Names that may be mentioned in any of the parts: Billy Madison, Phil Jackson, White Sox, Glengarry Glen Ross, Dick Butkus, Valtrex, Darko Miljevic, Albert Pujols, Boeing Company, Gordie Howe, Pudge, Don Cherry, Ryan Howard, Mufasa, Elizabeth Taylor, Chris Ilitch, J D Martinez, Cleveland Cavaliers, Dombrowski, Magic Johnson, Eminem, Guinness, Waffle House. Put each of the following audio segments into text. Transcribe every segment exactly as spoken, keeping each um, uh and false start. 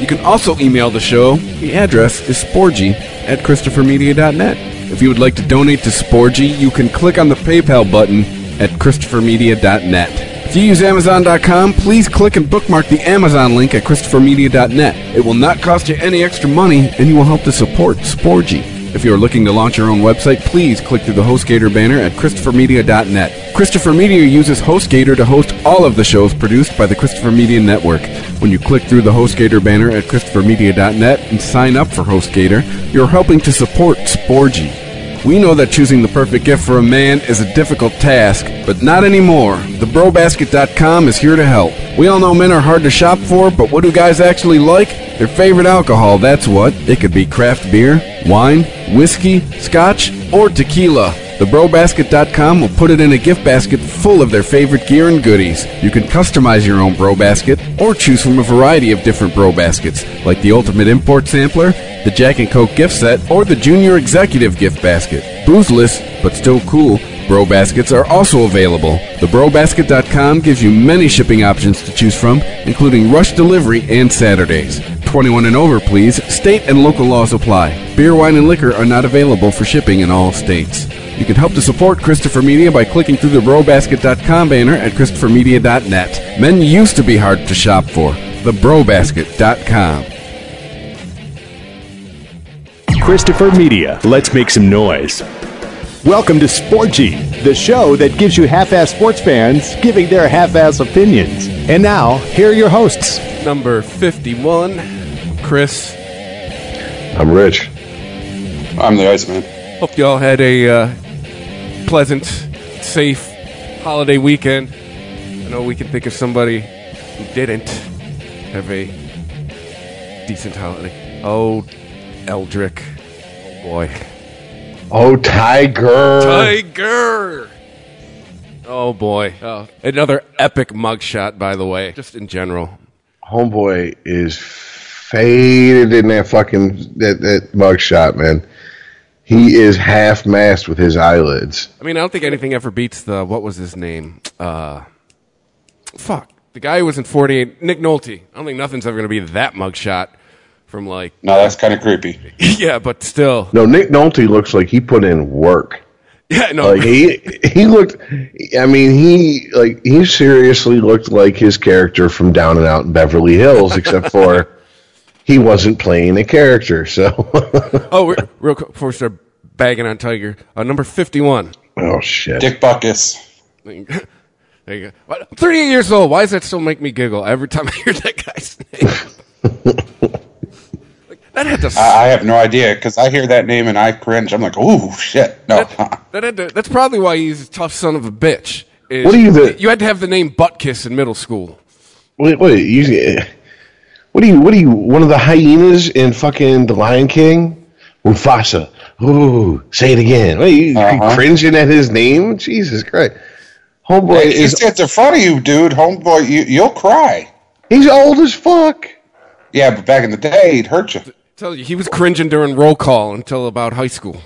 You can also email the show. The address is Sporgy at Christopher Media dot net. If you would like to donate to Sporgy, you can click on the PayPal button at Christopher Media dot net. If you use Amazon dot com, please click and bookmark the Amazon link at Christopher Media dot net. It will not cost you any extra money, and you will help to support Sporgy. If you are looking to launch your own website, please click through the HostGator banner at Christopher Media dot net. Christopher Media uses HostGator to host all of the shows produced by the Christopher Media Network. When you click through the HostGator banner at Christopher Media dot net and sign up for HostGator, you're helping to support Sporgy. We know that choosing the perfect gift for a man is a difficult task, but not anymore. The Bro Basket dot com is here to help. We all know men are hard to shop for, but what do guys actually like? Their favorite alcohol, that's what. It could be craft beer, wine, whiskey, scotch, or tequila. The Bro Basket dot com will put it in a gift basket full of their favorite gear and goodies. You can customize your own Bro Basket or choose from a variety of different Bro Baskets, like the Ultimate Import Sampler, the Jack and Coke Gift Set, or the Junior Executive Gift Basket. Boozeless, but still cool, Bro Baskets are also available. The Bro Basket dot com gives you many shipping options to choose from, including rush delivery and Saturdays. twenty-one and over, please. State and local laws apply. Beer, wine, and liquor are not available for shipping in all states. You can help to support Christopher Media by clicking through the Bro Basket dot com banner at Christopher Media dot net. Men used to be hard to shop for. The Bro Basket dot com. Christopher Media, let's make some noise. Welcome to Sporgy, the show that gives you half-ass sports fans giving their half-ass opinions. And now, here are your hosts. Number fifty-one, Chris. I'm Rich. I'm the Iceman. Hope you all had a uh, pleasant, safe holiday weekend. I know we can think of somebody who didn't have a decent holiday. Oh, Eldrick. Oh, boy. Oh, Tiger. Tiger. Oh, boy. Oh, another epic mugshot, by the way, just in general. Homeboy is faded in that fucking that, that mugshot, man. He is half-masked with his eyelids. I mean, I don't think anything ever beats the, what was his name? Uh, fuck. The guy who was in forty-eight, Nick Nolte. I don't think nothing's ever going to be that mugshot from like... No, that's kind of creepy. Yeah, but still. No, Nick Nolte looks like he put in work. Yeah, no. Like he, he looked, I mean, he like he seriously looked like his character from Down and Out in Beverly Hills, except for... He wasn't playing a character, so. Oh, real quick, before we start bagging on Tiger, uh, number fifty-one. Oh, shit. Dick Butkus. There you go. I'm thirty-eight years old. Why does that still make me giggle every time I hear that guy's name? Like, that had to. I, I have no idea, because I hear that name and I cringe. I'm like, ooh, shit. No. That, that had to, that's probably why he's a tough son of a bitch. Is, what do you the, You had to have the name Butkus in middle school. Wait, wait, you. What are you, what are you, one of the hyenas in fucking The Lion King? Mufasa. Ooh, say it again. What are you, uh-huh. cringing at his name? Jesus Christ. Homeboy hey, is... It's in front of you, dude. Homeboy, you, you'll cry. He's old as fuck. Yeah, but back in the day, he'd hurt you. I tell you, he was cringing during roll call until about high school.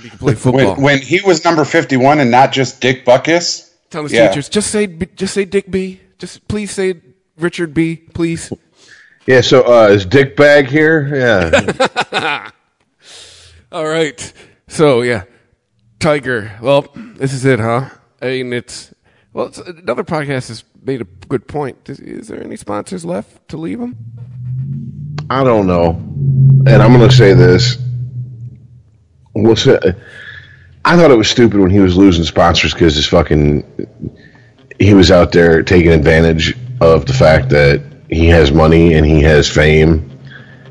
He could play football. When, when he was number fifty-one and not just Dick Butkus. Tell his yeah. teachers, just say, just say Dick B. Just please say Richard B, please. Yeah, so uh, is Dick Bag here? Yeah. All right. So, yeah. Tiger. Well, this is it, huh? I mean, it's... Well, it's, another podcast has made a good point. Is, is there any sponsors left to leave them? I don't know. And I'm going to say this. We'll say, I thought it was stupid when he was losing sponsors because his fucking... He was out there taking advantage of the fact that he has money and he has fame,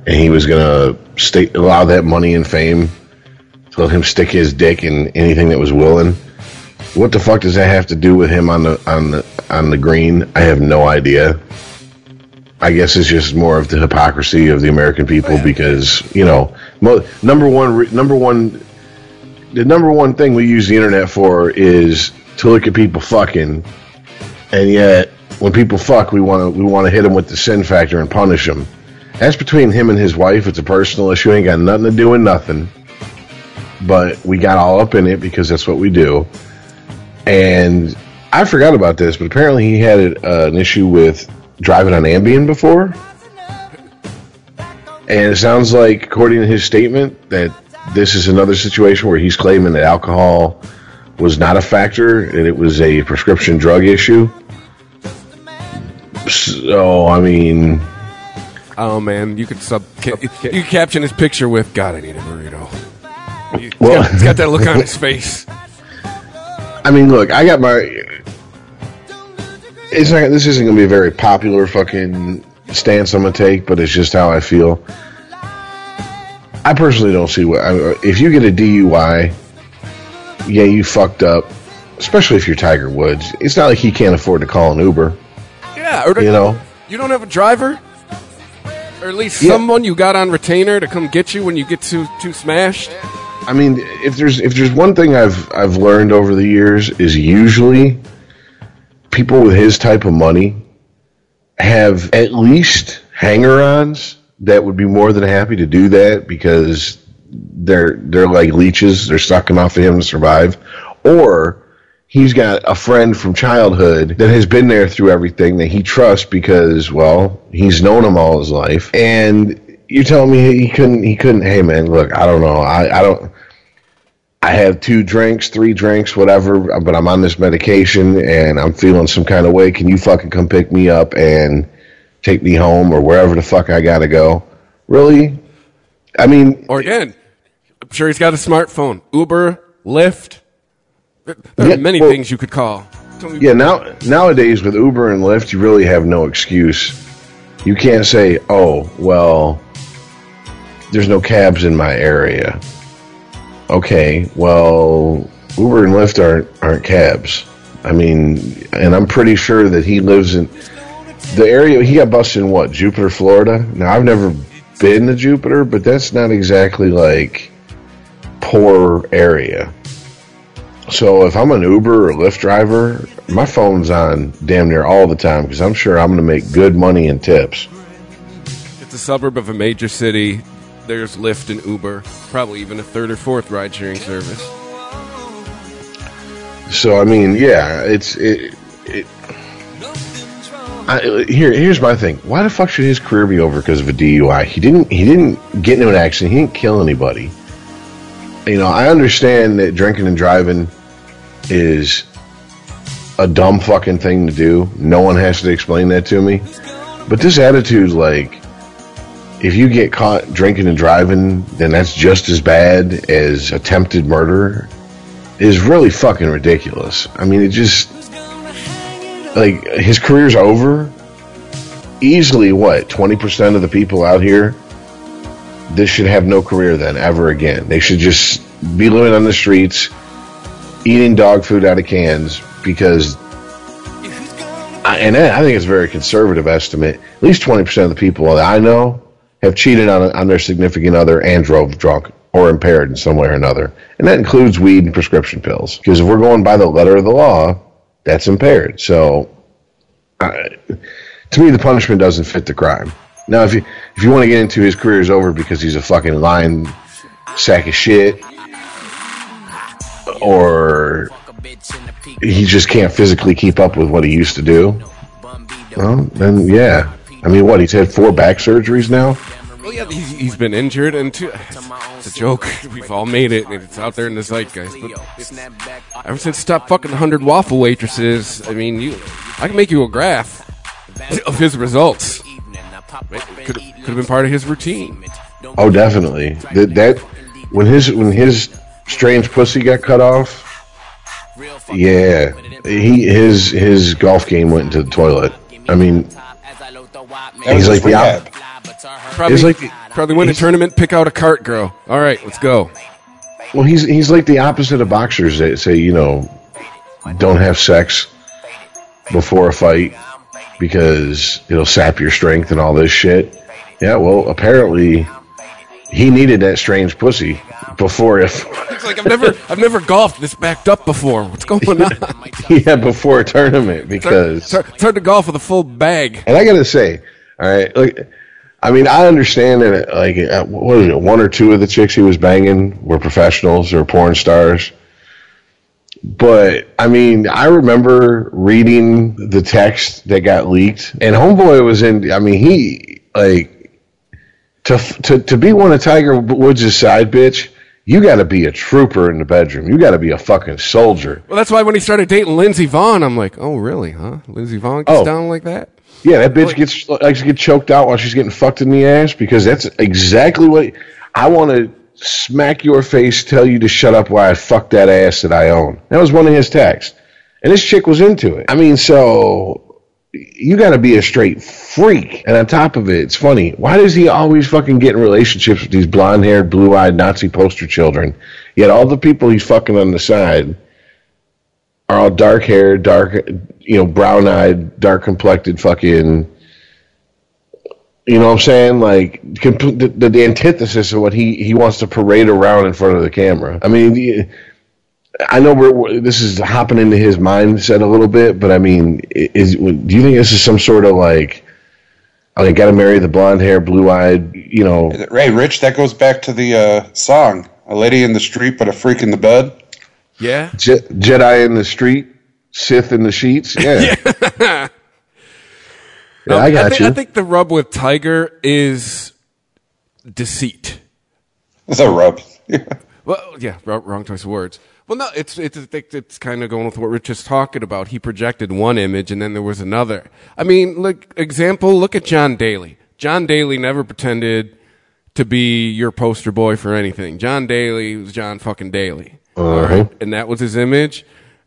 and he was gonna stay, allow that money and fame to let him stick his dick in anything that was willing. What the fuck does that have to do with him on the on the on the green? I have no idea. I guess it's just more of the hypocrisy of the American people, oh, yeah. because, you know, mo- number one, number one, the number one thing we use the internet for is to look at people fucking, and yet when people fuck, we want to we want to hit them with the sin factor and punish them. That's between him and his wife. It's a personal issue. Ain't got nothing to do with nothing. But we got all up in it because that's what we do. And I forgot about this, but apparently he had uh, an issue with driving on Ambien before, and it sounds like, according to his statement, that this is another situation where he's claiming that alcohol was not a factor and it was a prescription drug issue. So, I mean, oh man, you could sub ca- you caption his picture with "God, I need a burrito." He's well, got, he's got that look on his face. I mean, look, I got my. It's not, this isn't going to be a very popular fucking stance I'm going to take, but it's just how I feel. I personally don't see what... I, if you get a D U I, yeah, you fucked up. Especially if you're Tiger Woods. It's not like he can't afford to call an Uber. Yeah, or to, you know, you don't have a driver? Or at least yeah. someone you got on retainer to come get you when you get too too smashed? I mean, if there's if there's one thing I've I've learned over the years is usually... people with his type of money have at least hanger-ons that would be more than happy to do that because they're they're like leeches. They're sucking off of him to survive. Or he's got a friend from childhood that has been there through everything that he trusts because, well, he's known him all his life. And you're telling me he couldn't, he couldn't, hey, man, look, I don't know. I, I don't... I have two drinks, three drinks, whatever, but I'm on this medication and I'm feeling some kind of way. Can you fucking come pick me up and take me home or wherever the fuck I gotta go? Really? I mean... Or again, I'm sure he's got a smartphone. Uber, Lyft. There are yeah, many well, things you could call. Yeah, now nowadays with Uber and Lyft, you really have no excuse. You can't say, oh, well, there's no cabs in my area. Okay, well, Uber and Lyft aren't aren't cabs. I mean, and I'm pretty sure that he lives in the area. He got busted in what, Jupiter, Florida? Now, I've never been to Jupiter, but that's not exactly like poor area. So if I'm an Uber or Lyft driver, my phone's on damn near all the time because I'm sure I'm going to make good money in tips. It's a suburb of a major city. There's Lyft and Uber, probably even a third or fourth ride-sharing service. So I mean, yeah, it's it. it I, here, here's my thing. Why the fuck should his career be over because of a D U I? He didn't. He didn't get into an accident. He didn't kill anybody. You know, I understand that drinking and driving is a dumb fucking thing to do. No one has to explain that to me. But this attitude, like. If you get caught drinking and driving, then that's just as bad as attempted murder. Is really fucking ridiculous. I mean, it just... Like, his career's over. Easily, what, twenty percent of the people out here, this should have no career then, ever again. They should just be living on the streets, eating dog food out of cans, because... I, and I think it's a very conservative estimate. At least twenty percent of the people that I know... have cheated on on their significant other and drove drunk or impaired in some way or another. And that includes weed and prescription pills. Because if we're going by the letter of the law, that's impaired. So, uh, to me, the punishment doesn't fit the crime. Now, if you if you want to get into his career is over because he's a fucking lying sack of shit, or he just can't physically keep up with what he used to do, well, then yeah. I mean, what, he's had four back surgeries now? Well, yeah, he's, he's been injured, and too, it's a joke. We've all made it, and it's out there in the zeitgeist. But ever since Stop Fucking one hundred Waffle Waitresses, I mean, you, I can make you a graph of his results. It could have been part of his routine. Oh, definitely. That, that when his when his strange pussy got cut off, yeah, he his his golf game went into the toilet. I mean... He's like, yeah. probably, he's like the probably win a tournament, pick out a cart girl. All right, let's go. Well, he's he's like the opposite of boxers that say, you know, don't have sex before a fight. because it'll sap your strength and all this shit. Yeah, well, apparently he needed that strange pussy before if it's like I've never I've never golfed this backed up before. What's going on? Yeah, before a tournament because turn, turn, turn to golf with a full bag. And I gotta say, all right, like I mean, I understand that like what is it, one or two of the chicks he was banging were professionals or porn stars. But, I mean, I remember reading the text that got leaked. And Homeboy was in, I mean, he, like, to to, to be one of Tiger Woods' side bitch, you got to be a trooper in the bedroom. You got to be a fucking soldier. Well, that's why when he started dating Lindsay Vaughn, I'm like, oh, really, huh? Lindsay Vaughn gets oh. down like that? Yeah, that bitch like, gets likes to get choked out while she's getting fucked in the ass because that's exactly what he, I want to... smack your face, tell you to shut up while I fuck that ass that I own. That was one of his texts. And this chick was into it. I mean, so you got to be a straight freak. And on top of it, it's funny. Why does he always fucking get in relationships with these blonde-haired, blue-eyed Nazi poster children? Yet all the people he's fucking on the side are all dark-haired, dark, you know, brown-eyed, dark-complected fucking... You know what I'm saying? Like, the, the, the antithesis of what he, he wants to parade around in front of the camera. I mean, I know we're, we're this is hopping into his mindset a little bit, but I mean, is do you think this is some sort of like, I mean, gotta marry the blonde hair, blue eyed, you know? Hey, Rich, that goes back to the uh, song, A Lady in the Street, but a Freak in the Bed. Yeah. Je- Jedi in the Street, Sith in the Sheets. Yeah. Yeah. Yeah, I got I think, you. I think the rub with Tiger is deceit. The rub. Yeah. Well, yeah, wrong choice of words. Well, no, it's it's it's kind of going with what Rich is talking about. He projected one image, and then there was another. I mean, like example, look at John Daly. John Daly never pretended to be your poster boy for anything. John Daly was John fucking Daly, uh-huh. All right? And that was his image.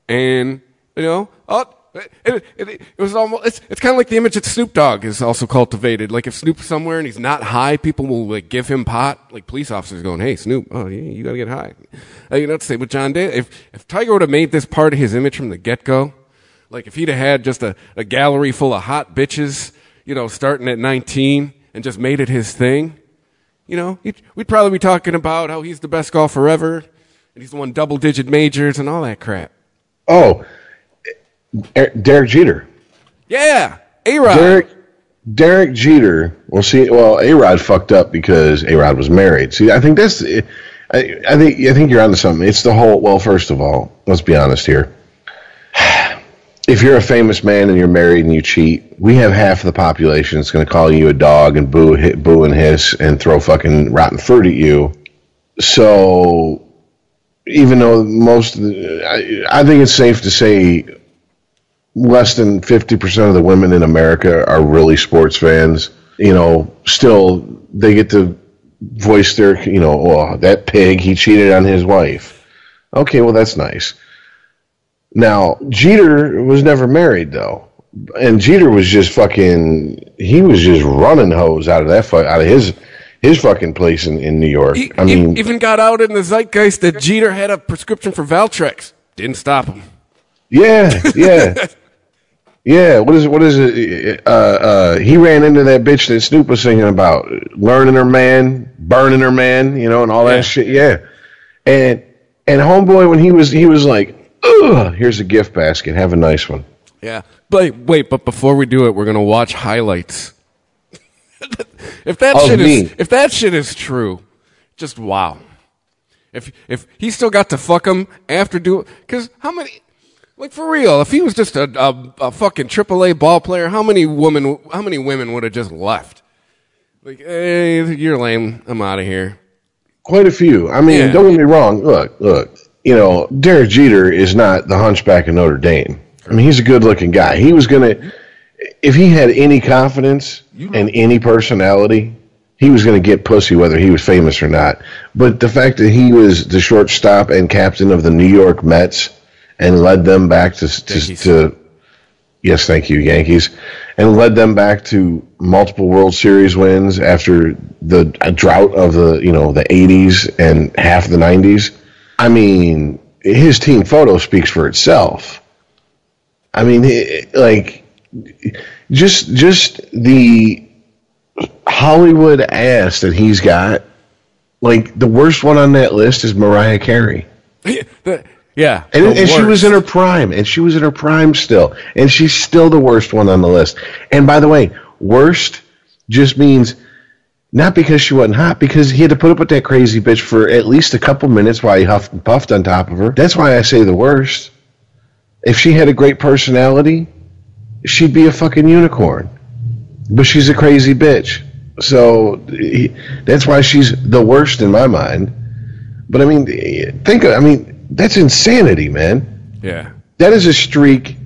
And you know, oh. It, it, it, it was almost. It's, it's kind of like the image that Snoop Dogg is also cultivated. Like if Snoop's somewhere and he's not high, people will like give him pot. Like police officers going, "Hey Snoop, oh yeah, you gotta get high." I mean, let's say with John Daly, if if Tiger would have made this part of his image from the get go, like if he'd have had just a, a gallery full of hot bitches, you know, starting at nineteen and just made it his thing, you know, he'd, we'd probably be talking about how he's the best golfer ever and he's won double digit majors and all that crap. Oh. Derek Jeter. Yeah, A-Rod. Derek, Derek Jeter. Well, see, well, A-Rod fucked up because A-Rod was married. See, I think that's, I, I think, I think you're onto something. It's the whole. Well, first of all, let's be honest here. If you're a famous man and you're married and you cheat, we have half the population that's going to call you a dog and boo, hit, boo and hiss and throw fucking rotten fruit at you. So, even though most, of the, I, I think it's safe to say. Less than fifty percent of the women in America are really sports fans. You know, still, they get to voice their, you know, oh, that pig, he cheated on his wife. Okay, well, that's nice. Now, Jeter was never married, though. And Jeter was just fucking, he was just running hoes out of that, fu- out of his... His fucking place in, in New York. He, I mean, even got out in the zeitgeist that Jeter had a prescription for Valtrex. Didn't stop him. Yeah, yeah. Yeah, what is it? What is it? Uh, uh, he ran into that bitch that Snoop was singing about, learning her man, burning her man, you know, and all yeah. that shit. Yeah, and and homeboy when he was he was like, ugh, here's a gift basket, have a nice one. Yeah, but wait, but before we do it, we're gonna watch highlights. if that of shit me. is if that shit is true, just wow. If if he still got to fuck him after do, because how many? Like for real, if he was just a, a, a fucking triple A ball player, how many women, how many women would have just left? Like, hey, you're lame. I'm out of here. Quite a few. I mean, yeah. Don't get me wrong. Look, look. You know, Derek Jeter is not the hunchback of Notre Dame. I mean, he's a good-looking guy. He was gonna, if he had any confidence and any personality, he was gonna get pussy whether he was famous or not. But the fact that he was the shortstop and captain of the New York Mets. And led them back to, to, to yes, thank you, Yankees, and led them back to multiple World Series wins after the drought of the you know the eighties and half the nineties. I mean, his team photo speaks for itself. I mean, it, like just just the Hollywood ass that he's got. Like, the worst one on that list is Mariah Carey. Yeah, the, yeah and, and she was in her prime, and she was in her prime still, and she's still the worst one on the list. And by the way, worst just means not because she wasn't hot, because he had to put up with that crazy bitch for at least a couple minutes while he huffed and puffed on top of her. That's why I say the worst. If she had a great personality, she'd be a fucking unicorn. But she's a crazy bitch. So he, that's why she's the worst in my mind. But I mean, think of, I mean, that's insanity, man. Yeah. That is a streak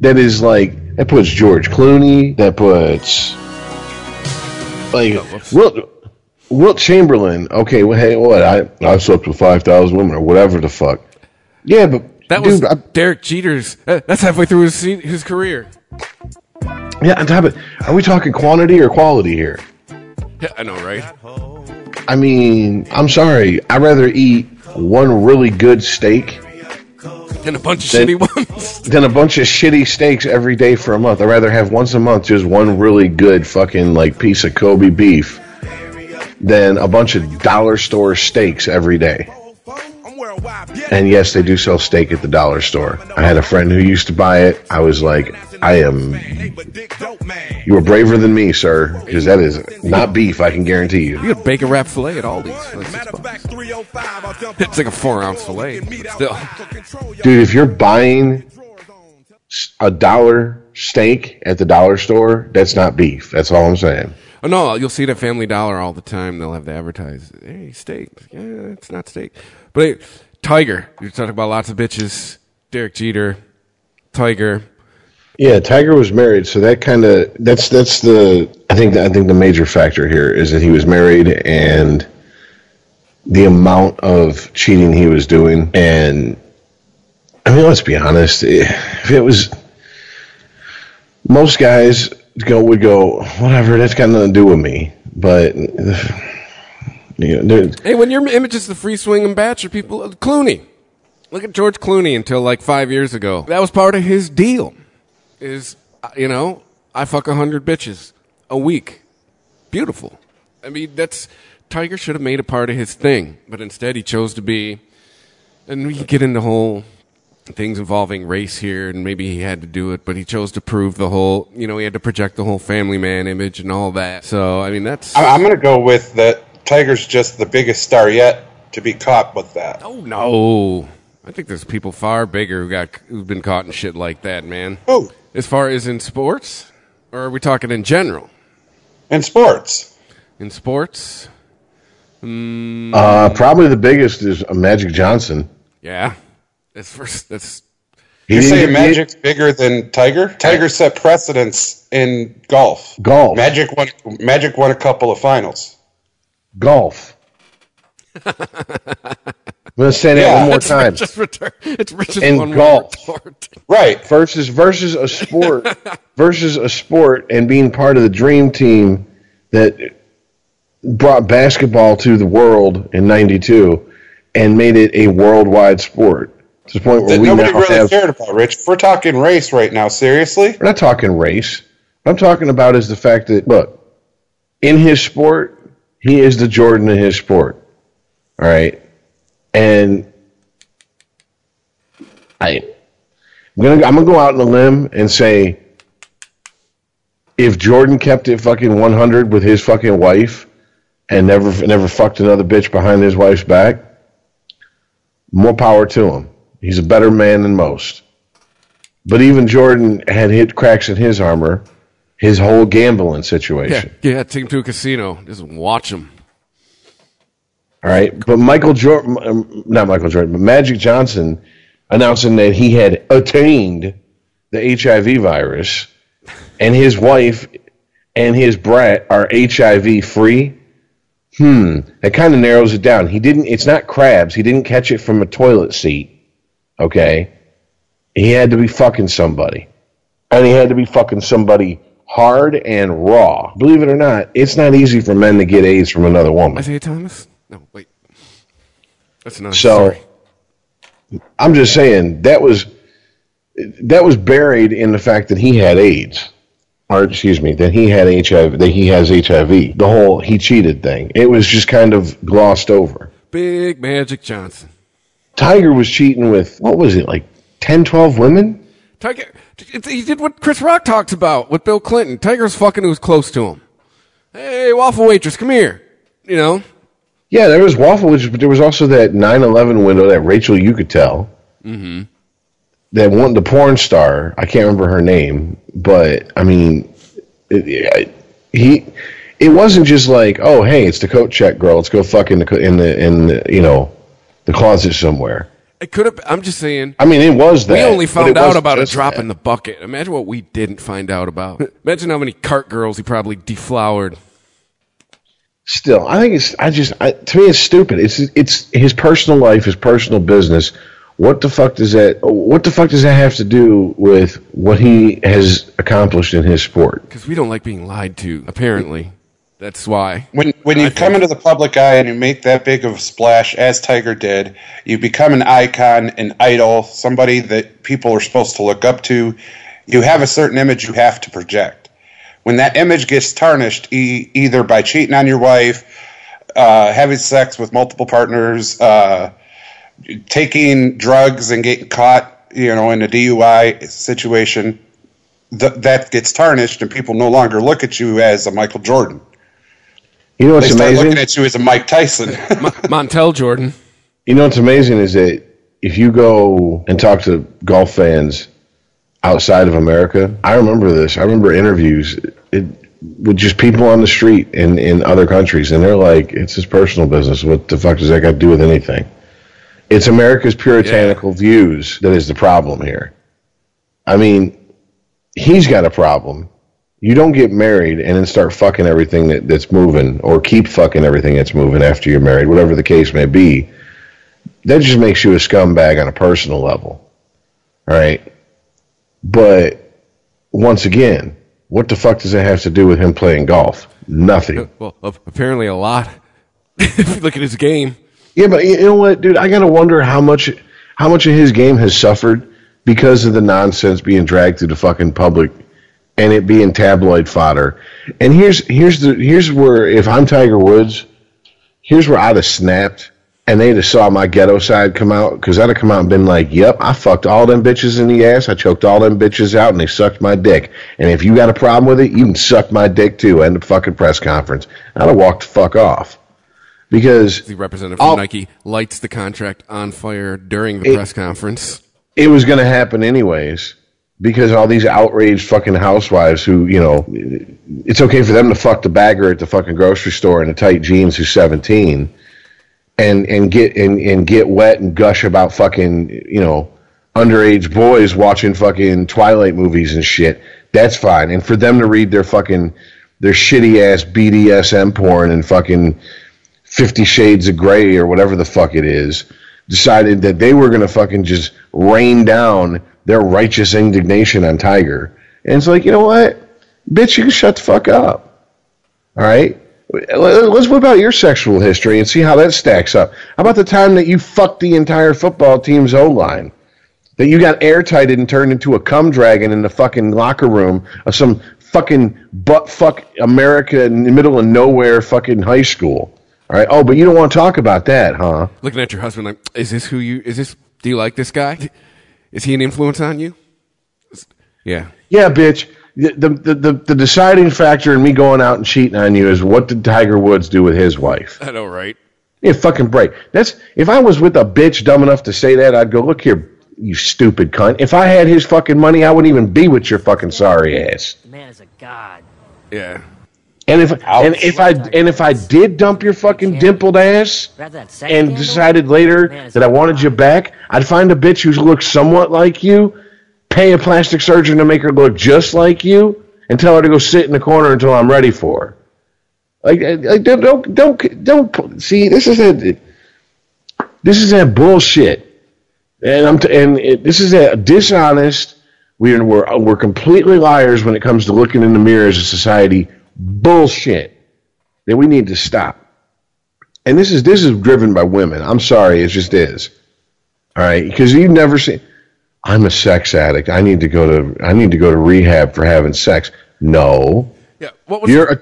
that is like, that puts George Clooney, that puts, like, Wilt, Wilt Chamberlain. Okay, well, hey, what? I, I slept with five thousand women or whatever the fuck. Yeah, but. That was dude, I, Derek Jeter's. That's halfway through his his career. Yeah, on top of it, are we talking quantity or quality here? Yeah, I know, right? I mean, I'm sorry. I'd rather eat one really good steak than a bunch of than, shitty ones. Than a bunch of shitty steaks every day for a month. I'd rather have once a month just one really good fucking like piece of Kobe beef than a bunch of dollar store steaks every day. And yes, they do sell steak at the dollar store. I had a friend who used to buy it. I was like, I am, you are braver than me, sir, because that is not beef, I can guarantee you. You could bake a wrap filet at all these. It's like a four ounce filet. Still. Dude, if you're buying a dollar steak at the dollar store, that's not beef. That's all I'm saying. Oh, no, you'll see it at Family Dollar all the time. They'll have to advertise, hey, steak. Yeah, it's not steak. But hey, Tiger, you're talking about lots of bitches. Derek Jeter, Tiger. Yeah, Tiger was married, so that kind of that's that's the I think I think the major factor here is that he was married and the amount of cheating he was doing. And I mean, let's be honest, if it was most guys go would go whatever, that's got nothing to do with me, but. You know, hey, when your image is the free swing and bachelor, people Clooney. Look at George Clooney until like five years ago. That was part of his deal. Is you know I fuck a hundred bitches a week. Beautiful. I mean that's Tiger should have made a part of his thing, but instead he chose to be. And we could get into whole things involving race here, and maybe he had to do it, but he chose to prove the whole. You know he had to project the whole family man image and all that. So I mean that's. I, I'm gonna go with that. Tiger's just the biggest star yet to be caught with that. Oh, no. I think there's people far bigger who got, who've been caught in shit like that, man. Who? As far as in sports? Or are we talking in general? In sports. In sports? Mm. Uh, probably the biggest is Magic Johnson. Yeah. That's first. That's. You say Magic's bigger than Tiger? Tiger set precedents in golf. Golf. Magic won, Magic won a couple of finals. Golf. I'm going to say that yeah, one more time. It's Richard's and one golf. More right. Versus versus a sport versus a sport and being part of the dream team that brought basketball to the world in ninety-two and made it a worldwide sport. To the point where that we nobody now really have, cared about, Rich. If we're talking race right now, seriously? We're not talking race. What I'm talking about is the fact that, look, in his sport, he is the Jordan of his sport, all right. And I, I'm gonna I'm gonna go out on a limb and say, if Jordan kept it fucking one hundred with his fucking wife, and never never fucked another bitch behind his wife's back, more power to him. He's a better man than most. But even Jordan had hit cracks in his armor. His whole gambling situation. Yeah, yeah, take him to a casino. Just watch him. All right, but Michael Jordan, not Michael Jordan, but Magic Johnson announcing that he had attained the H I V virus, and his wife and his brat are H I V free. Hmm, that kind of narrows it down. He didn't. It's not crabs. He didn't catch it from a toilet seat. Okay, he had to be fucking somebody, and he had to be fucking somebody. Hard and raw. Believe it or not, it's not easy for men to get AIDS from another woman. Isaiah Thomas? No, wait. That's another story. So, I'm just saying, that was that was buried in the fact that he had AIDS. Or excuse me, that he had H I V, that he has H I V. The whole he cheated thing. It was just kind of glossed over. Big Magic Johnson. Tiger was cheating with, what was it, like ten, twelve women? Tiger, he did what Chris Rock talks about with Bill Clinton. Tiger's fucking who's close to him. Hey, waffle waitress, come here. You know? Yeah, there was waffle waitress, but there was also that nine eleven window that Rachel Yucatel. Mm-hmm. That one, the porn star, I can't remember her name, but, I mean, it, it, he, it wasn't just like, oh, hey, it's the coat check girl, let's go fuck in the, in the, in the, you know, the closet somewhere. It could have, I'm just saying. I mean, it was that. We only found out about a drop in the bucket. Imagine what we didn't find out about. Imagine how many cart girls he probably deflowered. Still, I think it's, I just, I, to me, it's stupid. It's, it's his personal life, his personal business. What the fuck does that? What the fuck does that have to do with what he has accomplished in his sport? Because we don't like being lied to. Apparently, that's why. When when you come into the public eye and you make that big of a splash, as Tiger did, you become an icon, an idol, somebody that people are supposed to look up to. You have a certain image you have to project. When that image gets tarnished, e- either by cheating on your wife, uh, having sex with multiple partners. Uh, Taking drugs and getting caught, you know, in a D U I situation, th- that gets tarnished, and people no longer look at you as a Michael Jordan. You know what's they amazing? They start looking at you as a Mike Tyson, M- Montel Jordan. You know what's amazing is that if you go and talk to golf fans outside of America, I remember this. I remember interviews it, with just people on the street in in other countries, and they're like, "It's his personal business. What the fuck does that got to do with anything?" It's America's puritanical yeah. views that is the problem here. I mean, he's got a problem. You don't get married and then start fucking everything that, that's moving, or keep fucking everything that's moving after you're married, whatever the case may be. That just makes you a scumbag on a personal level. All right? But, once again, what the fuck does it have to do with him playing golf? Nothing. Well, apparently a lot. If you look at his game. Yeah, but you know what, dude? I gotta wonder how much, how much of his game has suffered because of the nonsense being dragged through the fucking public, and it being tabloid fodder. And here's here's the here's where if I'm Tiger Woods, here's where I'd have snapped, and they'd have saw my ghetto side come out, because I'd have come out and been like, "Yep, I fucked all them bitches in the ass, I choked all them bitches out, and they sucked my dick. And if you got a problem with it, you can suck my dick too." End the fucking press conference. I'd have walked the fuck off. Because the representative from Nike lights the contract on fire during the it, press conference. It was going to happen anyways, because all these outraged fucking housewives who, you know, it's okay for them to fuck the bagger at the fucking grocery store in a tight jeans who's seventeen and, and get and, and get wet and gush about fucking, you know, underage boys watching fucking Twilight movies and shit. That's fine. And for them to read their fucking, their shitty ass B D S M porn and fucking Fifty Shades of Grey or whatever the fuck it is, decided that they were going to fucking just rain down their righteous indignation on Tiger. And it's like, you know what? Bitch, you can shut the fuck up. All right? Let's whip out your sexual history and see how that stacks up. How about the time that you fucked the entire football team's O-line? That you got airtighted and turned into a cum dragon in the fucking locker room of some fucking butt-fuck America in the middle of nowhere fucking high school. All right. Oh, but you don't want to talk about that, huh? Looking at your husband like, is this who you, is this, do you like this guy? Is he an influence on you? Yeah. Yeah, bitch. The, the, the, the deciding factor in me going out and cheating on you is what did Tiger Woods do with his wife? I know, right? Yeah, fucking break. That's, if I was with a bitch dumb enough to say that, I'd go, look here, you stupid cunt. If I had his fucking money, I wouldn't even be with your fucking sorry ass. Man is a god. Yeah. And if and if I and if I did dump your fucking dimpled ass and decided later that I wanted you back, I'd find a bitch who looks somewhat like you, pay a plastic surgeon to make her look just like you, and tell her to go sit in the corner until I'm ready for her. Like, like don't don't don't, don't see this is that this is that bullshit, and I'm t- and it, this is that dishonest. We're we're we're completely liars when it comes to looking in the mirror as a society. Bullshit that we need to stop. And this is this is driven by women. I'm sorry, it just is. All right, because you've never seen I'm a sex addict. I need to go to I need to go to rehab for having sex. No. Yeah. What was you're a,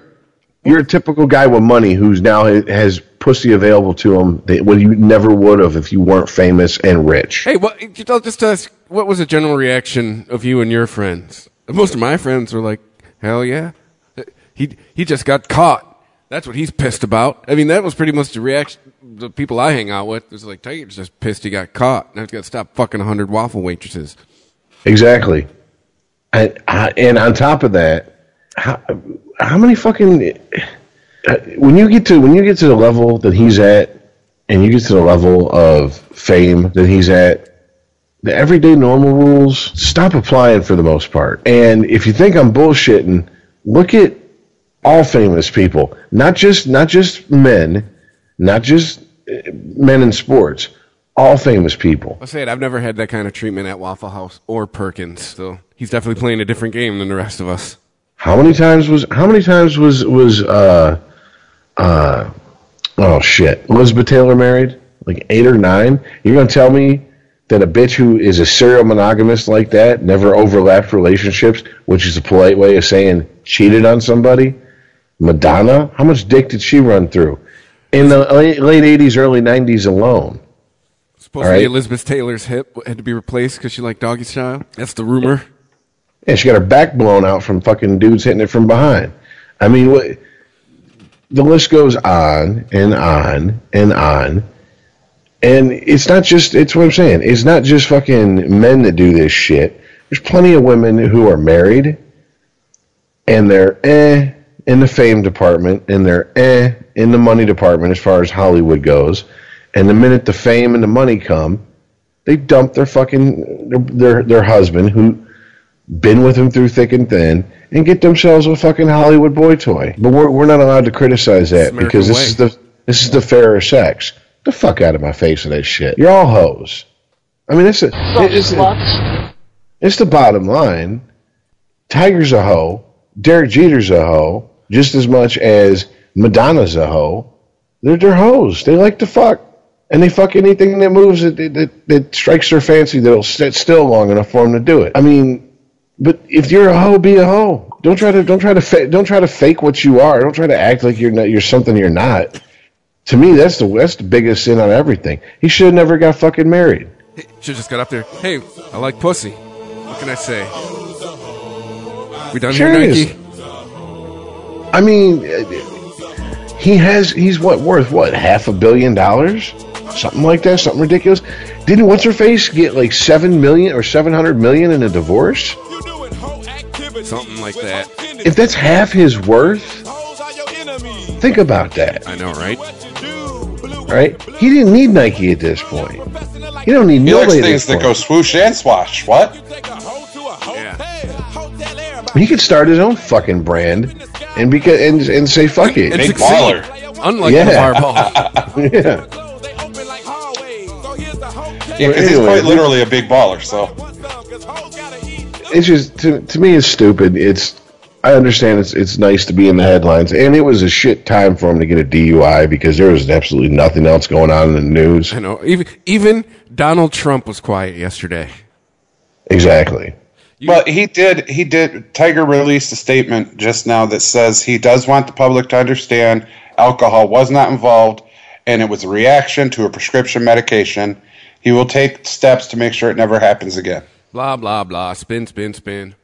you're a typical guy with money who's now has pussy available to him that well, you never would have if you weren't famous and rich. Hey, what? I'll just ask. What was the general reaction of you and your friends? Most of my friends were like, "Hell yeah, he he just got caught. That's what he's pissed about." I mean, that was pretty much the reaction. The people I hang out with was like, Tiger's just pissed he got caught. Now he's got to stop fucking one hundred waffle waitresses. Exactly. And, I, and on top of that, how, how many fucking... When you get to when you get to the level that he's at, and you get to the level of fame that he's at, the everyday normal rules, stop applying for the most part. And if you think I'm bullshitting, look at all famous people, not just not just men, not just men in sports, all famous people. I'll say it, I've never had that kind of treatment at Waffle House or Perkins, so he's definitely playing a different game than the rest of us. How many times was how many times was was uh uh oh shit, Elizabeth Taylor married? Like eight or nine? You're gonna tell me that a bitch who is a serial monogamist like that never overlapped relationships, which is a polite way of saying cheated on somebody? Madonna, how much dick did she run through in the late, late eighties, early nineties alone? Supposedly, right? Elizabeth Taylor's hip had to be replaced because she liked doggy style. That's the rumor. Yeah, she got her back blown out from fucking dudes hitting it from behind. I mean, what, the list goes on and on and on. And it's not just, it's what I'm saying. It's not just fucking men that do this shit. There's plenty of women who are married and they're eh. in the fame department, and they're eh in the money department as far as Hollywood goes. And the minute the fame and the money come, they dump their fucking their their, their husband who been with them through thick and thin, and get themselves a fucking Hollywood boy toy. But we're we're not allowed to criticize that because this is the this is the fairer sex. The fuck out of my face with that shit. You're all hoes. I mean, it's a, it's, a, it's the bottom line. Tiger's a hoe. Derek Jeter's a hoe. Just as much as Madonna's a hoe. They're, they're hoes. They like to fuck. And they fuck anything that moves, that, that, that strikes their fancy, that'll sit still long enough for them to do it. I mean, but if you're a hoe, be a hoe. Don't try to don't try to fa- don't try to fake what you are. Don't try to act like you're not, you're something you're not. To me, that's the that's the biggest sin on everything. He should have never got fucking married. He should have just got up there. Hey, I like pussy. What can I say? We done here, Nike? I mean, he has, he's what, worth what, half a billion dollars? Something like that, something ridiculous. Didn't What's-Her-Face get like seven million dollars or seven hundred million dollars in a divorce? Something like that. If that's half his worth, think about that. I know, right? Right? He didn't need Nike at this point. He don't need he nobody at this things point. That go swoosh and swash, what? Yeah. He could start his own fucking brand. And because and, and say fuck it, big baller. Unlike yeah. the baller. yeah. Yeah, because he's quite literally a big baller. So it's just to to me, it's stupid. It's I understand it's it's nice to be in the headlines, and it was a shit time for him to get a D U I because there was absolutely nothing else going on in the news. I know. Even even Donald Trump was quiet yesterday. Exactly. You, well, he did. He did. Tiger released a statement just now that says he does want the public to understand alcohol was not involved, and it was a reaction to a prescription medication. He will take steps to make sure it never happens again. Blah blah blah. Spin spin spin.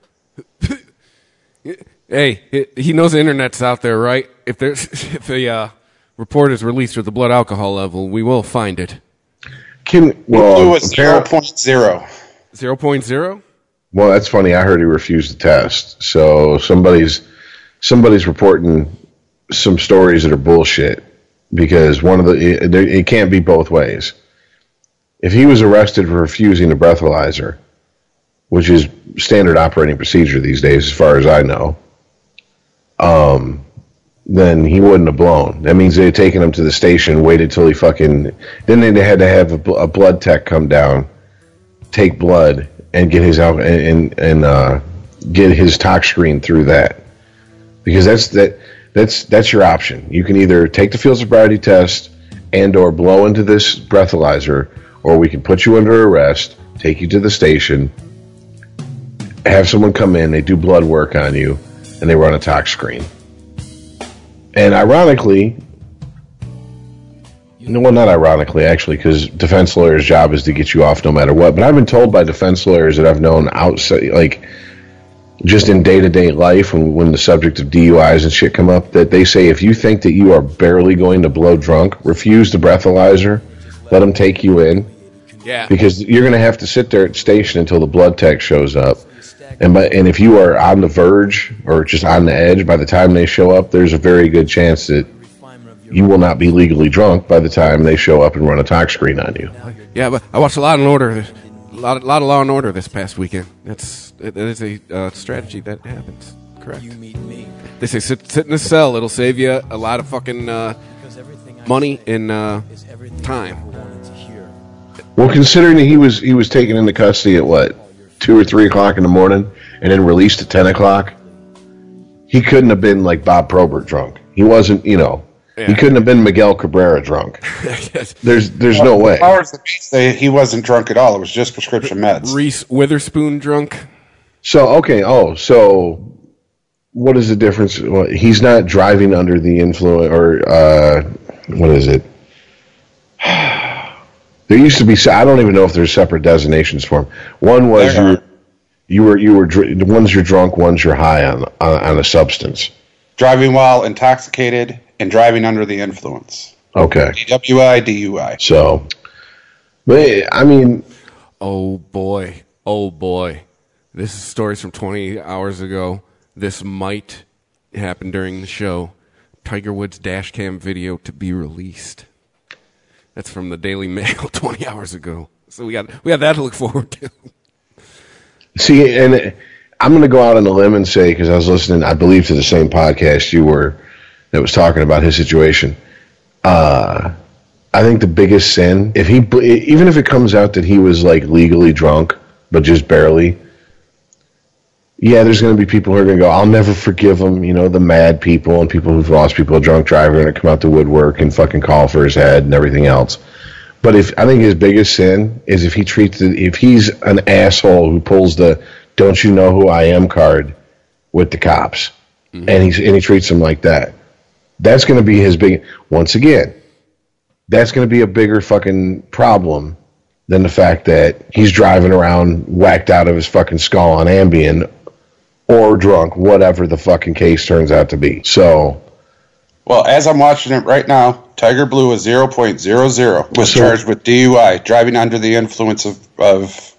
Hey, he knows the internet's out there, right? If there's if a uh, report is released with the blood alcohol level, we will find it. Can well, he blew a zero point zero. Zero point zero. Well, that's funny. I heard he refused the test. So somebody's somebody's reporting some stories that are bullshit because one of the it, it can't be both ways. If he was arrested for refusing a breathalyzer, which is standard operating procedure these days, as far as I know, um, then he wouldn't have blown. That means they had taken him to the station, waited till he fucking. Then they had to have a, a blood tech come down, take blood. And get his out and and uh, get his tox screen through that, because that's that that's that's your option. You can either take the field sobriety test and or blow into this breathalyzer, or we can put you under arrest take you to the station, have someone come in, they do blood work on you, and they run a tox screen. And ironically, no, well, not ironically, actually, because defense lawyers' job is to get you off no matter what. But I've been told by defense lawyers that I've known outside, like, just in day-to-day life, when, when the subject of D U Is and shit come up, that they say if you think that you are barely going to blow drunk, refuse the breathalyzer, let them take you in. Yeah. Because you're going to have to sit there at station until the blood tech shows up. And by, and if you are on the verge or just on the edge, by the time they show up, there's a very good chance that you will not be legally drunk by the time they show up and run a tox screen on you. Yeah, but I watched a lot of Order, a lot, a lot of Law and Order this past weekend. That's it is a uh, strategy that happens. Correct. You meet me. They say sit, sit in a cell. It'll save you a lot of fucking uh, money and uh, time. Well, considering that he was he was taken into custody at what, two or three o'clock in the morning, and then released at ten o'clock, he couldn't have been like Bob Probert drunk. He wasn't, you know, yeah. He couldn't have been Miguel Cabrera drunk. There's there's well, no way. Powers that say he wasn't drunk at all. It was just prescription meds. Reese Witherspoon drunk. So okay, oh, so what is the difference? Well, he's not driving under the influence, or uh, what is it? There used to be, I don't even know if there's separate designations for them. One was you, you were you were the one's you're drunk, one's you're high on, on on a substance. Driving while intoxicated and driving under the influence. Okay. D W I, D U I. So, but I mean, oh boy, oh boy, this is stories from twenty hours ago. This might happen during the show. Tiger Woods dash cam video to be released. That's from the Daily Mail twenty hours ago. So we got we got that to look forward to. See, and I'm going to go out on a limb and say, because I was listening, I believe, to the same podcast you were that was talking about his situation. Uh, I think the biggest sin, if he, even if it comes out that he was like legally drunk, but just barely, yeah, there's going to be people who are going to go, I'll never forgive him, you know, the mad people and people who've lost people, a drunk driver, and come out the woodwork and fucking call for his head and everything else. But if I think his biggest sin is if he treats it, if he's an asshole who pulls the "don't you know who I am" card with the cops, mm-hmm. and he's and he treats them like that, that's going to be his big. Once again, that's going to be a bigger fucking problem than the fact that he's driving around whacked out of his fucking skull on Ambien. Or drunk, whatever the fucking case turns out to be. So, well, as I'm watching it right now, Tiger Blue is zero point zero zero, was so, charged with D U I, driving under the influence of, of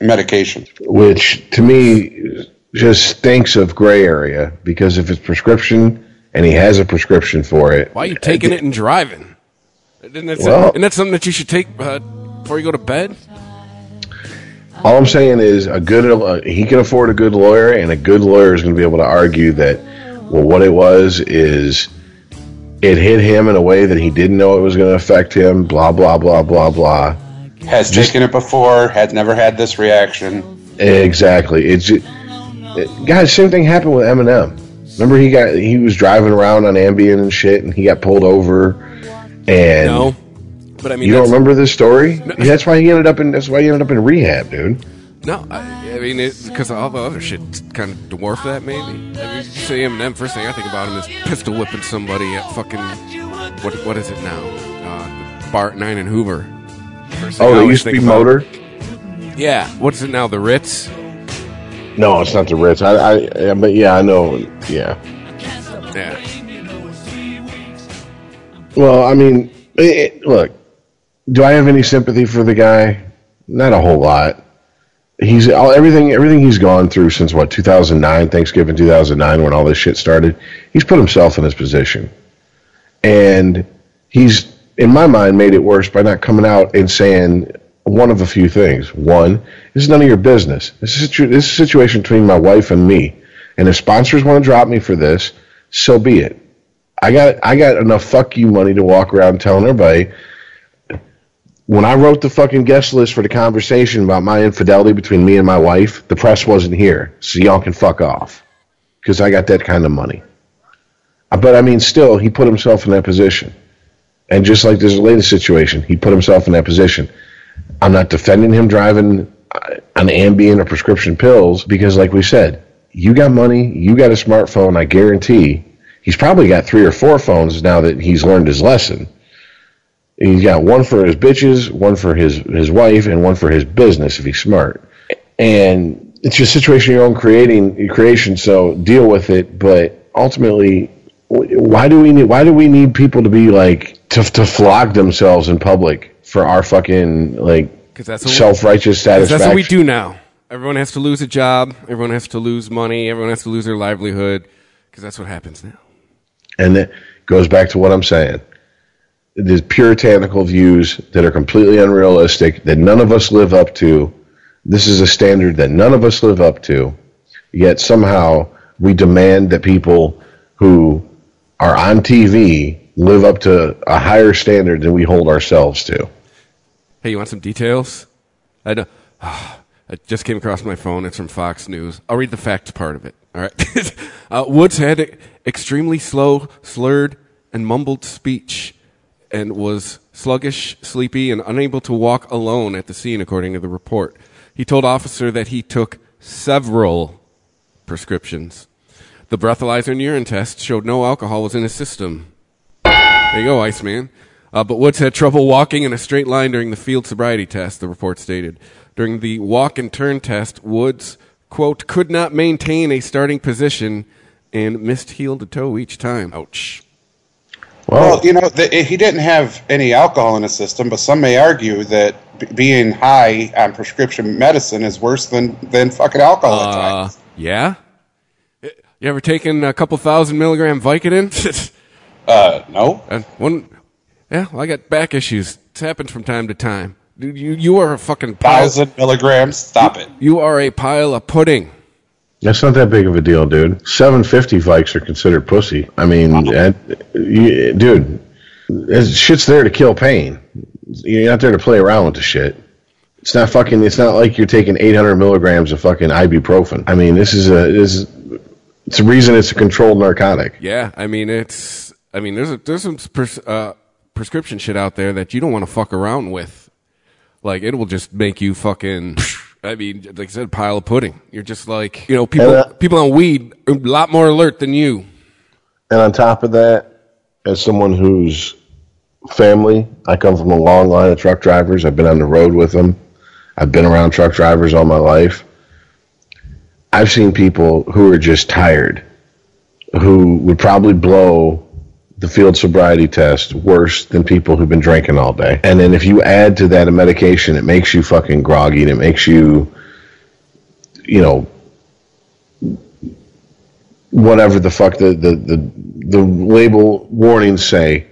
medication. Which, to me, just stinks of gray area, because if it's prescription, and he has a prescription for it... Why are you taking I, it and driving? Isn't that, well, isn't that something that you should take uh, before you go to bed? All I'm saying is a good uh, he can afford a good lawyer, and a good lawyer is going to be able to argue that, well, what it was is it hit him in a way that he didn't know it was going to affect him, blah, blah, blah, blah, blah. Has just, taken it before, had never had this reaction. Exactly. It's it, guys, same thing happened with Eminem. Remember he got he was driving around on Ambien and shit, and he got pulled over, and... No. But I mean, you don't remember this story? No. That's why he ended up in. That's why he ended up in rehab, dude. No, I, I mean, because all the other shit kind of dwarfed that. Maybe. I mean, you say Eminem. First thing I think about him is pistol whipping somebody at fucking what? What is it now? Uh, Bart Nine and Hoover. Oh, it used to be Motor. It. Yeah. What's it now? The Ritz. No, it's not the Ritz. I. I. But yeah, I know. Yeah. Yeah. Well, I mean, it, look. Do I have any sympathy for the guy? Not a whole lot. He's all, everything. Everything he's gone through since what two thousand nine, Thanksgiving two thousand nine, when all this shit started. He's put himself in his position, and he's, in my mind, made it worse by not coming out and saying one of a few things. One, this is none of your business. This is a, this is a situation between my wife and me. And if sponsors want to drop me for this, so be it. I got I got enough fuck you money to walk around telling everybody. When I wrote the fucking guest list for the conversation about my infidelity between me and my wife, the press wasn't here, so y'all can fuck off, because I got that kind of money. But, I mean, still, he put himself in that position. And just like this latest situation, he put himself in that position. I'm not defending him driving an Ambien or prescription pills because, like we said, you got money, you got a smartphone, I guarantee. He's probably got three or four phones now that he's learned his lesson. He's got one for his bitches, one for his, his wife, and one for his business if he's smart. And it's your situation, your own creating your creation, so deal with it. But ultimately, why do we need why do we need people to be like to to flog themselves in public for our fucking like self righteous satisfaction? That's what we do now. Everyone has to lose a job. Everyone has to lose money. Everyone has to lose their livelihood because that's what happens now. And that goes back to what I'm saying. There's puritanical views that are completely unrealistic that none of us live up to. This is a standard that none of us live up to, yet somehow we demand that people who are on T V live up to a higher standard than we hold ourselves to. Hey, you want some details? I, don't, oh, I just came across my phone. It's from Fox News. I'll read the facts part of it. All right. uh, Woods had extremely slow, slurred, and mumbled speech and was sluggish, sleepy, and unable to walk alone at the scene, according to the report. He told officer that he took several prescriptions. The breathalyzer and urine test showed no alcohol was in his system. There you go, Iceman. Uh, but Woods had trouble walking in a straight line during the field sobriety test, the report stated. During the walk and turn test, Woods, quote, could not maintain a starting position and missed heel to toe each time. Ouch. Well, you know, the, he didn't have any alcohol in his system, but some may argue that b- being high on prescription medicine is worse than, than fucking alcohol at uh, times. Yeah? You ever taken a couple thousand milligram Vicodin? uh, no. Uh, one, yeah, well, I got back issues. It happens from time to time. Dude, you, you are a fucking pile. Thousand milligrams? Stop it. You are a pile of pudding. That's not that big of a deal, dude. seven fifty Vikes are considered pussy. I mean, wow. that, you, dude, shit's there to kill pain. You're not there to play around with the shit. It's not fucking. It's not like you're taking eight hundred milligrams of fucking ibuprofen. I mean, this is a is. It's a reason it's a controlled narcotic. Yeah, I mean, it's. I mean, there's a, there's some pres, uh, prescription shit out there that you don't want to fuck around with. Like, it will just make you fucking. I mean, like I said, pile of pudding. You're just like, you know, people and, uh, people on weed are a lot more alert than you. And on top of that, as someone whose family, I come from a long line of truck drivers. I've been on the road with them. I've been around truck drivers all my life. I've seen people who are just tired, who would probably blow the field sobriety test worse than people who've been drinking all day. And then if you add to that a medication, it makes you fucking groggy and it makes you, you know, whatever the fuck the, the, the, the label warnings say,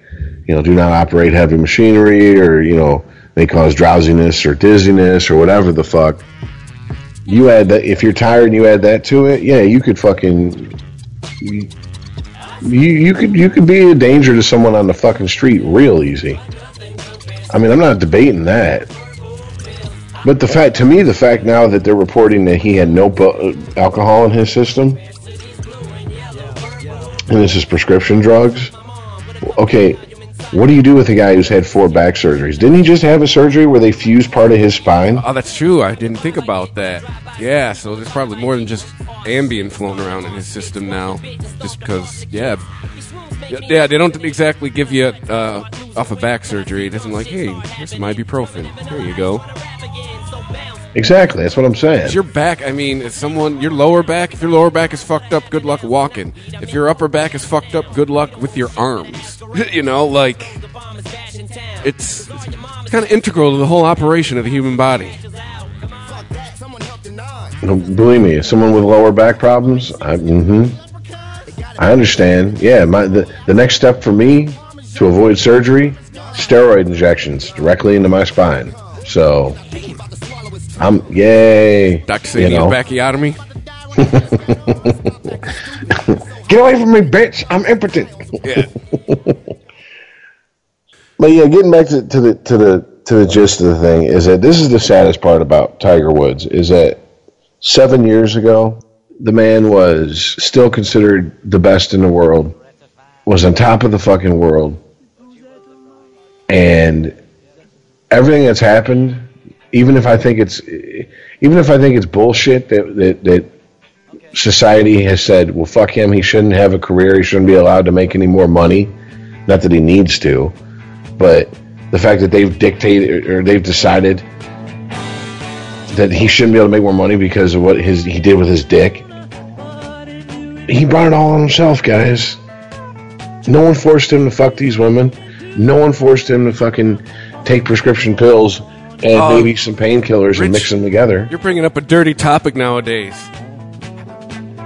you know, do not operate heavy machinery or, you know, they cause drowsiness or dizziness or whatever the fuck. You add that, if you're tired and you add that to it, yeah, you could fucking... You, You you could you could be a danger to someone on the fucking street real easy. I mean, I'm not debating that, but the fact to me the fact now that they're reporting that he had no bu- alcohol in his system, and this is prescription drugs. Okay, what do you do with a guy who's had four back surgeries? Didn't he just have a surgery where they fused part of his spine? Oh, that's true. I didn't think about that. Yeah, so there's probably more than just Ambien flown around in his system now, just because, yeah. Yeah, they don't exactly give you uh, off of back surgery. It doesn't like, hey, here's some ibuprofen. There you go. Exactly, that's what I'm saying. It's your back, I mean, if someone, your lower back, if your lower back is fucked up, good luck walking. If your upper back is fucked up, good luck with your arms. You know, like, it's, it's kind of integral to the whole operation of the human body. Believe me, someone with lower back problems, I, mm-hmm, I understand. Yeah, my the, the next step for me to avoid surgery, steroid injections directly into my spine. So, I'm yay. Doctor saying you know. Backiotomy. Get away from me, bitch! I'm impotent. Yeah. But yeah, getting back to, to the to the to the gist of the thing is that this is the saddest part about Tiger Woods is that. Seven years ago, the man was still considered the best in the world, was on top of the fucking world, and everything that's happened even if I think it's even if I think it's bullshit that that, that society has said, well, fuck him, he shouldn't have a career, he shouldn't be allowed to make any more money. Not that he needs to, but the fact that they've dictated or they've decided that he shouldn't be able to make more money because of what his he did with his dick. He brought it all on himself, guys. No one forced him to fuck these women. No one forced him to fucking take prescription pills and uh, maybe some painkillers and mix them together. You're bringing up a dirty topic nowadays.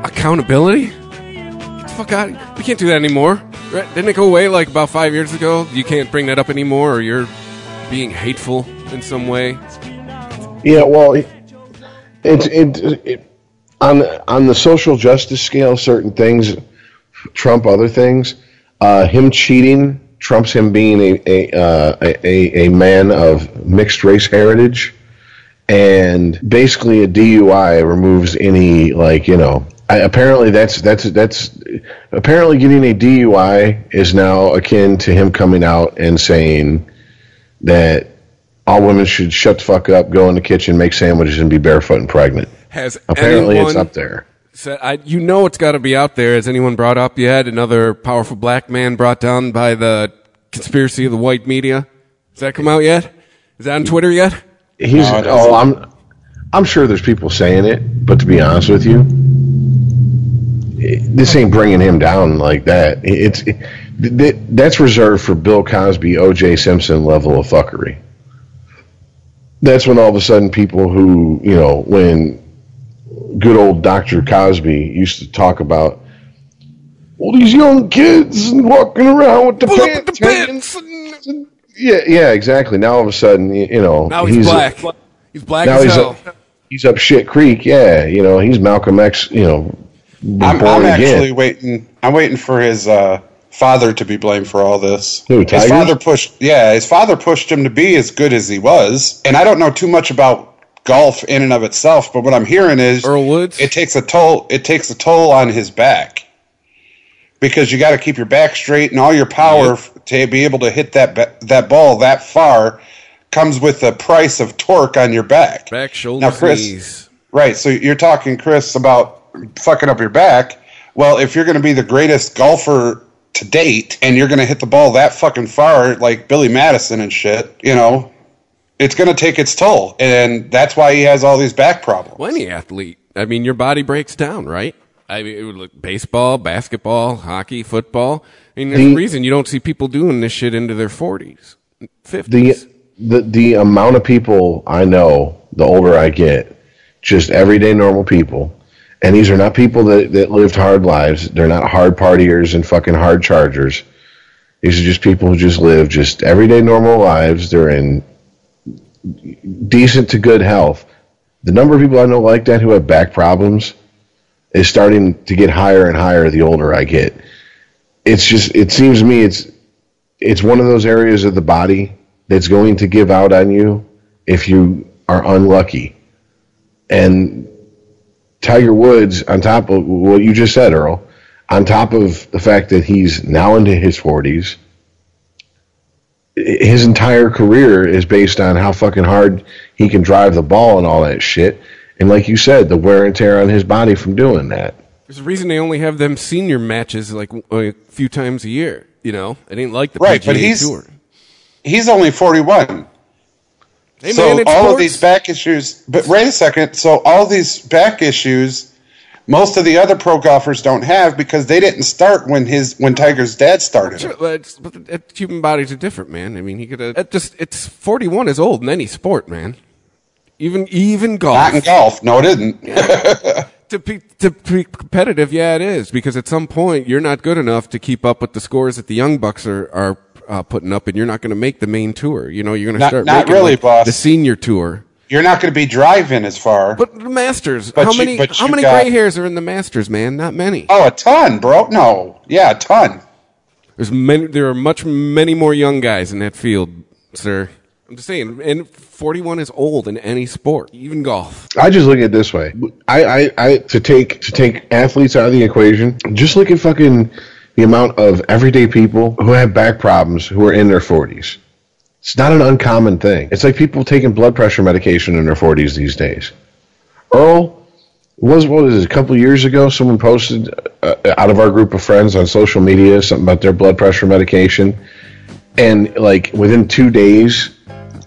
Accountability? Get the fuck out of here. We can't do that anymore. Didn't it go away like about five years ago? You can't bring that up anymore, or you're being hateful in some way. Yeah, well, it, it, it, it on the, on the social justice scale, certain things trump other things. Uh, him cheating trumps him being a a, uh, a a man of mixed race heritage, and basically a D U I removes any like you know. I, apparently, that's that's that's apparently getting a D U I is now akin to him coming out and saying that all women should shut the fuck up, go in the kitchen, make sandwiches, and be barefoot and pregnant. Has apparently it's up there. Said, I, you know it's got to be out there. Has anyone brought up yet another powerful black man brought down by the conspiracy of the white media? Has that come out yet? Is that on Twitter yet? He's oh, oh I'm I'm sure there's people saying it, but to be honest with you, it, this ain't bringing him down like that. It's it, th- that's reserved for Bill Cosby, O J Simpson level of fuckery. That's when all of a sudden people who, you know, when good old Doctor Cosby used to talk about, well, these young kids and walking around with the pants. The pants. And, and, yeah, yeah, exactly. Now all of a sudden, you know. Now he's, he's black. A, he's black now as he's hell. Up, he's up shit creek, yeah. You know, he's Malcolm X, you know, I'm, born I'm again. actually waiting. I'm waiting for his uh, father to be blamed for all this. Who, his father pushed, yeah, his father pushed him to be as good as he was. And I don't know too much about golf in and of itself, but what I'm hearing is Earl Woods. It takes a toll. It takes a toll on his back because you got to keep your back straight and all your power yep. to be able to hit that that ball that far comes with a price of torque on your back. Back, shoulders, knees. Right. So you're talking, Chris, about fucking up your back. Well, if you're going to be the greatest golfer to date and you're going to hit the ball that fucking far like Billy Madison and shit, you know, it's going to take its toll. And that's why he has all these back problems. Well, any athlete. I mean, your body breaks down, right? I mean, it would look baseball, basketball, hockey, football. I mean, there's the, a reason you don't see people doing this shit into their forties, fifties. The, the, the amount of people I know, the older I get, just everyday normal people. And these are not people that, that lived hard lives. They're not hard partiers and fucking hard chargers. These are just people who just live just everyday normal lives. They're in decent to good health. The number of people I know like that who have back problems is starting to get higher and higher the older I get. It's just, it seems to me it's it's one of those areas of the body that's going to give out on you if you are unlucky. And Tiger Woods, on top of what you just said, Earl, on top of the fact that he's now into his forties, his entire career is based on how fucking hard he can drive the ball and all that shit. And like you said, the wear and tear on his body from doing that. There's a reason they only have them senior matches like a few times a year. You know, it ain't like the P G A right, but he's, Tour. He's only forty-one. They so all sports. Of these back issues, but wait a second. So all these back issues, most of the other pro golfers don't have because they didn't start when his when Tiger's dad started. Sure, but, but human bodies are different, man. I mean, he could have it just it's forty-one is old in any sport, man. Even even golf. Not in golf. No, it isn't. Yeah. to be to be competitive, yeah, it is because at some point you're not good enough to keep up with the scores that the young bucks are are. Uh, putting up, and you're not going to make the main tour. You know, you're going to start not making really, like, the senior tour. You're not going to be driving as far. But the Masters, but how you, many how many got... gray hairs are in the Masters, man? Not many. Oh, a ton, bro. No, yeah, a ton. There's many. There are much many more young guys in that field, sir. I'm just saying, and forty-one is old in any sport, even golf. I just look at it this way. I, I, I to take to take athletes out of the equation. Just look at fucking. The amount of everyday people who have back problems who are in their forties. It's not an uncommon thing. It's like people taking blood pressure medication in their forties these days. Earl, was what was it, a couple of years ago, someone posted uh, out of our group of friends on social media something about their blood pressure medication. And, like, within two days,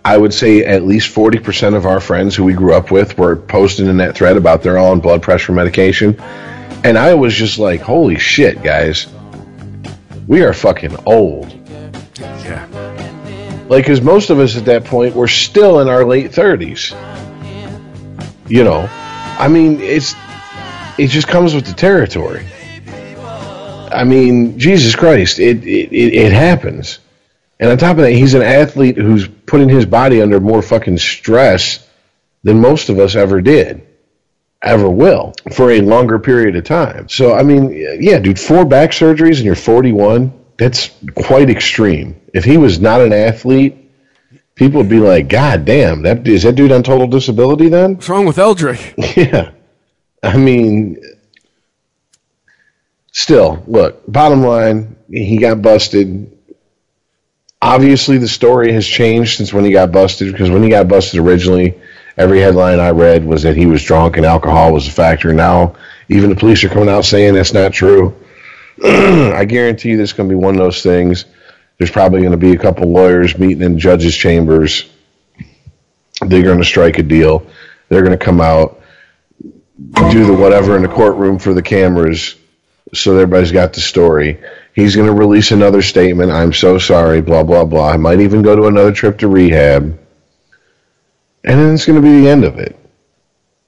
I would say at least forty percent of our friends who we grew up with were posting in that thread about they're all on blood pressure medication. And I was just like, holy shit, guys. We are fucking old. Yeah. Like, because most of us at that point were still in our late thirties. You know? I mean, it's it just comes with the territory. I mean, Jesus Christ, it it, it, it happens. And on top of that, he's an athlete who's putting his body under more fucking stress than most of us ever did, ever will, for a longer period of time. So, I mean, yeah, dude, four back surgeries and you're forty-one, that's quite extreme. If he was not an athlete, people would be like, God damn, that, is that dude on total disability then? What's wrong with Eldrick? Yeah. I mean, still, look, bottom line, he got busted. Obviously, the story has changed since when he got busted, because when he got busted originally, every headline I read was that he was drunk and alcohol was a factor. Now, even the police are coming out saying that's not true. I guarantee you this is going to be one of those things. There's probably going to be a couple lawyers meeting in judges' chambers. They're going to strike a deal. They're going to come out, do the whatever in the courtroom for the cameras, so everybody's got the story. He's going to release another statement. I'm so sorry, blah, blah, blah. I might even go to another trip to rehab. And then it's going to be the end of it.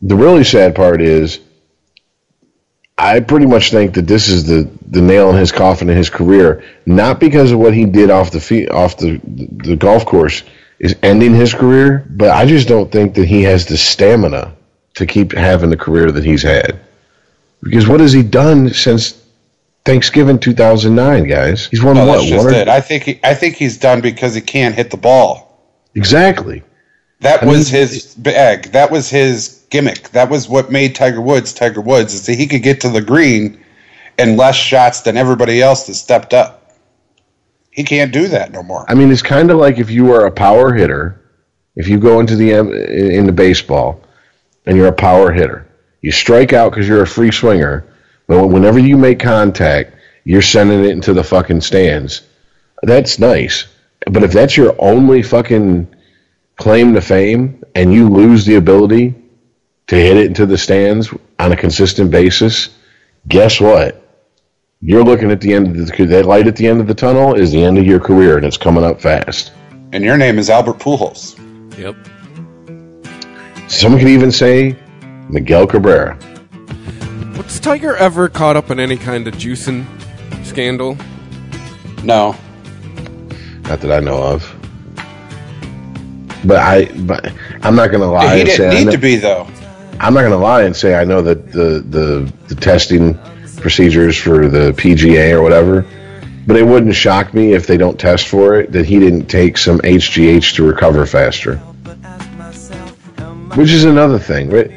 The really sad part is I pretty much think that this is the, the nail in his coffin in his career, not because of what he did off the fee- off the, the, the golf course is ending his career, but I just don't think that he has the stamina to keep having the career that he's had. Because what has he done since Thanksgiving two thousand nine, guys? He's won no, what? That's just one or- it. I think he, I think he's done because he can't hit the ball. Exactly. That I was mean, his bag. That was his gimmick. That was what made Tiger Woods Tiger Woods, is that he could get to the green in less shots than everybody else that stepped up. He can't do that no more. I mean, it's kind of like if you were a power hitter, if you go into the into baseball and you're a power hitter, you strike out because you're a free swinger. But whenever you make contact, you're sending it into the fucking stands. That's nice. But if that's your only fucking claim to fame and you lose the ability to hit it into the stands on a consistent basis, guess what? You're looking at the end of the, that light at the end of the tunnel is the end of your career, and it's coming up fast. And your name is Albert Pujols. Yep. Some could even say Miguel Cabrera. Was Tiger ever caught up in any kind of juicing scandal? No. Not that I know of. But, I, but I'm not going to lie. He and didn't say need I know, to be, though. I'm not going to lie and say I know that the, the, the testing procedures for the P G A or whatever, but it wouldn't shock me if they don't test for it, that he didn't take some H G H to recover faster. Which is another thing. But,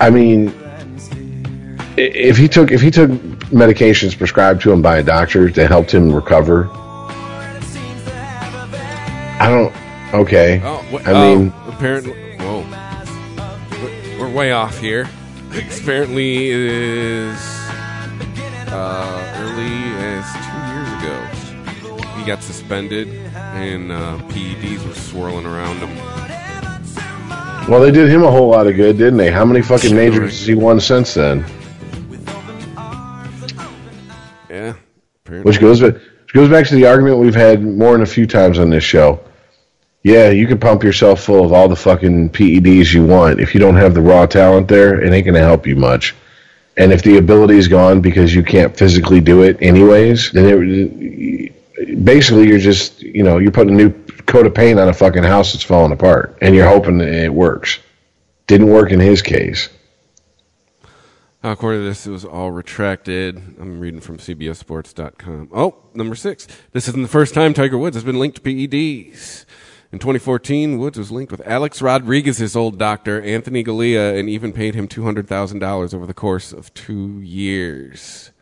I mean... If he took if he took medications prescribed to him by a doctor that helped him recover, I don't. Okay, oh, wh- I oh, mean, apparently, whoa, we're, we're way off here. Apparently, it is uh, early as two years ago. He got suspended, and uh, P E Ds were swirling around him. Well, they did him a whole lot of good, didn't they? How many fucking sure. majors has he won since then? Which goes, which goes back to the argument we've had more than a few times on this show. Yeah, you can pump yourself full of all the fucking P E Ds you want. If you don't have the raw talent there, it ain't going to help you much. And if the ability is gone because you can't physically do it anyways, then it, basically you're just, you know, you're putting a new coat of paint on a fucking house that's falling apart. And you're hoping that it works. Didn't work in his case. According to this, it was all retracted. I'm reading from C B S Sports dot com. Oh, number six. This isn't the first time Tiger Woods has been linked to P E Ds. In twenty fourteen, Woods was linked with Alex Rodriguez's old doctor, Anthony Galea, and even paid him two hundred thousand dollars over the course of two years.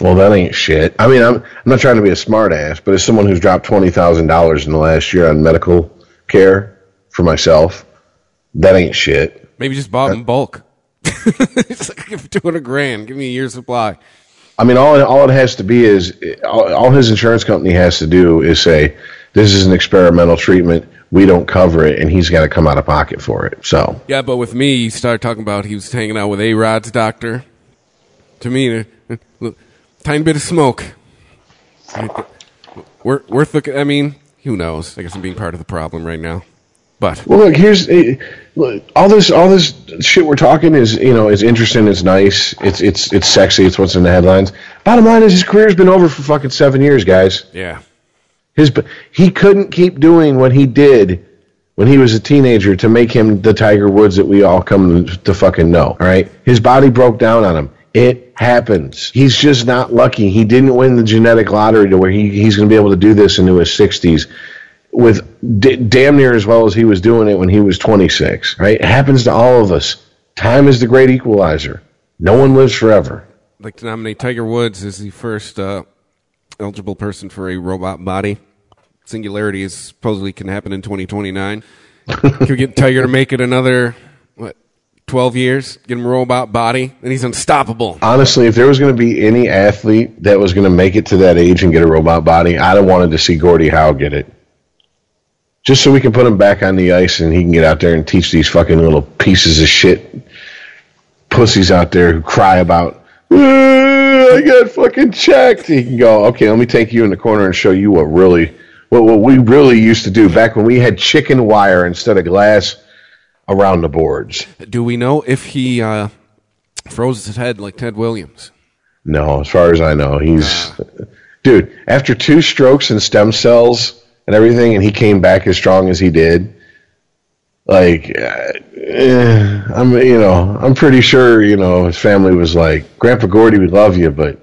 Well, that ain't shit. I mean, I'm I'm not trying to be a smartass, but as someone who's dropped twenty thousand dollars in the last year on medical care for myself, that ain't shit. Maybe just bought in bulk. It's like two hundred grand. Give me a year's supply. I mean, all it, all it has to be is all, all his insurance company has to do is say this is an experimental treatment. We don't cover it, and he's got to come out of pocket for it. So yeah, but with me, you started talking about he was hanging out with A-Rod's doctor. To me, a, a tiny bit of smoke. Worth, worth looking. I mean, who knows? I guess I'm being part of the problem right now. But well, look, here's look, all this all this shit we're talking is, you know, it's interesting, it's nice, it's it's it's sexy, it's what's in the headlines. Bottom line is his career's been over for fucking seven years, guys. Yeah. His he couldn't keep doing what he did when he was a teenager to make him the Tiger Woods that we all come to fucking know, all right? His body broke down on him. It happens. He's just not lucky. He didn't win the genetic lottery to where he, he's going to be able to do this into his sixties. With d- damn near as well as he was doing it when he was twenty-six, right? It happens to all of us. Time is the great equalizer. No one lives forever. I'd like to nominate Tiger Woods as the first uh, eligible person for a robot body. Singularity is supposedly can happen in twenty twenty-nine. Can we get Tiger to make it another, what, twelve years? Get him a robot body, and he's unstoppable. Honestly, if there was going to be any athlete that was going to make it to that age and get a robot body, I'd have wanted to see Gordie Howe get it. Just so we can put him back on the ice and he can get out there and teach these fucking little pieces of shit pussies out there who cry about, I got fucking checked. He can go, okay, let me take you in the corner and show you what really, what, what we really used to do back when we had chicken wire instead of glass around the boards. Do we know if he uh, froze his head like Ted Williams? No, as far as I know, he's... Uh. Dude, after two strokes and stem cells... and everything, and he came back as strong as he did. Like, eh, I'm, you know, I'm pretty sure, you know, his family was like, "Grandpa Gordy, we love you, but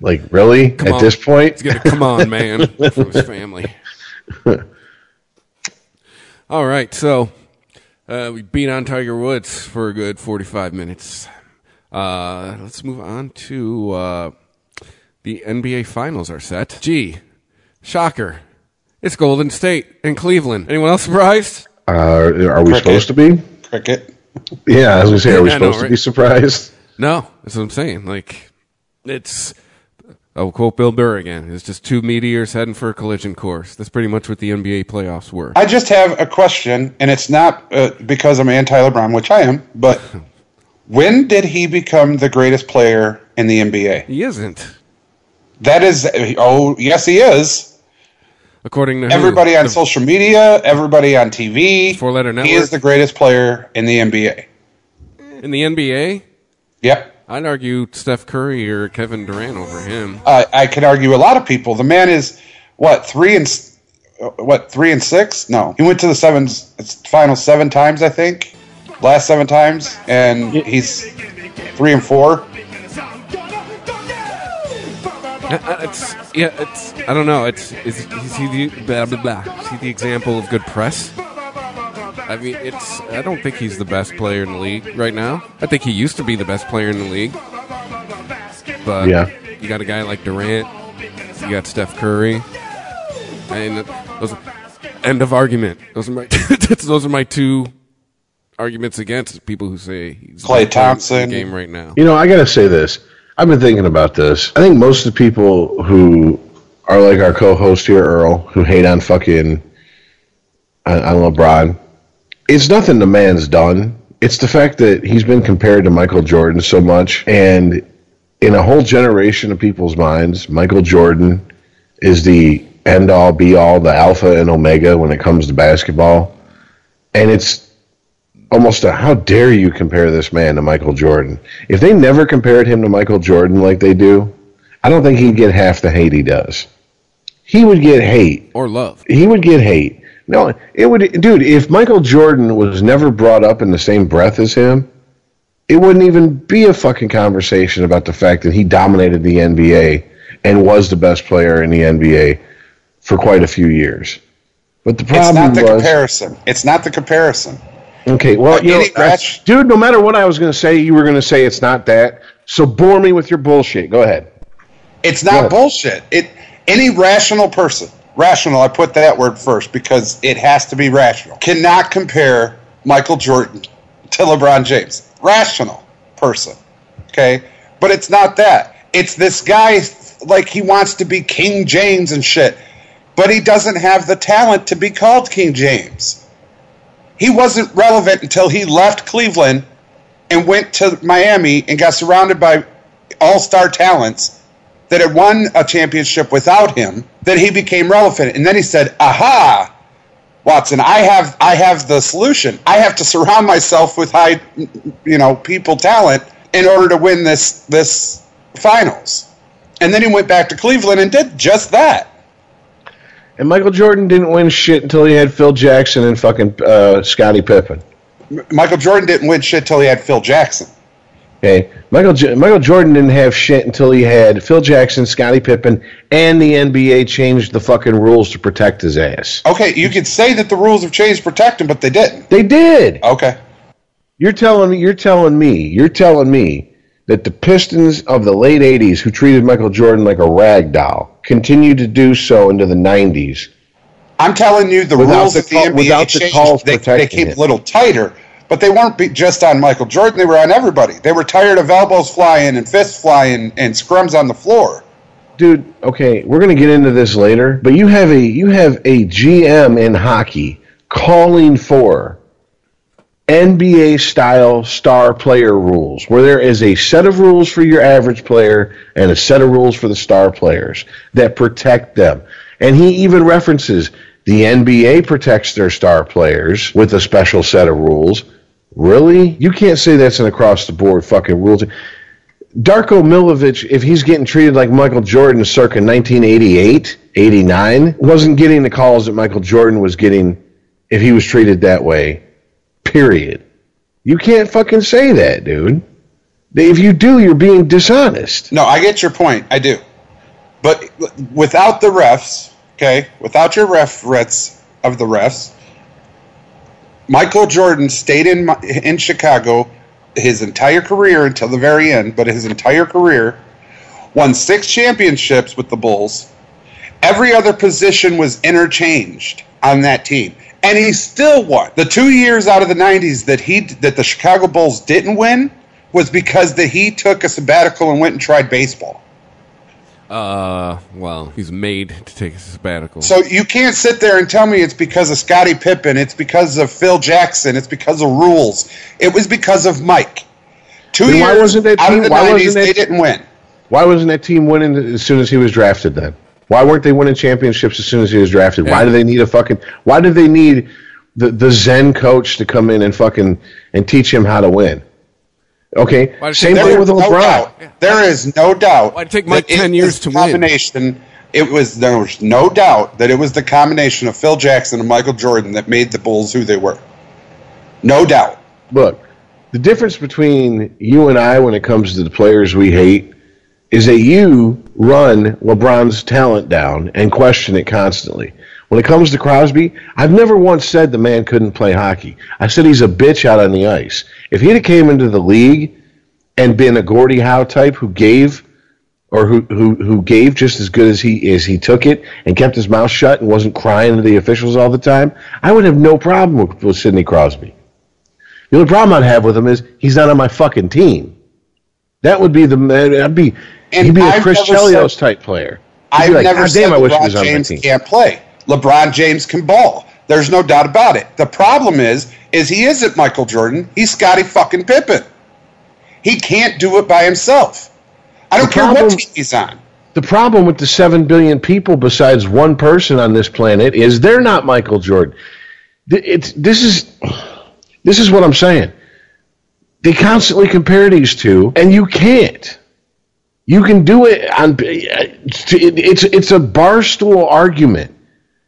like, really, come at on. This point, it's gonna come on, man." From his family. All right, so uh, we beat on Tiger Woods for a good forty-five minutes. Uh, let's move on to uh, the N B A Finals are set. Gee, shocker. It's Golden State and Cleveland. Anyone else surprised? Uh, are we Cricket. supposed to be? Cricket. Yeah, I was going to say, are we yeah, supposed no, right? to be surprised? No, that's what I'm saying. Like, it's, I'll quote Bill Burr again, it's just two meteors heading for a collision course. That's pretty much what the N B A playoffs were. I just have a question, and it's not uh, because I'm anti-LeBron, which I am, but when did he become the greatest player in the N B A? He isn't. That is, oh, yes, he is. According to everybody who? on the, social media, everybody on T V, four-letter network. He is the greatest player in the N B A. In the N B A? Yep. I'd argue Steph Curry or Kevin Durant over him. Uh, I could argue a lot of people. The man is what three and what three and six? No, he went to the sevens, final seven times, I think, last seven times, and he's three and four. It's, yeah, it's. I don't know. It's. Is, is he the blah blah blah? Is he the example of good press? I mean, it's. I don't think he's the best player in the league right now. I think he used to be the best player in the league. But yeah, you got a guy like Durant. You got Steph Curry. And those. End of argument. Those are my. Those are my two. Arguments against people who say he's Clay Thompson game right now. You know, I gotta say this. I've been thinking about this. I think most of the people who are like our co-host here, Earl, who hate on fucking on, on LeBron, it's nothing the man's done. It's the fact that he's been compared to Michael Jordan so much. And in a whole generation of people's minds, Michael Jordan is the end-all, be-all, the alpha and omega when it comes to basketball. And it's... almost a, how dare you compare this man to Michael Jordan? If they never compared him to Michael Jordan like they do, I don't think he'd get half the hate he does. He would get hate. Or love. He would get hate. No, it would, dude, if Michael Jordan was never brought up in the same breath as him, it wouldn't even be a fucking conversation about the fact that he dominated the N B A and was the best player in the N B A for quite a few years. But the problem was... It's not the was, comparison. It's not the comparison. Okay, well, you know, match, dude, no matter what I was going to say, you were going to say it's not that. So bore me with your bullshit. Go ahead. It's not right. bullshit. It any rational person, rational, I put that word first because it has to be rational, cannot compare Michael Jordan to LeBron James. Rational person, okay? But it's not that. It's this guy, like, he wants to be King James and shit, but he doesn't have the talent to be called King James. He wasn't relevant until he left Cleveland and went to Miami and got surrounded by all-star talents that had won a championship without him, that he became relevant. And then he said, aha, Watson, I have I have the solution. I have to surround myself with high, you know, people talent in order to win this this finals. And then he went back to Cleveland and did just that. And Michael Jordan didn't win shit until he had Phil Jackson and fucking uh, Scottie Pippen. M- Michael Jordan didn't win shit until he had Phil Jackson. Okay, Michael J- Michael Jordan didn't have shit until he had Phil Jackson, Scottie Pippen, and the N B A changed the fucking rules to protect his ass. Okay, you could say that the rules have changed to protect him, but they didn't. They did. Okay. You're telling me. You're telling me. You're telling me that the Pistons of the late eighties, who treated Michael Jordan like a rag doll, continued to do so into the nineties. I'm telling you, the rules at the N B A changed. They, they came a little tighter. But they weren't be just on Michael Jordan. They were on everybody. They were tired of elbows flying and fists flying and scrums on the floor. Dude, okay, we're going to get into this later, but you have a you have a G M in hockey calling for N B A-style star player rules, where there is a set of rules for your average player and a set of rules for the star players that protect them. And he even references the N B A protects their star players with a special set of rules. Really? You can't say that's an across-the-board fucking rule. Darko Miljevic, if he's getting treated like Michael Jordan circa nineteen eighty-eight, eighty-nine, wasn't getting the calls that Michael Jordan was getting if he was treated that way, period. You can't fucking say that, dude. If you do, you're being dishonest. No, I get your point. I do. But without the refs, okay, without your reference of the refs, Michael Jordan stayed in in Chicago his entire career until the very end, but his entire career, won six championships with the Bulls. Every other position was interchanged on that team, and he still won. The two years out of the nineties that he that the Chicago Bulls didn't win was because that he took a sabbatical and went and tried baseball. Uh, well, he's made to take a sabbatical. So you can't sit there and tell me it's because of Scottie Pippen, it's because of Phil Jackson, it's because of rules. It was because of Mike. Two then years why wasn't that out team, of the nineties, they didn't win. Why wasn't that team winning as soon as he was drafted then? Why weren't they winning championships as soon as he was drafted? Yeah. Why do they need a fucking... Why do they need the, the Zen coach to come in and fucking and teach him how to win? Okay, same thing with LeBron. There is no doubt. It took Mike ten years to win. It was there was no doubt that it was the combination of Phil Jackson and Michael Jordan that made the Bulls who they were. No doubt. Look, the difference between you and I when it comes to the players we hate is that you run LeBron's talent down and question it constantly. When it comes to Crosby, I've never once said the man couldn't play hockey. I said he's a bitch out on the ice. If he'd have came into the league and been a Gordie Howe type who gave or who, who, who gave just as good as he as he took it and kept his mouth shut and wasn't crying to the officials all the time, I would have no problem with, with Sidney Crosby. The only problem I'd have with him is he's not on my fucking team. That would be the I'd be and he'd be I've a Chris Chelios said, type player. He'd I've like, never oh, said damn, I wish he was on my team. Can't play. LeBron James can ball. There's no doubt about it. The problem is, is he isn't Michael Jordan. He's Scottie fucking Pippen. He can't do it by himself. I don't care what team he's on. The problem with the seven billion people besides one person on this planet is they're not Michael Jordan. It's, this is, this is what I'm saying. They constantly compare these two, and you can't. You can do it on... It's, it's a barstool argument.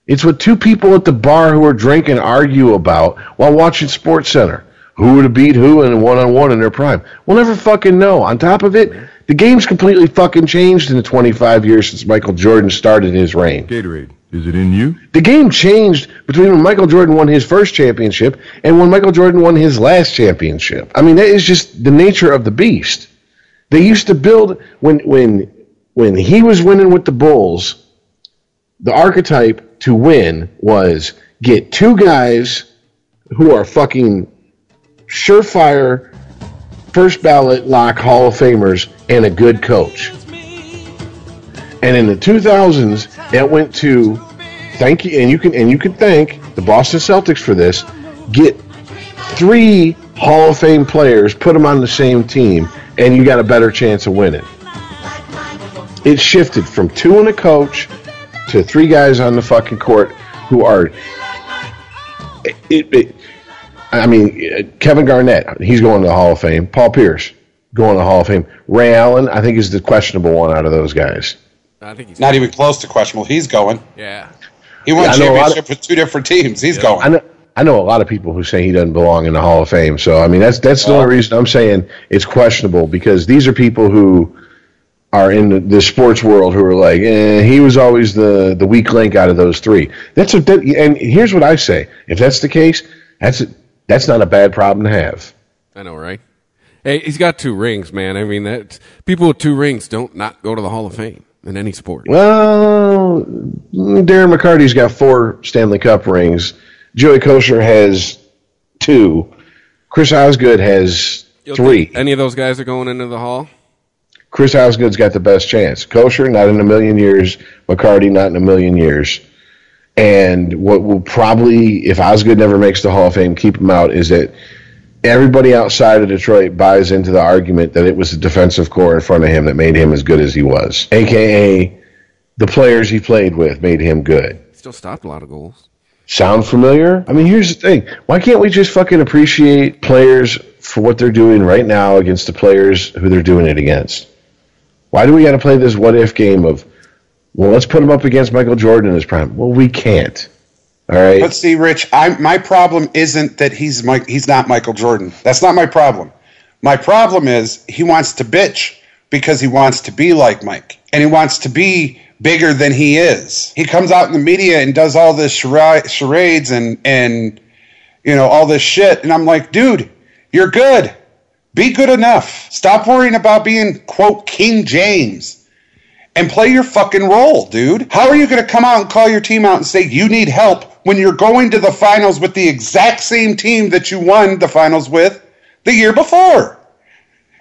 It's what two people at the bar who are drinking argue about while watching SportsCenter. Who would have beat who in a one-on-one in their prime? We'll never fucking know. On top of it, the game's completely fucking changed in the twenty-five years since Michael Jordan started his reign. Gatorade, is it in you? The game changed between when Michael Jordan won his first championship and when Michael Jordan won his last championship. I mean, that is just the nature of the beast. They used to build... when when when he was winning with the Bulls, the archetype to win was get two guys who are fucking surefire first ballot lock Hall of Famers and a good coach. And in the two thousands, it went to thank you, and you can and you can thank the Boston Celtics for this. Get three Hall of Fame players, put them on the same team, and you got a better chance of winning. It shifted from two and a coach to three guys on the fucking court who are. It, it, it, I mean, Kevin Garnett, he's going to the Hall of Fame. Paul Pierce, going to the Hall of Fame. Ray Allen, I think, is the questionable one out of those guys. I think he's not even close to questionable. He's going. Yeah. He won yeah, championship with two different teams. He's yeah. going. I know, I know a lot of people who say he doesn't belong in the Hall of Fame. So, I mean, that's that's the oh. only reason I'm saying it's questionable, because these are people who are in the, the sports world who are like, eh, he was always the, the weak link out of those three. That's a, that, and here's what I say. If that's the case, that's a, that's not a bad problem to have. I know, right? Hey, he's got two rings, man. I mean, that people with two rings don't not go to the Hall of Fame in any sport. Well, Darren McCarty's got four Stanley Cup rings. Joey Kosher has two. Chris Osgood has You'll three. Any of those guys are going into the Hall? Chris Osgood's got the best chance. Kosher, not in a million years. McCarty, not in a million years. And what will probably, if Osgood never makes the Hall of Fame, keep him out, is that everybody outside of Detroit buys into the argument that it was the defensive core in front of him that made him as good as he was, a k a the players he played with made him good. Still stopped a lot of goals. Sound familiar? I mean, here's the thing. Why can't we just fucking appreciate players for what they're doing right now against the players who they're doing it against? Why do we got to play this what-if game of, well, let's put him up against Michael Jordan in his prime? Well, we can't. All right. But see, Rich, I, my problem isn't that he's Mike, he's not Michael Jordan. That's not my problem. My problem is he wants to bitch because he wants to be like Mike, and he wants to be bigger than he is. He comes out in the media and does all this chara- charades and, and you know all this shit, and I'm like, dude, you're good. Be good enough. Stop worrying about being, quote, King James. And play your fucking role, dude. How are you going to come out and call your team out and say you need help when you're going to the finals with the exact same team that you won the finals with the year before?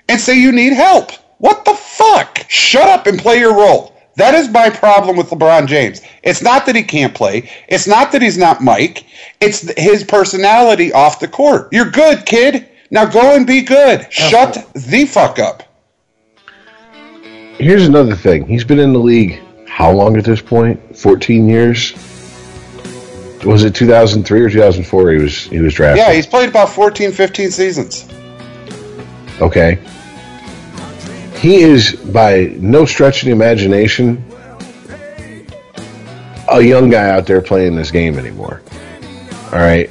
And say you need help. What the fuck? Shut up and play your role. That is my problem with LeBron James. It's not that he can't play. It's not that he's not Mike. It's his personality off the court. You're good, kid. Now go and be good. Shut the fuck up. Here's another thing. He's been in the league how long at this point? fourteen years? Was it two thousand three or two thousand four he was he was drafted? Yeah, he's played about fourteen, fifteen seasons. Okay. He is, by no stretch of the imagination, a young guy out there playing this game anymore. All right.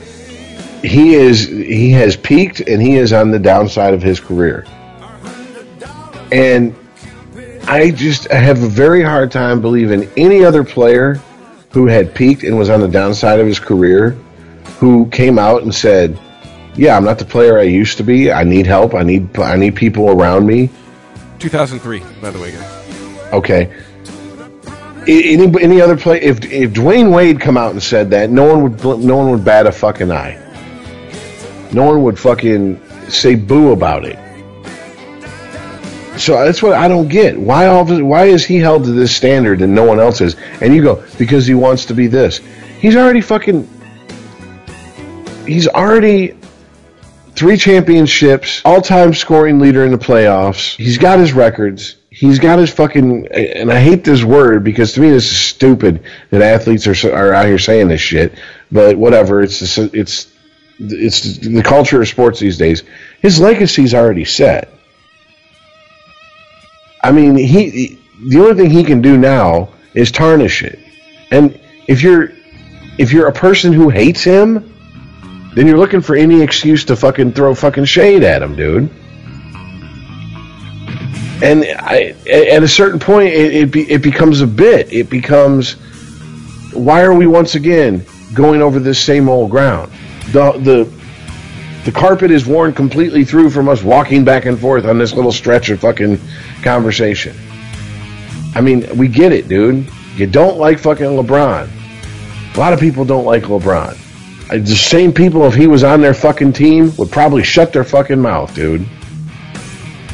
He is he has peaked, and he is on the downside of his career. And I just I have a very hard time believing any other player who had peaked and was on the downside of his career who came out and said, yeah, I'm not the player I used to be. I need help. I need I need people around me. two thousand three, by the way, guys. Okay. Any any other play, if if Dwayne Wade come out and said that, no one would no one would bat a fucking eye. No one would fucking say boo about it. So that's what I don't get. Why all? This, why is he held to this standard and no one else is? And you go, because he wants to be this. He's already fucking... He's already three championships, all-time scoring leader in the playoffs. He's got his records. He's got his fucking... And I hate this word because to me this is stupid that athletes are, are out here saying this shit. But whatever, it's it's it's the culture of sports these days. His legacy's already set. I mean, he, he. The only thing he can do now is tarnish it. And if you're, if you're a person who hates him, then you're looking for any excuse to fucking throw fucking shade at him, dude. And I, at a certain point, it it, be, it becomes a bit. It becomes, why are we once again going over this same old ground? The the. The carpet is worn completely through from us walking back and forth on this little stretch of fucking conversation. I mean, we get it, dude. You don't like fucking LeBron. A lot of people don't like LeBron. The same people, if he was on their fucking team, would probably shut their fucking mouth, dude.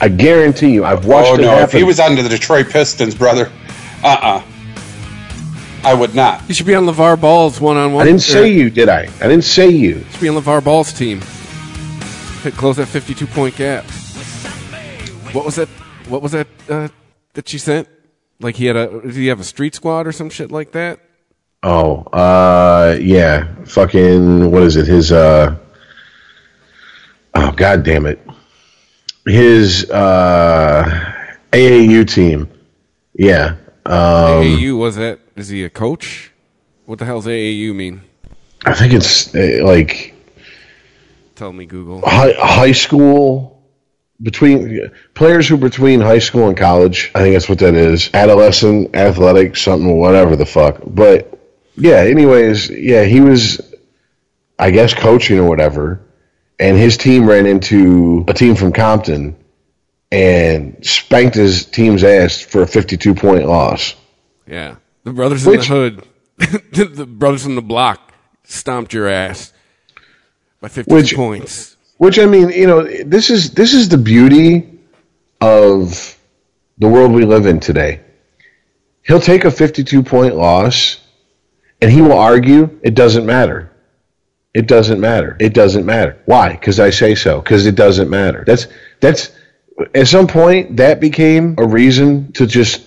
I guarantee you. I've watched oh, no. it happen. If he was on the Detroit Pistons, brother, uh-uh. I would not. You should be on LeVar Ball's one-on-one. I didn't say or, you, did I? I didn't say you. You should be on LeVar Ball's team. Close that fifty-two point gap. What was that? What was that uh, that she sent? Like he had a? Did he have a street squad or some shit like that? Oh, uh, yeah. Fucking what is it? His uh, oh god damn it, his uh, A A U team. Yeah, um, A A U was that? Is he a coach? What the hell's A A U mean? I think it's uh, like. Tell me, Google. High, high school, between players who are between high school and college. I think that's what that is. Adolescent, athletic, something, whatever the fuck. But, yeah, anyways, yeah, he was, I guess, coaching or whatever. And his team ran into a team from Compton and spanked his team's ass for a fifty-two point loss. Yeah. The brothers Which, in the hood, the brothers from the block stomped your ass. By fifty which, points. Which, I mean, you know, this is this is the beauty of the world we live in today. He'll take a fifty-two point loss, and he will argue, it doesn't matter. It doesn't matter. It doesn't matter. Why? Because I say so. Because it doesn't matter. That's that's at some point, that became a reason to just,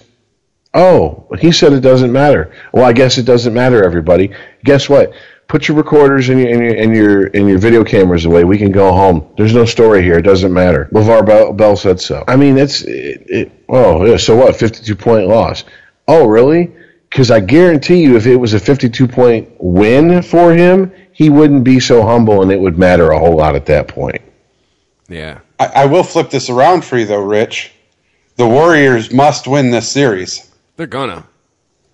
oh, he said it doesn't matter. Well, I guess it doesn't matter, everybody. Guess what? Put your recorders and your and your and your, and your video cameras away. We can go home. There's no story here. It doesn't matter. LeVar Bell, Bell said so. I mean, that's it, it, oh yeah. So what? fifty-two point loss. Oh really? Because I guarantee you, if it was a fifty-two point win for him, he wouldn't be so humble, and it would matter a whole lot at that point. Yeah. I, I will flip this around for you though, Rich. The Warriors must win this series. They're gonna.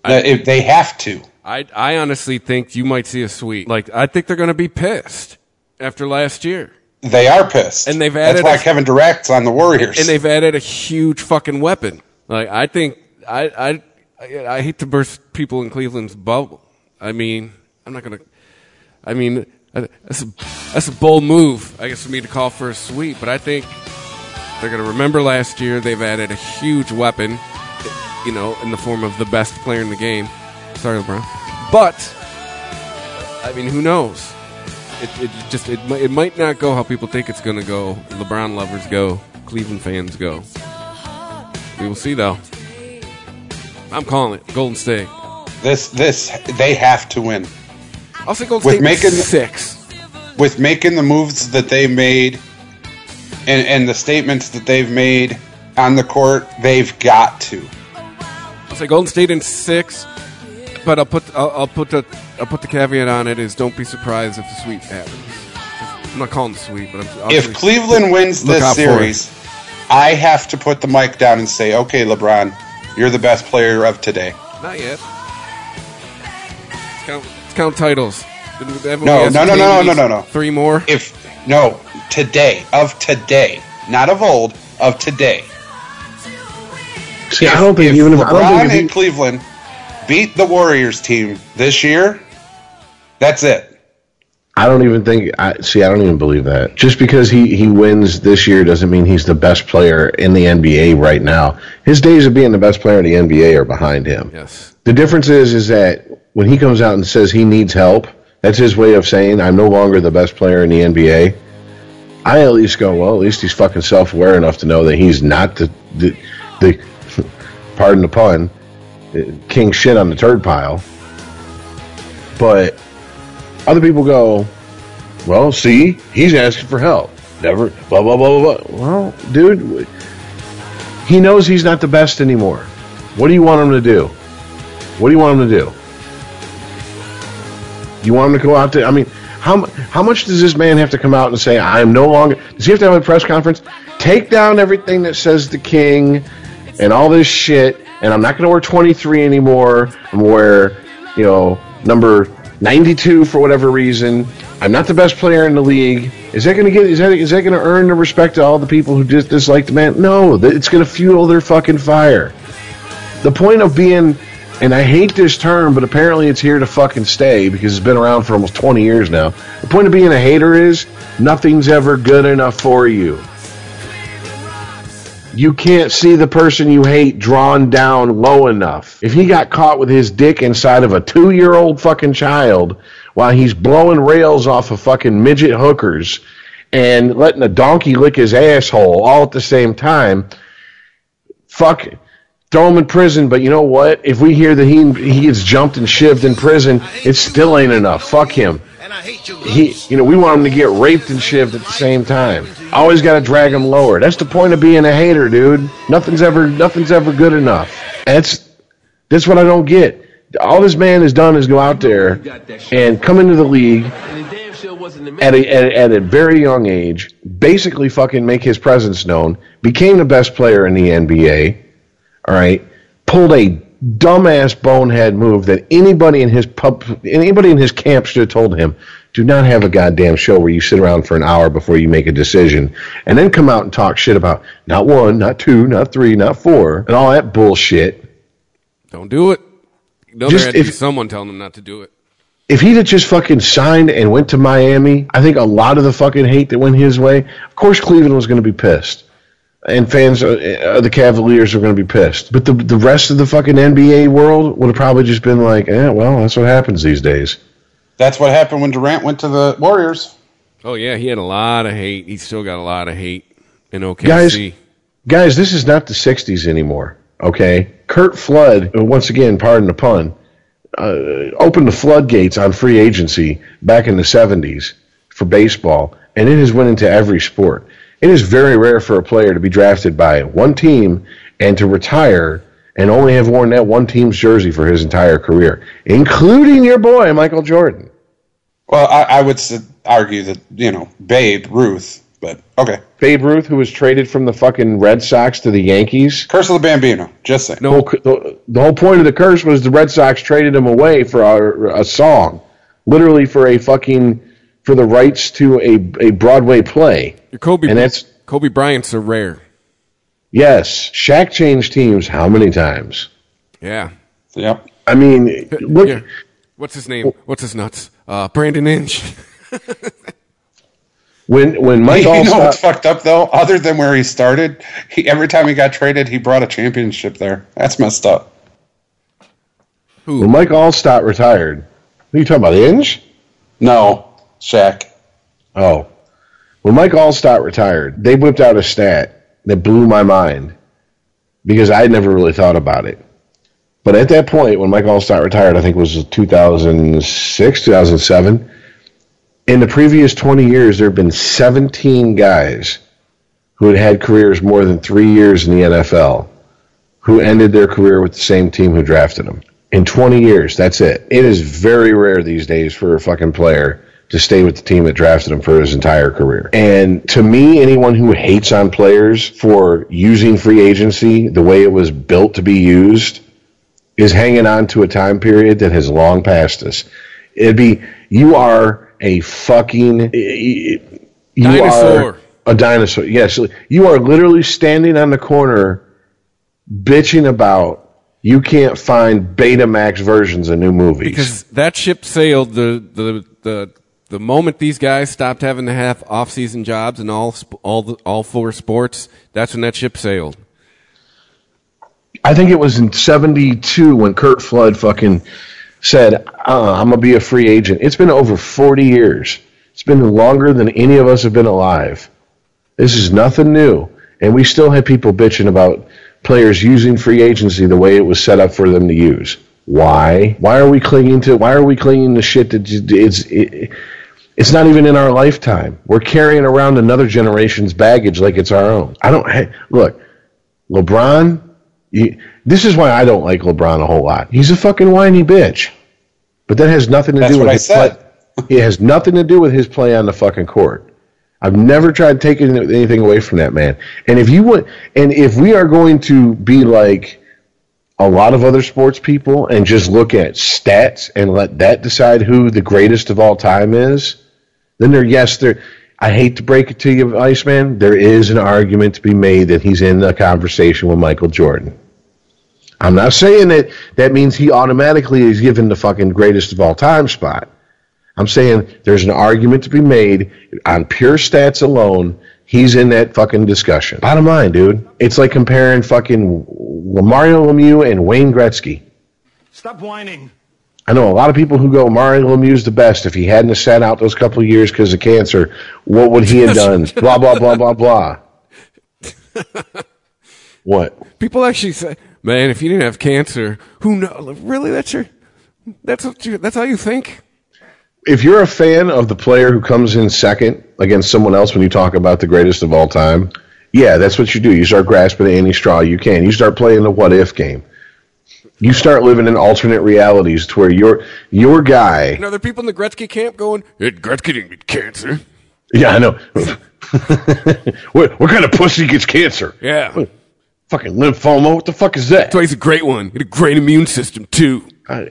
I, if they have to. I, I honestly think you might see a sweep. Like, I think they're going to be pissed after last year. They are pissed. And they've added. That's why a, Kevin Durant's on the Warriors. And they've added a huge fucking weapon. Like, I think I I I hate to burst people in Cleveland's bubble. I mean, I'm not going to. I mean, that's a, that's a bold move, I guess, for me to call for a sweep. But I think they're going to remember last year. They've added a huge weapon, you know, in the form of the best player in the game. Sorry, LeBron. But, I mean, who knows? It, it just it, it might not go how people think it's going to go. LeBron lovers go. Cleveland fans go. We will see, though. I'm calling it. Golden State. This, this they have to win. I'll say Golden State making six. With making the moves that they made and, and the statements that they've made on the court, they've got to. I'll say Golden State in six. But I'll put I'll, I'll put the I'll put the caveat on it is don't be surprised if the sweep happens. I'm not calling the sweep, but I'm, I'll if Cleveland wins this series, I have to put the mic down and say, "Okay, LeBron, you're the best player of today." Not yet. Let's count, let's count titles. No, no, no, no, no, no, no, no. Three more. If no today of today, not of old of today. See, if, I don't think if even if LeBron I don't think in Cleveland. Beat the Warriors team this year, that's it. I don't even think I see I don't even believe that. Just because he, he wins this year doesn't mean he's the best player in the N B A right now. His days of being the best player in the N B A are behind him. Yes. The difference is is that when he comes out and says he needs help, that's his way of saying I'm no longer the best player in the N B A. I at least go, well, at least he's fucking self-aware enough to know that he's not the the, the pardon the pun, king shit on the turd pile. But other people go, well, see, he's asking for help. Never, blah, blah, blah, blah, blah. Well, dude, he knows he's not the best anymore. What do you want him to do? What do you want him to do? You want him to go out to, I mean, how, how much does this man have to come out and say, I'm no longer, does he have to have a press conference? Take down everything that says the king and all this shit. And I'm not going to wear twenty-three anymore. I'm going to wear, you know, number ninety-two for whatever reason. I'm not the best player in the league. Is that going to get? Is that is that going to earn the respect of all the people who dis- dislike the man? No, it's going to fuel their fucking fire. The point of being, and I hate this term, but apparently it's here to fucking stay because it's been around for almost twenty years now. The point of being a hater is nothing's ever good enough for you. You can't see the person you hate drawn down low enough. If he got caught with his dick inside of a two-year-old fucking child while he's blowing rails off of fucking midget hookers and letting a donkey lick his asshole all at the same time, fuck, throw him in prison. But you know what? If we hear that he he gets jumped and shivved in prison, it still ain't enough. Fuck him. He, you know, we want him to get raped and shivved at the same time. Always got to drag him lower. That's the point of being a hater, dude. Nothing's ever, nothing's ever good enough. That's, that's what I don't get. All this man has done is go out there and come into the league at a, at, at a very young age, basically fucking make his presence known, became the best player in the N B A, all right, pulled a dumbass bonehead move that anybody in his pub, anybody in his camp should have told him, do not have a goddamn show where you sit around for an hour before you make a decision and then come out and talk shit about not one, not two, not three, not four, and all that bullshit. Don't do it. No, just, there had to if, be someone telling him not to do it. If he'd have just fucking signed and went to Miami, I think a lot of the fucking hate that went his way, of course Cleveland was going to be pissed. And fans of uh, the Cavaliers are going to be pissed. But the the rest of the fucking N B A world would have probably just been like, eh, well, that's what happens these days. That's what happened when Durant went to the Warriors. Oh, yeah, he had a lot of hate. He still got a lot of hate in O K C. Guys, guys, this is not the sixties anymore, okay? Curt Flood, once again, pardon the pun, uh, opened the floodgates on free agency back in the seventies for baseball, and it has went into every sport. It is very rare for a player to be drafted by one team and to retire and only have worn that one team's jersey for his entire career, including your boy, Michael Jordan. Well, I, I would argue that, you know, Babe Ruth, but okay. Babe Ruth, who was traded from the fucking Red Sox to the Yankees. Curse of the Bambino, just saying. No, the, the whole point of the curse was the Red Sox traded him away for a, a song, literally for a fucking... for the rights to a, a Broadway play. Kobe, and that's Kobe Bryant's are rare. Yes. Shaq changed teams how many times? Yeah. Yep. I mean, look. Yeah. What's his name? What's his nuts? Uh, Brandon Inge. when when Mike You Allstott, know what's fucked up, though? Other than where he started, he, every time he got traded, he brought a championship there. That's messed up. Who? When Mike Allstott retired. What are you talking about, Inge? No. Shaq. Oh. When Mike Allstott retired, they whipped out a stat that blew my mind because I never really thought about it. But at that point, when Mike Allstott retired, I think it was two thousand six, two thousand seven, in the previous twenty years, there have been seventeen guys who had had careers more than three years in the N F L who ended their career with the same team who drafted them. In twenty years, that's it. It is very rare these days for a fucking player to stay with the team that drafted him for his entire career. And to me, anyone who hates on players for using free agency the way it was built to be used is hanging on to a time period that has long passed us. It'd be, you are a fucking... You dinosaur. Are a dinosaur, yes. You are literally standing on the corner bitching about you can't find Betamax versions of new movies. Because that ship sailed the... the, the The moment these guys stopped having to have off-season jobs in all all the, all four sports, that's when that ship sailed. I think it was in seventy-two when Curt Flood fucking said, uh, I'm going to be a free agent. It's been over forty years. It's been longer than any of us have been alive. This is nothing new. And we still have people bitching about players using free agency the way it was set up for them to use. Why? Why are we clinging to Why are we clinging to shit that it's... It, It's not even in our lifetime. We're carrying around another generation's baggage like it's our own. I don't hey, look. LeBron, he, this is why I don't like LeBron a whole lot. He's a fucking whiny bitch. But that has nothing to That's do with what his I said. play. It has nothing to do with his play on the fucking court. I've never tried taking anything away from that man. And if you would, and if we are going to be like a lot of other sports people and just look at stats and let that decide who the greatest of all time is, then there, yes, there. I hate to break it to you, Iceman. There is an argument to be made that he's in a conversation with Michael Jordan. I'm not saying that that means he automatically is given the fucking greatest of all time spot. I'm saying there's an argument to be made on pure stats alone. He's in that fucking discussion. Bottom line, dude. It's like comparing fucking Mario Lemieux and Wayne Gretzky. Stop whining. I know a lot of people who go, Mario Lemieux's the best. If he hadn't sat out those couple of years because of cancer, what would he have done? Blah, blah, blah, blah, blah. What? People actually say, man, if you didn't have cancer, who knows? Really? That's your, that's what you, that's how you think? If you're a fan of the player who comes in second against someone else when you talk about the greatest of all time, yeah, that's what you do. You start grasping at any straw you can. You start playing the what-if game. You start living in alternate realities to where your your guy... And are there people in the Gretzky camp going, Gretzky didn't get cancer? Yeah, I know. what, what kind of pussy gets cancer? Yeah. What, fucking lymphoma? What the fuck is that? That's why he's a great one. He had a great immune system, too. I,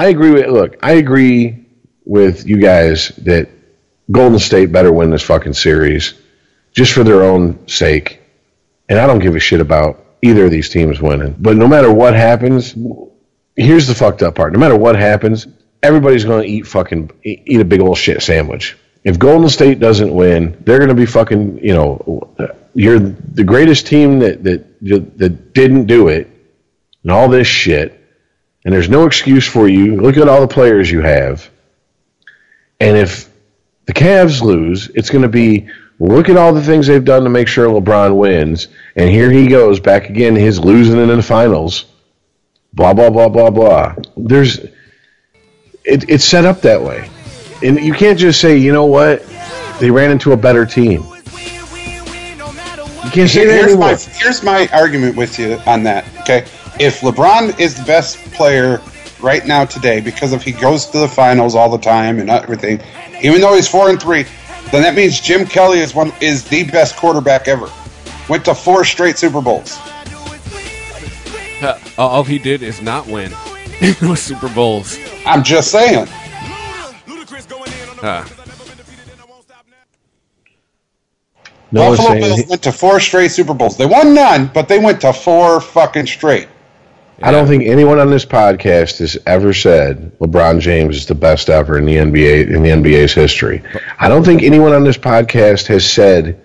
I agree with... Look, I agree with you guys that Golden State better win this fucking series just for their own sake. And I don't give a shit about either of these teams winning. But no matter what happens, here's the fucked up part. No matter what happens, everybody's going to eat fucking eat a big old shit sandwich. If Golden State doesn't win, they're going to be fucking, you know, you're the greatest team that, that that didn't do it and all this shit. And there's no excuse for you. Look at all the players you have. And if the Cavs lose, it's going to be, look at all the things they've done to make sure LeBron wins, and here he goes back again, his losing in the finals, blah, blah, blah, blah, blah. There's, it, it's set up that way. And you can't just say, you know what, they ran into a better team. You can't say that anymore. Here's my, here's my argument with you on that, okay? If LeBron is the best player right now today, because if he goes to the finals all the time and everything, even though he's four and three, then that means Jim Kelly is one is the best quarterback ever. Went to four straight Super Bowls. Uh, all he did is not win with Super Bowls. I'm just saying. Uh. No, Buffalo saying Bills he- went to four straight Super Bowls. They won none, but they went to four fucking straight. Yeah. I don't think anyone on this podcast has ever said LeBron James is the best ever in the N B A in the N B A's history. I don't think anyone on this podcast has said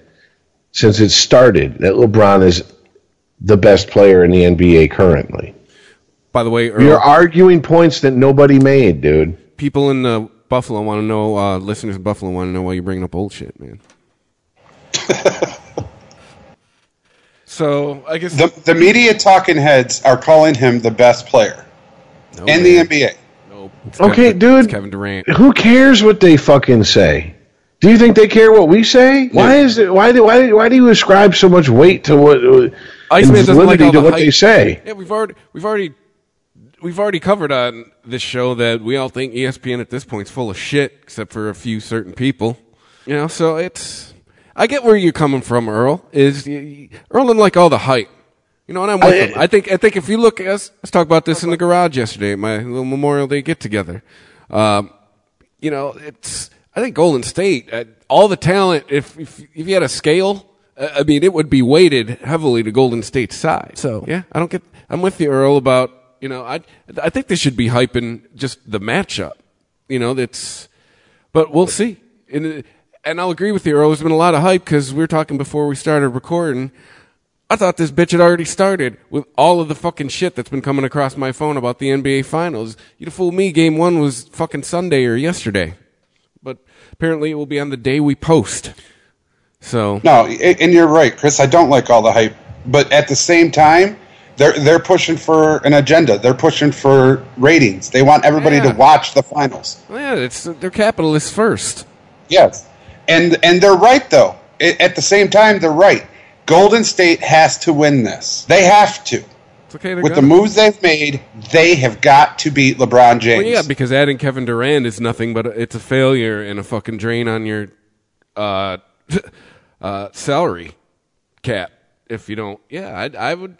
since it started that LeBron is the best player in the N B A currently. By the way, Earl, you're arguing points that nobody made, dude. People in uh, Buffalo want to know. Uh, listeners in Buffalo want to know why you're bringing up old shit, man. So I guess the, the media talking heads are calling him the best player no, in man. the N B A. Nope. Okay, Kevin, dude. Kevin Durant. Who cares what they fucking say? Do you think they care what we say? Yeah. Why is it? Why do? Why, why do you ascribe so much weight to what? Uh, Iceman doesn't like all to the what hype. They say. Yeah, we've already, we've already, we've already covered on this show that we all think E S P N at this point is full of shit, except for a few certain people. You know, so it's. I get where you're coming from, Earl. Is Earl didn't like all the hype, you know? And I'm with I, him. I think I think if you look, let's, let's talk about this in the garage yesterday, my little Memorial Day get together. Um, you know, it's I think Golden State, uh, all the talent. If if, if you had a scale, uh, I mean, it would be weighted heavily to Golden State's side. So yeah, I don't get. I'm with you, Earl. About you know, I I think they should be hyping just the matchup. You know, that's. But we'll see. And. And I'll agree with you, Earl. There's been a lot of hype because we were talking before we started recording. I thought this bitch had already started with all of the fucking shit that's been coming across my phone about the N B A Finals. You'd fool me. Game one was fucking Sunday or yesterday. But apparently it will be on the day we post. So no, and you're right, Chris. I don't like all the hype. But at the same time, they're, they're pushing for an agenda. They're pushing for ratings. They want everybody yeah. to watch the Finals. Yeah, it's, they're capitalists first. Yes. And and they're right, though. It, at the same time, they're right. Golden State has to win this. They have to. It's okay, with the moves they've made, they have got to beat LeBron James. Well, yeah, because adding Kevin Durant is nothing but a, it's a failure and a fucking drain on your uh, uh, salary cap if you don't. Yeah, I, I would.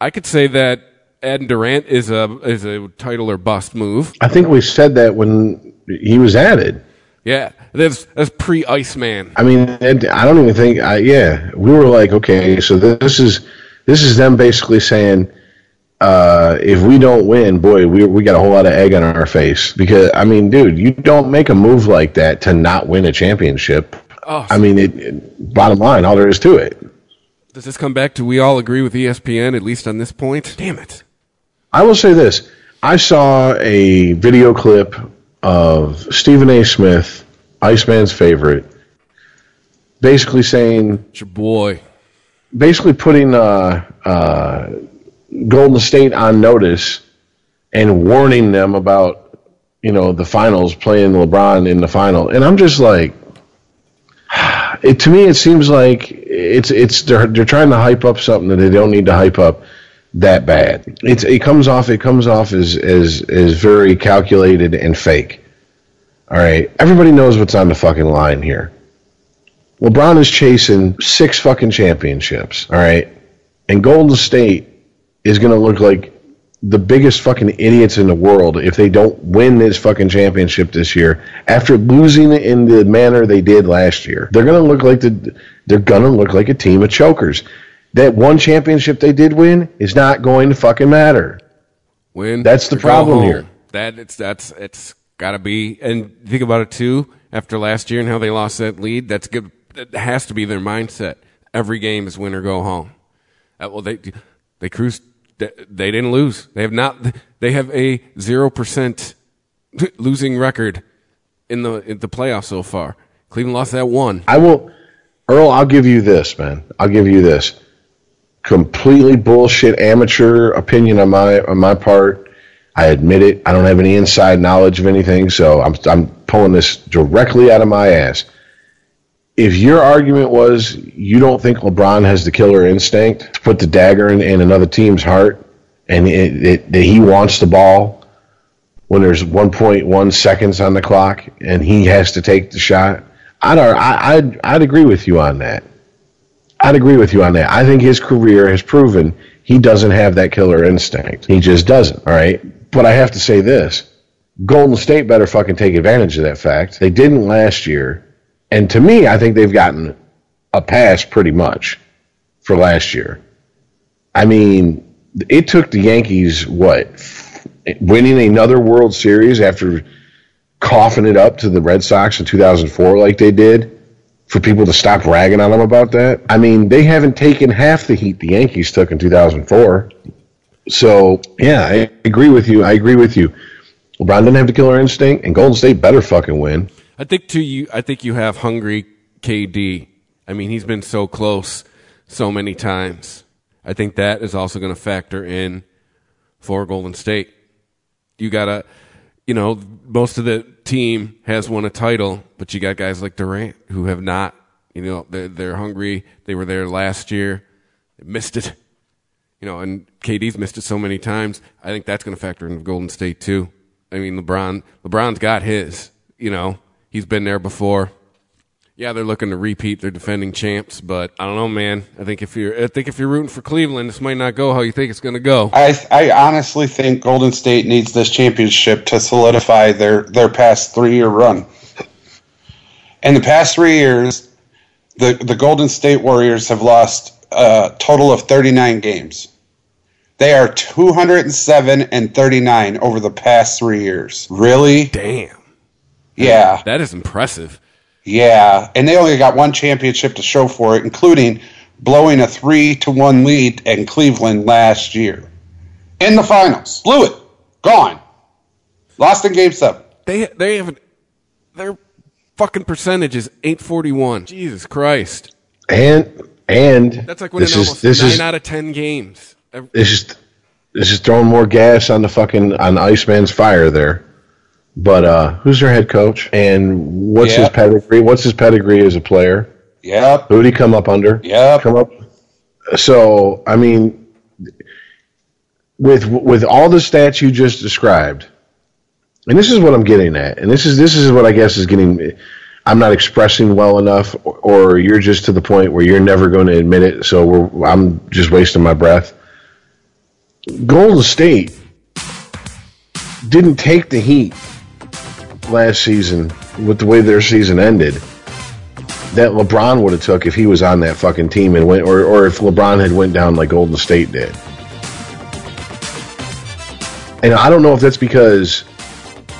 I could say that adding Durant is a is a title or bust move. I think we said that when he was added. Yeah, that's that's pre-Iceman. I mean, I don't even think. I, yeah, we were like, okay, so this is this is them basically saying uh, if we don't win, boy, we we got a whole lot of egg on our face. Because, I mean, dude, you don't make a move like that to not win a championship. Oh, I mean, it, it, bottom line, all there is to it. Does this come back to we all agree with E S P N, at least on this point? Damn it. I will say this. I saw a video clip of Stephen A. Smith, Iceman's favorite, basically saying... It's your boy. Basically putting uh, uh, Golden State on notice and warning them about, you know, the finals, playing LeBron in the final. And I'm just like... It, to me, it seems like it's it's they're they're trying to hype up something that they don't need to hype up that bad. It's it comes off it comes off as as as very calculated and fake. All right, everybody knows what's on the fucking line here. LeBron is chasing six fucking championships. All right, and Golden State is going to look like the biggest fucking idiots in the world if they don't win this fucking championship this year after losing it in the manner they did last year. They're gonna look like the they're gonna look like a team of chokers. That one championship they did win is not going to fucking matter. Win. That's the problem here. That it's that's it's gotta be. And think about it too. After last year and how they lost that lead, that's good. That has to be their mindset. Every game is win or go home. Uh, well, they they cruised. They didn't lose. They have not. They have a zero percent losing record in the in the playoffs so far. Cleveland lost that one. I will, Earl. I'll give you this, man. I'll give you this. Completely bullshit amateur opinion on my on my part. I admit it. I don't have any inside knowledge of anything, so I'm I'm pulling this directly out of my ass. If your argument was you don't think LeBron has the killer instinct to put the dagger in, in another team's heart and it, it, that he wants the ball when there's one point one seconds on the clock and he has to take the shot, I'd, I'd, I'd agree with you on that. I'd agree with you on that. I think his career has proven he doesn't have that killer instinct. He just doesn't, all right? But I have to say this. Golden State better fucking take advantage of that fact. They didn't last year. And to me, I think they've gotten a pass pretty much for last year. I mean, it took the Yankees, what, winning another World Series after coughing it up to the Red Sox in two thousand four like they did, for people to stop ragging on them about that. I mean, they haven't taken half the heat the Yankees took in two thousand four. So, yeah, I agree with you. I agree with you. LeBron didn't have the killer instinct, and Golden State better fucking win. I think too, you, I think you have hungry K D. I mean, he's been so close so many times. I think that is also going to factor in for Golden State. You gotta, you know, most of the team has won a title, but you got guys like Durant who have not, you know, they're, they're hungry. They were there last year. They missed it, you know, and K D's missed it so many times. I think that's going to factor in Golden State too. I mean, LeBron, LeBron's got his, you know. He's been there before. Yeah, they're looking to repeat. They're defending champs, but I don't know, man. I think if you're, I think if you're rooting for Cleveland, this might not go how you think it's going to go. I, I honestly think Golden State needs this championship to solidify their, their past three-year run. In the past three years, the the Golden State Warriors have lost a total of thirty-nine games. They are two hundred seven and thirty-nine over the past three years. Really? Damn. Yeah. That is impressive. Yeah. And they only got one championship to show for it, including blowing a three to one lead in Cleveland last year. In the finals. Blew it. Gone. Lost in game seven. They they have an, their fucking percentage is eight forty-one. Jesus Christ. And and that's like winning almost nine out of ten games. This is this is throwing more gas on the fucking on Iceman's fire there. But uh, who's their head coach? And what's yep. his pedigree? What's his pedigree as a player? Yeah. Who'd he come up under? Yeah. Come up. So I mean, with with all the stats you just described, and this is what I'm getting at, and this is this is what I guess is getting. I'm not expressing well enough, or, or you're just to the point where you're never going to admit it. So we're, I'm just wasting my breath. Golden State didn't take the heat last season with the way their season ended that LeBron would have took if he was on that fucking team and went, or, or if LeBron had went down like Golden State did. And I don't know if that's because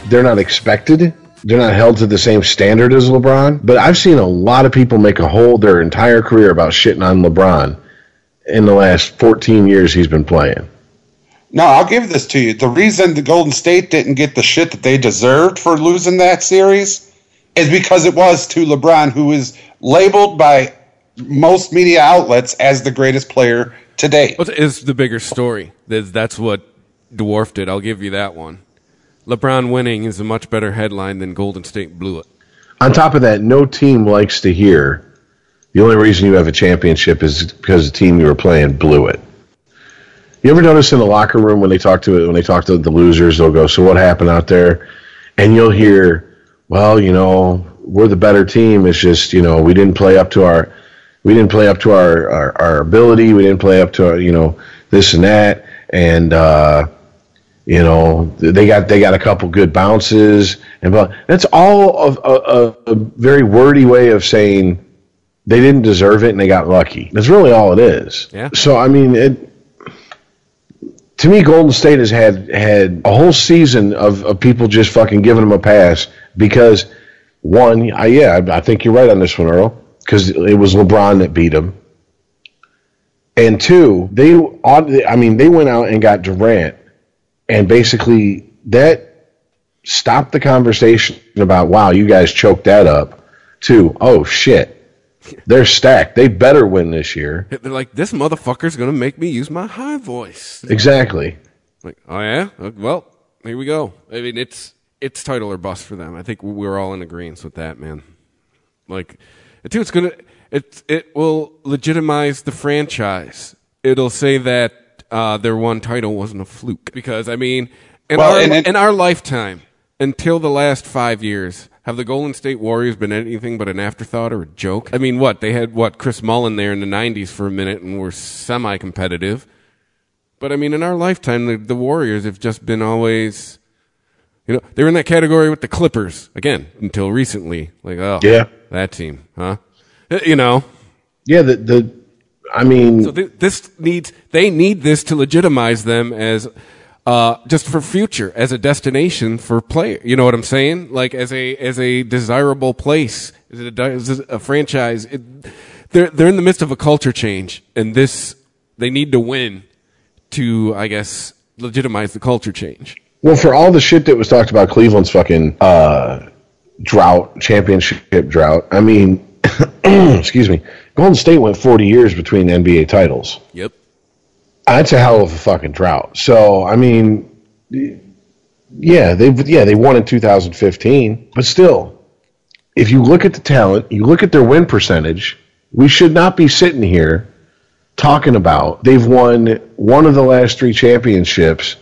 they're not expected. They're not held to the same standard as LeBron. But I've seen a lot of people make a whole their entire career about shitting on LeBron in the last fourteen years he's been playing. No, I'll give this to you. The reason the Golden State didn't get the shit that they deserved for losing that series is because it was to LeBron, who is labeled by most media outlets as the greatest player to date. It's the bigger story. That's what dwarfed it. I'll give you that one. LeBron winning is a much better headline than Golden State blew it. On top of that, no team likes to hear the only reason you have a championship is because the team you were playing blew it. You ever notice in the locker room when they talk to when they talk to the losers, they'll go, "So what happened out there?" And you'll hear, "Well, you know, we're the better team. It's just, you know, we didn't play up to our, we didn't play up to our our, our ability. We didn't play up to our, you know, this and that. And uh, you know, they got they got a couple good bounces." And but that's all of a, a, a very wordy way of saying they didn't deserve it and they got lucky. That's really all it is. Yeah. So I mean it. To me, Golden State has had, had a whole season of, of people just fucking giving them a pass because, one, I, yeah, I think you're right on this one, Earl, because it was LeBron that beat them. And two, they, I mean, they went out and got Durant, and basically that stopped the conversation about, wow, you guys choked that up, to, oh, shit. They're stacked. They better win this year. They're like, this motherfucker's going to make me use my high voice. Exactly. Like, oh, yeah? Well, here we go. I mean, it's it's title or bust for them. I think we're all in agreement with that, man. Like, too, it's going to it, – it will legitimize the franchise. It'll say that uh, their one title wasn't a fluke. Because, I mean, in, well, our, and it- in our lifetime, until the last five years – have the Golden State Warriors been anything but an afterthought or a joke? I mean, what? They had, what, Chris Mullin there in the nineties for a minute and were semi-competitive. But, I mean, in our lifetime, the, the Warriors have just been always, you know, they were in that category with the Clippers, again, until recently. Like, oh, yeah, that team, huh? You know? Yeah, the, the I mean. So th- this needs, they need this to legitimize them as, Uh, just for future, as a destination for player. You know what I'm saying? Like, as a, as a desirable place, as a, as a franchise. It, they're, they're in the midst of a culture change, and this, they need to win to, I guess, legitimize the culture change. Well, for all the shit that was talked about Cleveland's fucking, uh, drought, championship drought, I mean, excuse me, Golden State went forty years between N B A titles. Yep. That's a hell of a fucking drought. So, I mean, yeah, they yeah they won in two thousand fifteen. But still, if you look at the talent, you look at their win percentage, we should not be sitting here talking about they've won one of the last three championships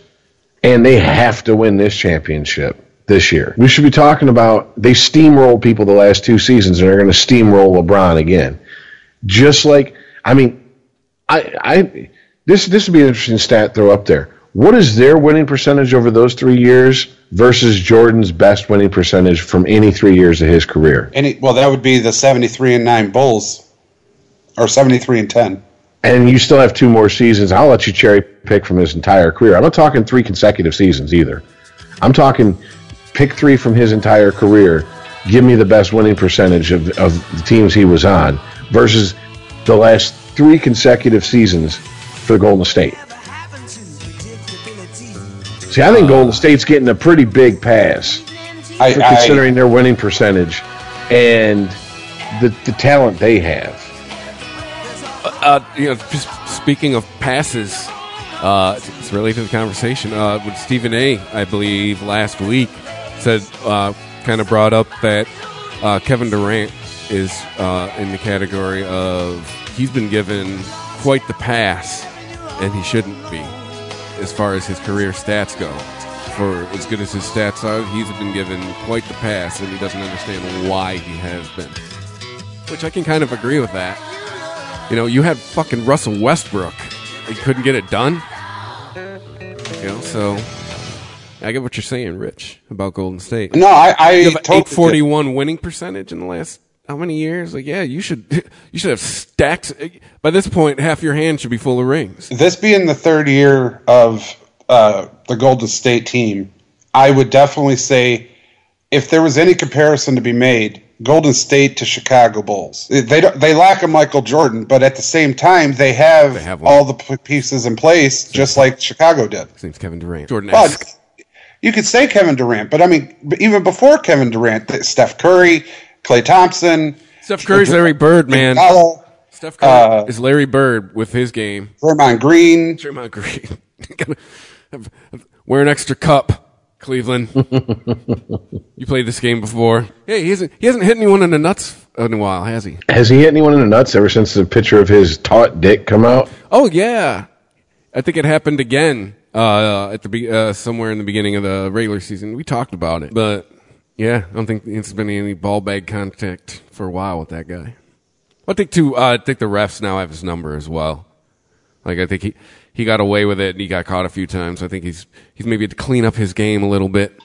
and they have to win this championship this year. We should be talking about they steamrolled people the last two seasons and they're going to steamroll LeBron again. Just like, I mean, I... I This this would be an interesting stat throw up there. What is their winning percentage over those three years versus Jordan's best winning percentage from any three years of his career? Any, well, that would be the seventy-three and nine Bulls, or seventy-three and ten. And you still have two more seasons. I'll let you cherry pick from his entire career. I'm not talking three consecutive seasons either. I'm talking pick three from his entire career. Give me the best winning percentage of, of the teams he was on versus the last three consecutive seasons for the Golden State. See, I think Golden State's getting a pretty big pass I, for considering I, their winning percentage and the the talent they have. Uh, you know, just speaking of passes, uh, it's related to the conversation. Uh, with Stephen A, I believe last week said, uh, kind of brought up that uh, Kevin Durant is uh, in the category of he's been given quite the pass. And he shouldn't be, as far as his career stats go. For as good as his stats are, he's been given quite the pass, and he doesn't understand why he has been. Which I can kind of agree with that. You know, you had fucking Russell Westbrook. He couldn't get it done. You know, so I get what you're saying, Rich, about Golden State. No, I, I you have an eight forty-one winning percentage in the last how many years? Like, yeah, you should you should have stacks. By this point, half your hand should be full of rings. This being the third year of uh, the Golden State team, I would definitely say if there was any comparison to be made, Golden State to Chicago Bulls. They don't, they lack a Michael Jordan, but at the same time, they have, they have all the pieces in place, seems just like Chicago did. Seems Kevin Durant. Jordan-esque. Well, you could say Kevin Durant, but I mean, even before Kevin Durant, Steph Curry, Klay Thompson. Steph Curry's Larry Bird, man. Gonzalo, Steph Curry uh, is Larry Bird with his game. Draymond Green. Draymond Green. Wear an extra cup. Cleveland, you played this game before. Hey, he hasn't, he hasn't hit anyone in the nuts in a while, has he? Has he hit anyone in the nuts ever since the picture of his taut dick come out? Oh, yeah. I think it happened again uh, at the be- uh, somewhere in the beginning of the regular season. We talked about it. But, yeah, I don't think it's been any ball bag contact for a while with that guy. I think, too, uh, I think the refs now have his number as well. Like, I think he... He got away with it, and he got caught a few times. I think he's he's maybe had to clean up his game a little bit.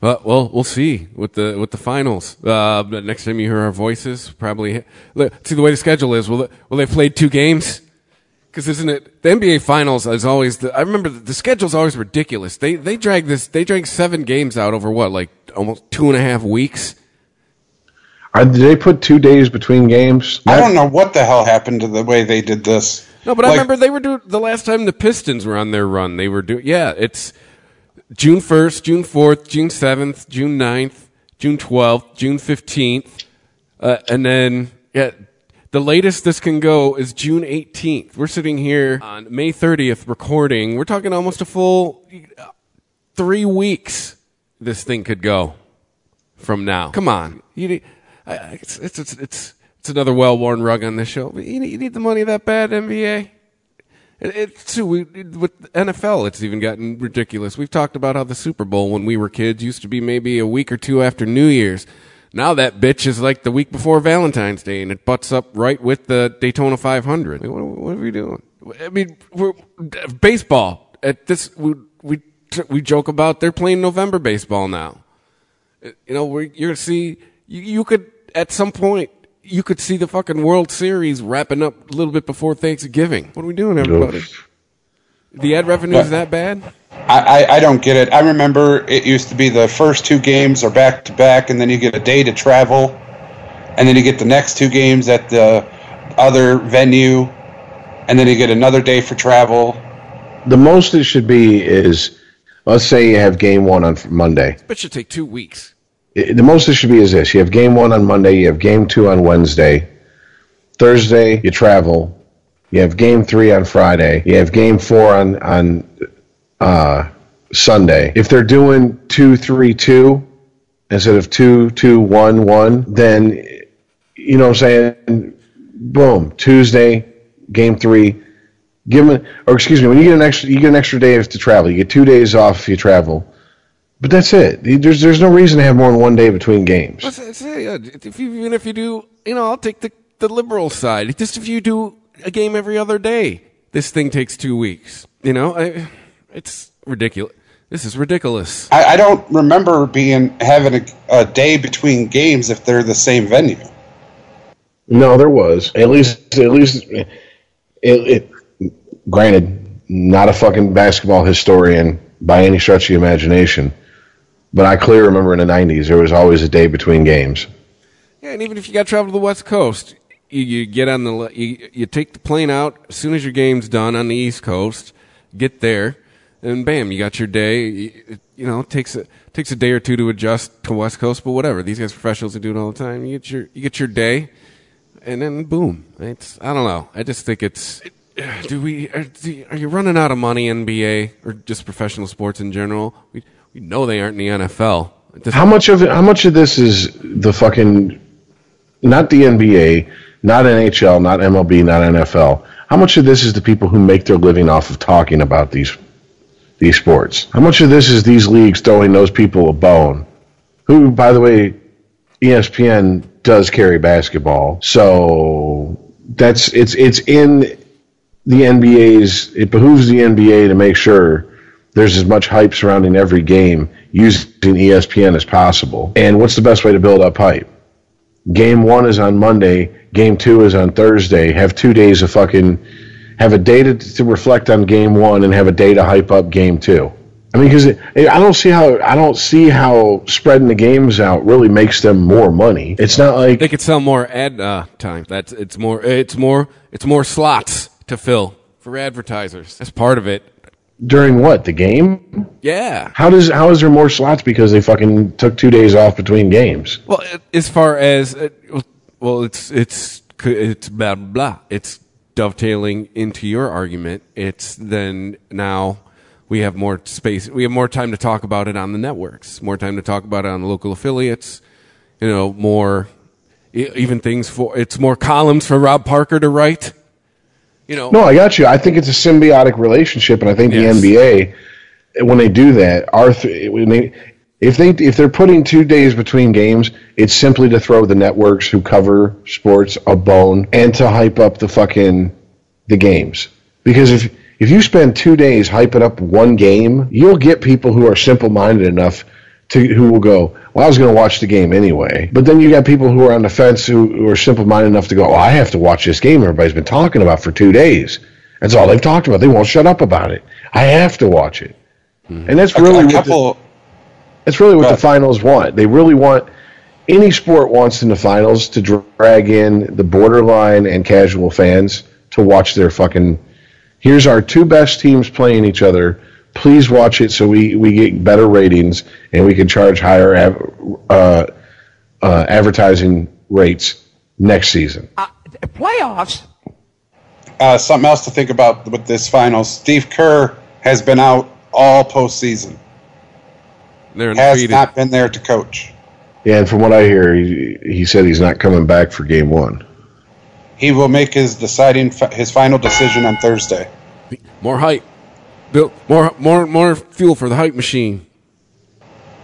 But, well, we'll see with the with the finals. Uh, the next time you hear our voices, probably – see the way the schedule is. Will, will they play two games? Because isn't it – the N B A finals is always – I remember the schedule's always ridiculous. They they drag this – they drag seven games out over what, like almost two and a half weeks? Are, did they put two days between games? That, I don't know what the hell happened to the way they did this. No, but like, I remember they were doing the last time the Pistons were on their run. They were doing, yeah, it's June first, June fourth, June seventh, June ninth, June twelfth, June fifteenth. Uh, and then, yeah, the latest this can go is June eighteenth. We're sitting here on May thirtieth recording. We're talking almost a full three weeks this thing could go from now. Come on. You I, it's, it's it's it's it's another well-worn rug on this show. But you, you need the money that bad, N B A? It, it too we, it, with N F L, it's even gotten ridiculous. We've talked about how the Super Bowl when we were kids used to be maybe a week or two after New Year's. Now that bitch is like the week before Valentine's Day, and it butts up right with the Daytona five hundred. Like, what, what are we doing? I mean, we're, baseball at this we we we joke about they're playing November baseball now. You know, we're, you're gonna see. You could, at some point, you could see the fucking World Series wrapping up a little bit before Thanksgiving. What are we doing, everybody? Oof. The ad revenue is that bad? I, I, I don't get it. I remember it used to be the first two games are back-to-back, and then you get a day to travel, and then you get the next two games at the other venue, and then you get another day for travel. The most it should be is, let's say you have game one on Monday. But it should take two weeks. The most it should be is this. You have game one on Monday. You have game two on Wednesday. Thursday, you travel. You have game three on Friday. You have game four on, on uh, Sunday. If they're doing two three two instead of two two one one, then, you know what I'm saying, boom, Tuesday, game three. Give them, or excuse me, when you get an extra, you get an extra day to travel. You get two days off if you travel. But that's it. There's there's no reason to have more than one day between games. If you, even if you do, you know, I'll take the, the liberal side. Just if you do a game every other day, this thing takes two weeks. You know, I, it's ridiculous. This is ridiculous. I, I don't remember being having a, a day between games if they're the same venue. No, there was at least at least it. it granted, not a fucking basketball historian by any stretch of the imagination. But I clearly remember in the nineties, there was always a day between games. Yeah, and even if you got to travel to the West Coast, you, you get on the you, you take the plane out as soon as your game's done on the East Coast, get there, and bam, you got your day. You, you know, it takes a takes a day or two to adjust to West Coast, but whatever. These guys are professionals who do it all the time. You get your you get your day, and then boom. It's I don't know. I just think it's. It, Do we? Are, do, are you running out of money, N B A, or just professional sports in general? We we know they aren't in the N F L. How much of it, how much of this is the fucking not the N B A, not N H L, not M L B, not N F L? How much of this is the people who make their living off of talking about these these sports? How much of this is these leagues throwing those people a bone? Who, by the way, E S P N does carry basketball, so that's it's it's in. The N B A's, it behooves the N B A to make sure there's as much hype surrounding every game using E S P N as possible. And what's the best way to build up hype? Game one is on Monday. Game two is on Thursday. Have two days of fucking have a day to, to reflect on game one, and have a day to hype up game two. I mean, because I don't see how I don't see how spreading the games out really makes them more money. It's not like they could sell more ad uh, time. That's it's more it's more it's more slots to fill for advertisers. That's part of it. During what, the game? Yeah. How does how is there more slots because they fucking took two days off between games? Well, as far as well, it's it's it's blah blah. It's dovetailing into your argument. It's then now. We have more space. We have more time to talk about it on the networks. More time to talk about it on the local affiliates. You know, more even things for. It's more columns for Rob Parker to write. You know. No, I got you. I think it's a symbiotic relationship, and I think yes. the N B A, when they do that, are th- when they, if they if they're putting two days between games, it's simply to throw the networks who cover sports a bone and to hype up the fucking the games. Because if. If you spend two days hyping up one game, you'll get people who are simple-minded enough to who will go, well, I was going to watch the game anyway. But then you got people who are on the fence who, who are simple-minded enough to go, oh, I have to watch this game everybody's been talking about for two days. That's all they've talked about. They won't shut up about it. I have to watch it. Mm-hmm. And that's really what, couple, the, that's really what the finals want. They really want – any sport wants in the finals to drag in the borderline and casual fans to watch their fucking – here's our two best teams playing each other. Please watch it so we, we get better ratings and we can charge higher av- uh, uh, advertising rates next season. Uh, playoffs? Uh, something else to think about with this finals. Steve Kerr has been out all postseason. They're has defeated. Not been there to coach. Yeah, and from what I hear, he, he said he's not coming back for game one. He will make his deciding his final decision on Thursday. More hype, Bill. More more more fuel for the hype machine.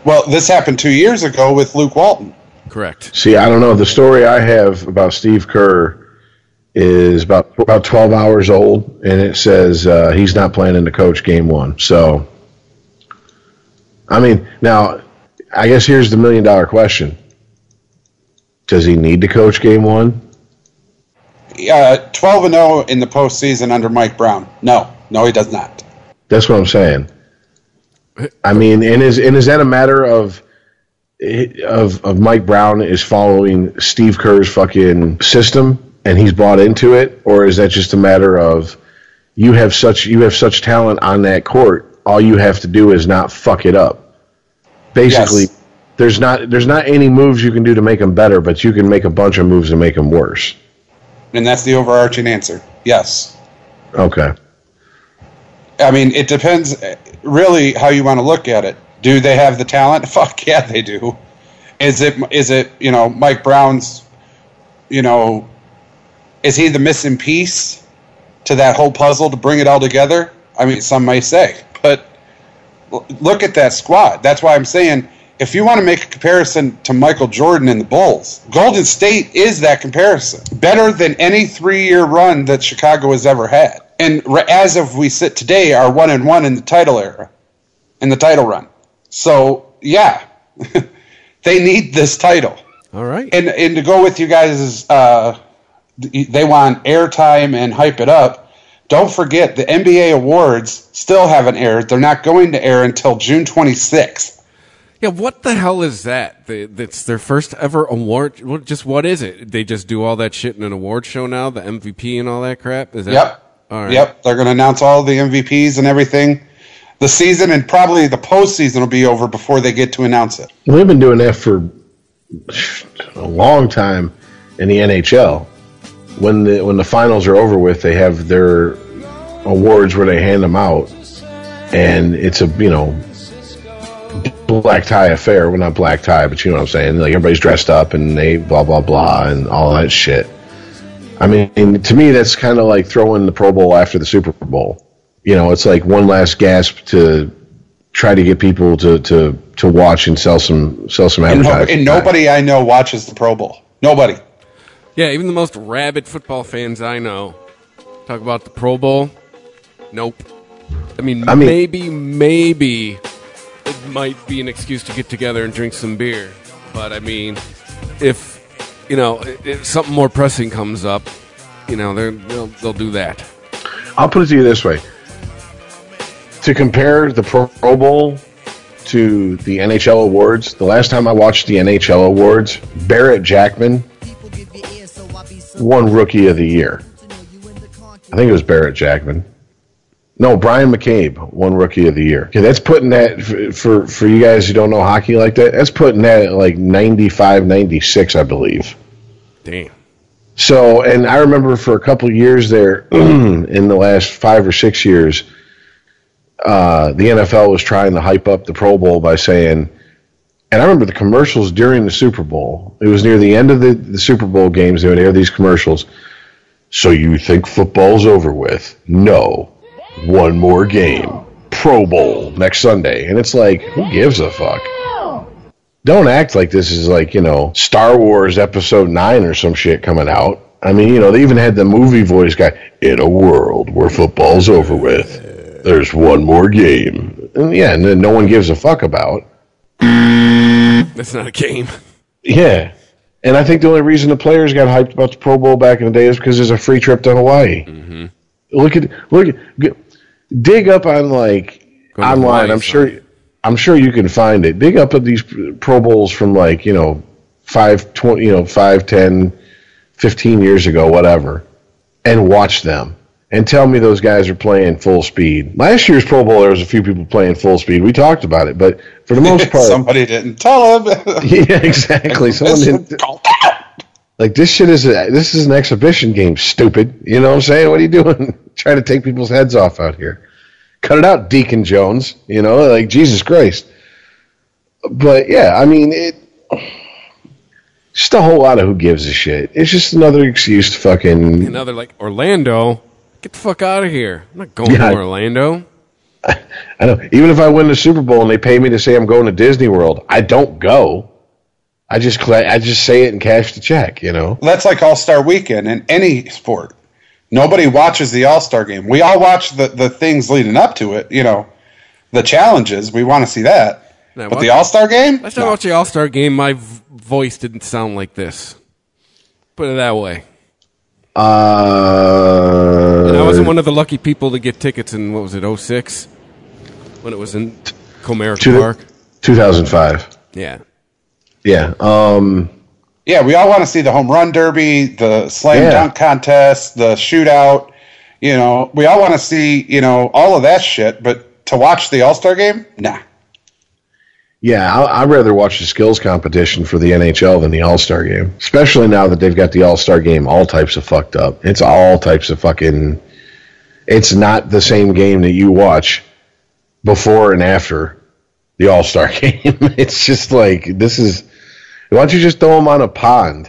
Well, this happened two years ago with Luke Walton. Correct. See, I don't know. The story I have about Steve Kerr is about about twelve hours old, and it says uh, he's not planning to coach game one. So, I mean, now I guess here's the million dollar question: does he need to coach game one? Uh, twelve and oh in the postseason under Mike Brown. No, no, he does not. That's what I'm saying. I mean, and is and is that a matter of of of Mike Brown is following Steve Kerr's fucking system and he's bought into it, or is that just a matter of you have such you have such talent on that court, all you have to do is not fuck it up. Basically, yes. there's not there's not any moves you can do to make them better, but you can make a bunch of moves to make them worse. And that's the overarching answer. Yes. Okay. I mean, it depends really how you want to look at it. Do they have the talent? Fuck yeah, they do. Is it, is it, you know, Mike Brown's, you know, is he the missing piece to that whole puzzle to bring it all together? I mean, some may say, but look at that squad. That's why I'm saying if you want to make a comparison to Michael Jordan and the Bulls, Golden State is that comparison. Better than any three-year run that Chicago has ever had. And as of we sit today, are one and one in the title era, in the title run. So, yeah, they need this title. All right. And and to go with you guys, is, uh, they want airtime and hype it up. Don't forget, the N B A awards still haven't aired. They're not going to air until June twenty-sixth. Yeah, what the hell is that? They, that's their first ever award. What, just what is it? They just do all that shit in an award show now, the M V P and all that crap? Is that, yep. All right. Yep. They're going to announce all the M V Ps and everything. The season and probably the postseason will be over before they get to announce it. Well, they've been doing that for a long time in the N H L. When the when the finals are over with, they have their awards where they hand them out. And it's a, you know... black tie affair. Well, not black tie, but you know what I'm saying. Like, everybody's dressed up and they blah, blah, blah, and all that shit. I mean, and to me, that's kind of like throwing the Pro Bowl after the Super Bowl. You know, it's like one last gasp to try to get people to, to, to watch and sell some sell some advertising. And, no, and nobody I know watches the Pro Bowl. Nobody. Yeah, even the most rabid football fans I know talk about the Pro Bowl. Nope. I mean, I mean maybe, maybe... it might be an excuse to get together and drink some beer. But, I mean, if, you know, if something more pressing comes up, you know, they'll, they'll do that. I'll put it to you this way. To compare the Pro Bowl to the N H L awards, the last time I watched the N H L awards, Barrett Jackman won Rookie of the Year. I think it was Barrett Jackman. No, Brian McCabe won Rookie of the Year. Okay, that's putting that, for for you guys who don't know hockey like that, that's putting that at like ninety-five, ninety-six, I believe. Damn. So, and I remember for a couple of years there, in the last five or six years, uh, the N F L was trying to hype up the Pro Bowl by saying, and I remember the commercials during the Super Bowl. It was near the end of the, the Super Bowl games. They would air these commercials. So you think football's over with? No. One more game. Pro Bowl next Sunday. And it's like, who gives a fuck? Don't act like this is like, you know, Star Wars Episode nine or some shit coming out. I mean, you know, they even had the movie voice guy, in a world where football's over with, there's one more game. And yeah, and then no one gives a fuck about. That's not a game. Yeah. And I think the only reason the players got hyped about the Pro Bowl back in the day is because there's a free trip to Hawaii. Mm-hmm. Look at, look at, dig up on like, Going online, Hawaii, I'm sure... Sorry. I'm sure you can find it. Dig up at these Pro Bowls from like, you know, five, twenty, you know, five, ten, fifteen years ago, whatever, and watch them. And tell me those guys are playing full speed. Last year's Pro Bowl, there was a few people playing full speed. We talked about it, but for the most part... Somebody didn't tell them. Yeah, exactly. Someone didn't... Like, this shit is a, this is an exhibition game, stupid. You know what I'm saying? What are you doing? Trying to take people's heads off out here. Cut it out, Deacon Jones. You know, like, Jesus Christ. But, yeah, I mean, it, just a whole lot of who gives a shit. It's just another excuse to fucking... Another, like, Orlando? Get the fuck out of here. I'm not going yeah, to Orlando. I, I know. Even if I win the Super Bowl and they pay me to say I'm going to Disney World, I don't go. I just I just say it and cash the check, you know? That's like All-Star Weekend in any sport. Nobody watches the All-Star game. We all watch the, the things leading up to it, you know, the challenges. We want to see that. Now, but watch, the All-Star game? Last time I watched the All-Star game, my v- voice didn't sound like this. Put it that way. Uh, and I wasn't one of the lucky people to get tickets in, what was it, oh six? When it was in Comerica two, Park? two thousand five. Yeah. Yeah. Um... Yeah, we all want to see the home run derby, the slam yeah. dunk contest, the shootout. You know, we all want to see, you know, all of that shit. But to watch the All-Star game? Nah. Yeah, I, I'd rather watch the skills competition for the N H L than the All-Star game. Especially now that they've got the All-Star game all types of fucked up. It's all types of fucking... It's not the same game that you watch before and after the All-Star game. It's just like, this is... Why don't you just throw them on a pond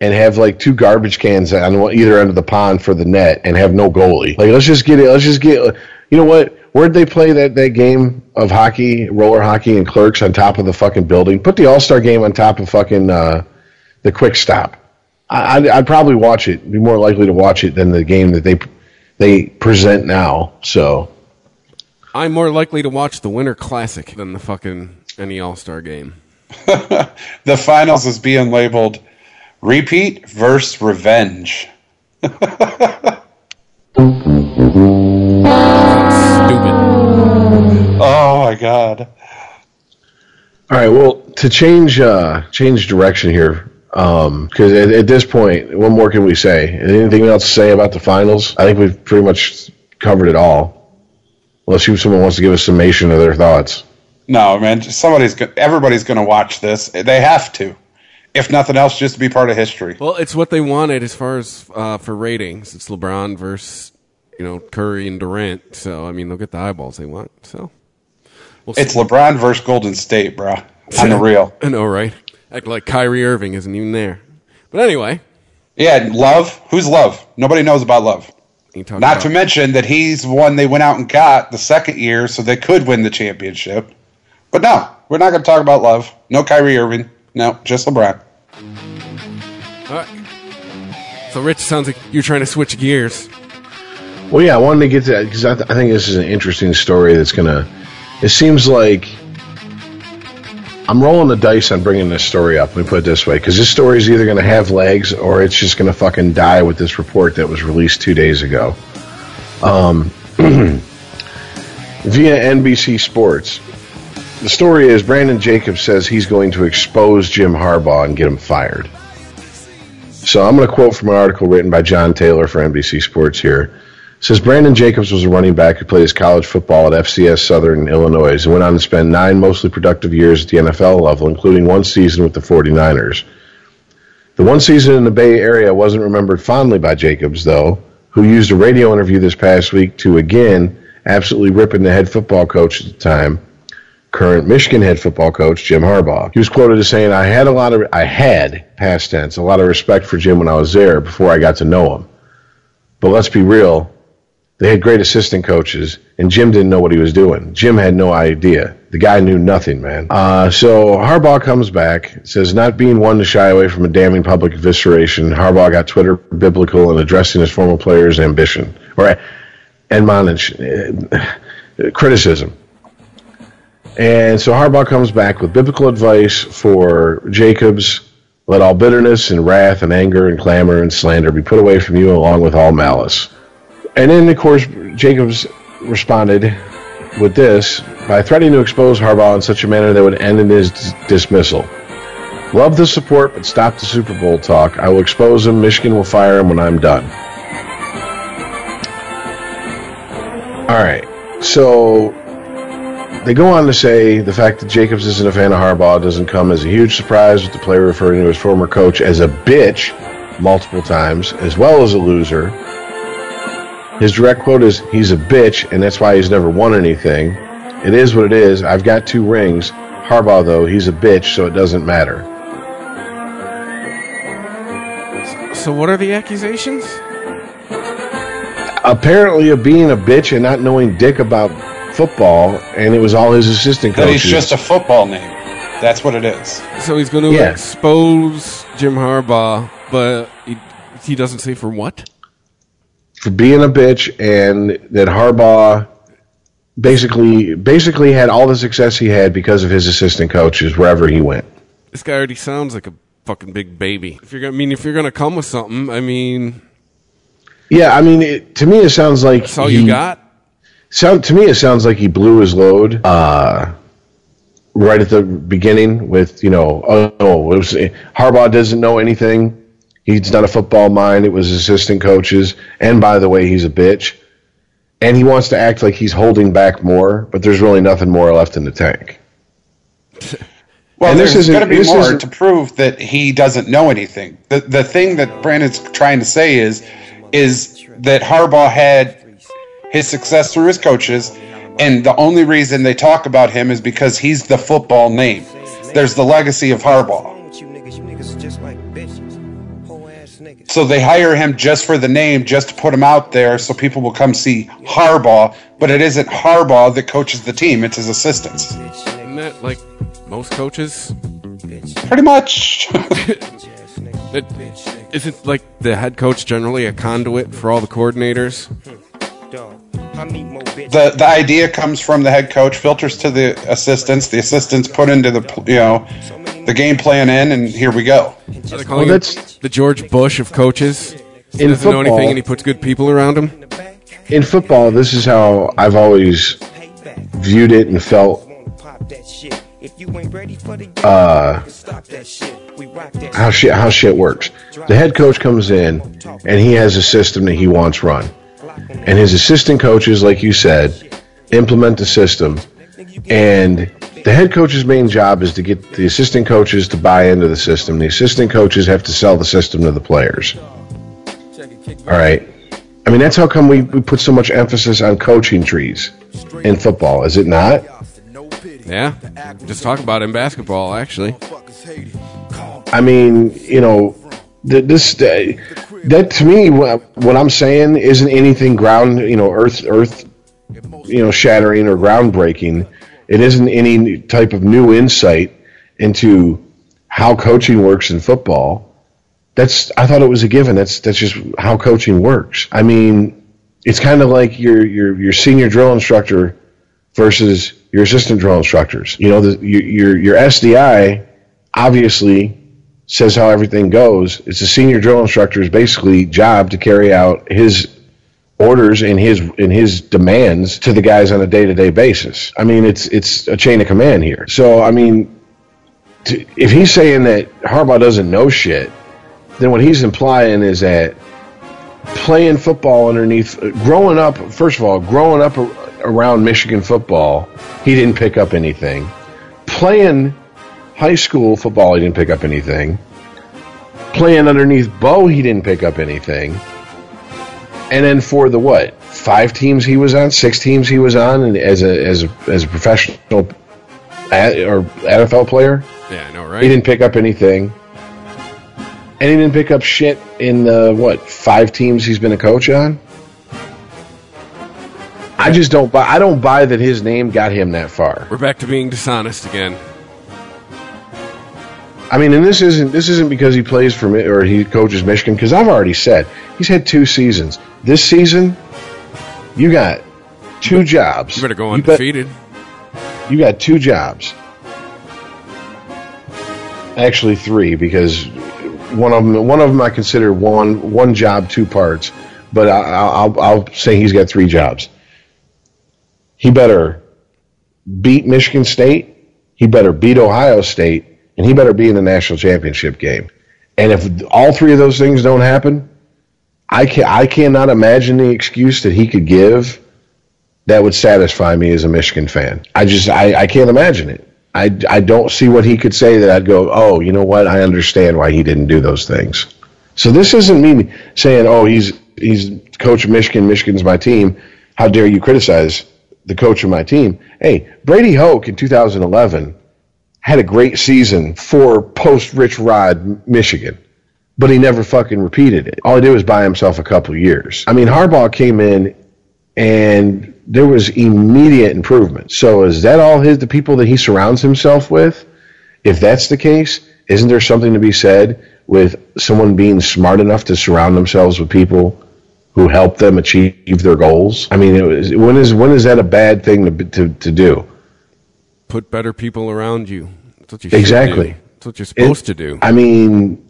and have like two garbage cans on either end of the pond for the net and have no goalie? Like, let's just get it. Let's just get. You know what? Where'd they play that, that game of hockey, roller hockey, and Clerks on top of the fucking building? Put the All-Star game on top of fucking uh, the Quick Stop. I, I'd, I'd probably watch it. Be more likely to watch it than the game that they they present now. So I'm more likely to watch the Winter Classic than the fucking any All-Star game. The finals is being labeled repeat versus revenge. Stupid. Oh my god. All right, well, to change uh, change direction here, because um, at, at this point, what more can we say? Anything else to say about the finals? I think we've pretty much covered it all. Unless you, someone wants to give a summation of their thoughts. No, man, somebody's go- everybody's going to watch this. They have to. If nothing else, just to be part of history. Well, it's what they wanted as far as uh, for ratings. It's LeBron versus, you know, Curry and Durant. So, I mean, they'll get the eyeballs they want. So, we'll It's see. LeBron versus Golden State, bro. On the real. I know, right? Act like Kyrie Irving isn't even there. But anyway. Yeah, Love. Who's Love? Nobody knows about Love. Not about- to mention that he's the one they went out and got the second year so they could win the championship. But no, we're not going to talk about Love. No Kyrie Irving. No, just LeBron. All right. So, Rich, sounds like you're trying to switch gears. Well, yeah, I wanted to get to that because I, th- I think this is an interesting story that's going to... It seems like I'm rolling the dice on bringing this story up. Let me put it this way, because this story is either going to have legs or it's just going to fucking die with this report that was released two days ago. um, via N B C Sports. The story is Brandon Jacobs says he's going to expose Jim Harbaugh and get him fired. So I'm going to quote from an article written by John Taylor for N B C Sports here. It says, Brandon Jacobs was a running back who played his college football at F C S Southern, Illinois, and went on to spend nine mostly productive years at the N F L level, including one season with the 49ers. The one season in the Bay Area wasn't remembered fondly by Jacobs, though, who used a radio interview this past week to, again, absolutely ripping the head football coach at the time, current Michigan head football coach Jim Harbaugh. He was quoted as saying, I had a lot of, I had, past tense, a lot of respect for Jim when I was there before I got to know him. But let's be real. They had great assistant coaches, and Jim didn't know what he was doing. Jim had no idea. The guy knew nothing, man. Uh, so Harbaugh comes back, says, not being one to shy away from a damning public evisceration, Harbaugh got Twitter biblical in addressing his former players' ambition, or admonition, criticism. And so Harbaugh comes back with biblical advice for Jacobs. Let all bitterness and wrath and anger and clamor and slander be put away from you along with all malice. And then, of course, Jacobs responded with this by threatening to expose Harbaugh in such a manner that would end in his dis- dismissal. Love the support, but stop the Super Bowl talk. I will expose him. Michigan will fire him when I'm done. All right. So they go on to say the fact that Jacobs isn't a fan of Harbaugh doesn't come as a huge surprise, with the player referring to his former coach as a bitch multiple times, as well as a loser. His direct quote is, he's a bitch, and that's why he's never won anything. It is what it is. I've got two rings. Harbaugh, though, he's a bitch, so it doesn't matter. So what are the accusations? Apparently of being a bitch and not knowing dick about football, and it was all his assistant coaches. That he's just a football name. That's what it is. So he's going to yeah. expose Jim Harbaugh, but he, he doesn't say for what? For being a bitch, and that Harbaugh basically basically had all the success he had because of his assistant coaches wherever he went. This guy already sounds like a fucking big baby. If you're gonna, I mean, if you're gonna come with something, I mean, yeah, I mean, it, to me it sounds like that's all he, you got. So to me, it sounds like he blew his load uh, right at the beginning with you know, oh, no, it was, Harbaugh doesn't know anything. He's not a football mind. It was assistant coaches. And by the way, he's a bitch. And he wants to act like he's holding back more, but there's really nothing more left in the tank. Well, and there's got to be more to prove that he doesn't know anything. The the thing that Brandon's trying to say is, is that Harbaugh had his success through his coaches, and the only reason they talk about him is because he's the football name. There's the legacy of Harbaugh. So they hire him just for the name, just to put him out there so people will come see Harbaugh, but it isn't Harbaugh that coaches the team, it's his assistants. Isn't that like most coaches? Pretty much. Isn't like the head coach generally a conduit for all the coordinators? The the idea comes from the head coach, filters to the assistants, the assistants put into the, you know, the game plan in, and here we go. Well, that's the George Bush of coaches. He doesn't football, know anything, and he puts good people around him. In football, this is how I've always viewed it and felt. Uh, how shit how shit works. The head coach comes in, and he has a system that he wants run, and his assistant coaches, like you said, implement the system, and the head coach's main job is to get the assistant coaches to buy into the system. The assistant coaches have to sell the system to the players. All right. I mean, that's how come we, we put so much emphasis on coaching trees in football, is it not? Yeah. Just talk about it in basketball, actually. I mean, you know, this that to me, what I'm saying isn't anything ground, you know, earth, earth, you know, shattering or groundbreaking. It isn't any type of new insight into how coaching works in football. That's I thought it was a given. That's that's just how coaching works. I mean, it's kind of like your your your senior drill instructor versus your assistant drill instructors. You know, the, your your S D I obviously says how everything goes. It's the senior drill instructor's basically job to carry out his orders in his in his demands to the guys on a day-to-day basis. I mean, it's it's a chain of command here. So, I mean, to, if he's saying that Harbaugh doesn't know shit, then what he's implying is that playing football underneath, growing up, first of all, growing up around Michigan football, he didn't pick up anything. Playing high school football, he didn't pick up anything. Playing underneath Bo, he didn't pick up anything. And then for the what? Five teams he was on, six teams he was on, and as a as a, as a professional ad, or N F L player. Yeah, I know, right? He didn't pick up anything, and he didn't pick up shit in the what? Five teams he's been a coach on. I just don't buy. I don't buy that his name got him that far. We're back to being dishonest again. I mean, and this isn't this isn't because he plays for me or he coaches Michigan, because I've already said he's had two seasons. This season, you got two jobs. You better go undefeated. You, bet, you got two jobs. Actually, three, because one of them one of them I consider one one job, two parts. But I, I'll I'll say he's got three jobs. He better beat Michigan State. He better beat Ohio State. And he better be in the national championship game. And if all three of those things don't happen, I can I cannot imagine the excuse that he could give that would satisfy me as a Michigan fan. I just I, I can't imagine it. I, I don't see what he could say that I'd go, oh, you know what? I understand why he didn't do those things. So this isn't me saying, oh, he's he's coach of Michigan. Michigan's my team. How dare you criticize the coach of my team? Hey, Brady Hoke in two thousand eleven. Had a great season for post-Rich Rod Michigan, but he never fucking repeated it. All he did was buy himself a couple years. I mean, Harbaugh came in, and there was immediate improvement. So is that all his the people that he surrounds himself with? If that's the case, isn't there something to be said with someone being smart enough to surround themselves with people who help them achieve their goals? I mean, it was, when is when is that a bad thing to to, to do? Put better people around you. That's what you should exactly. Do. That's what you're supposed it, to do. I mean,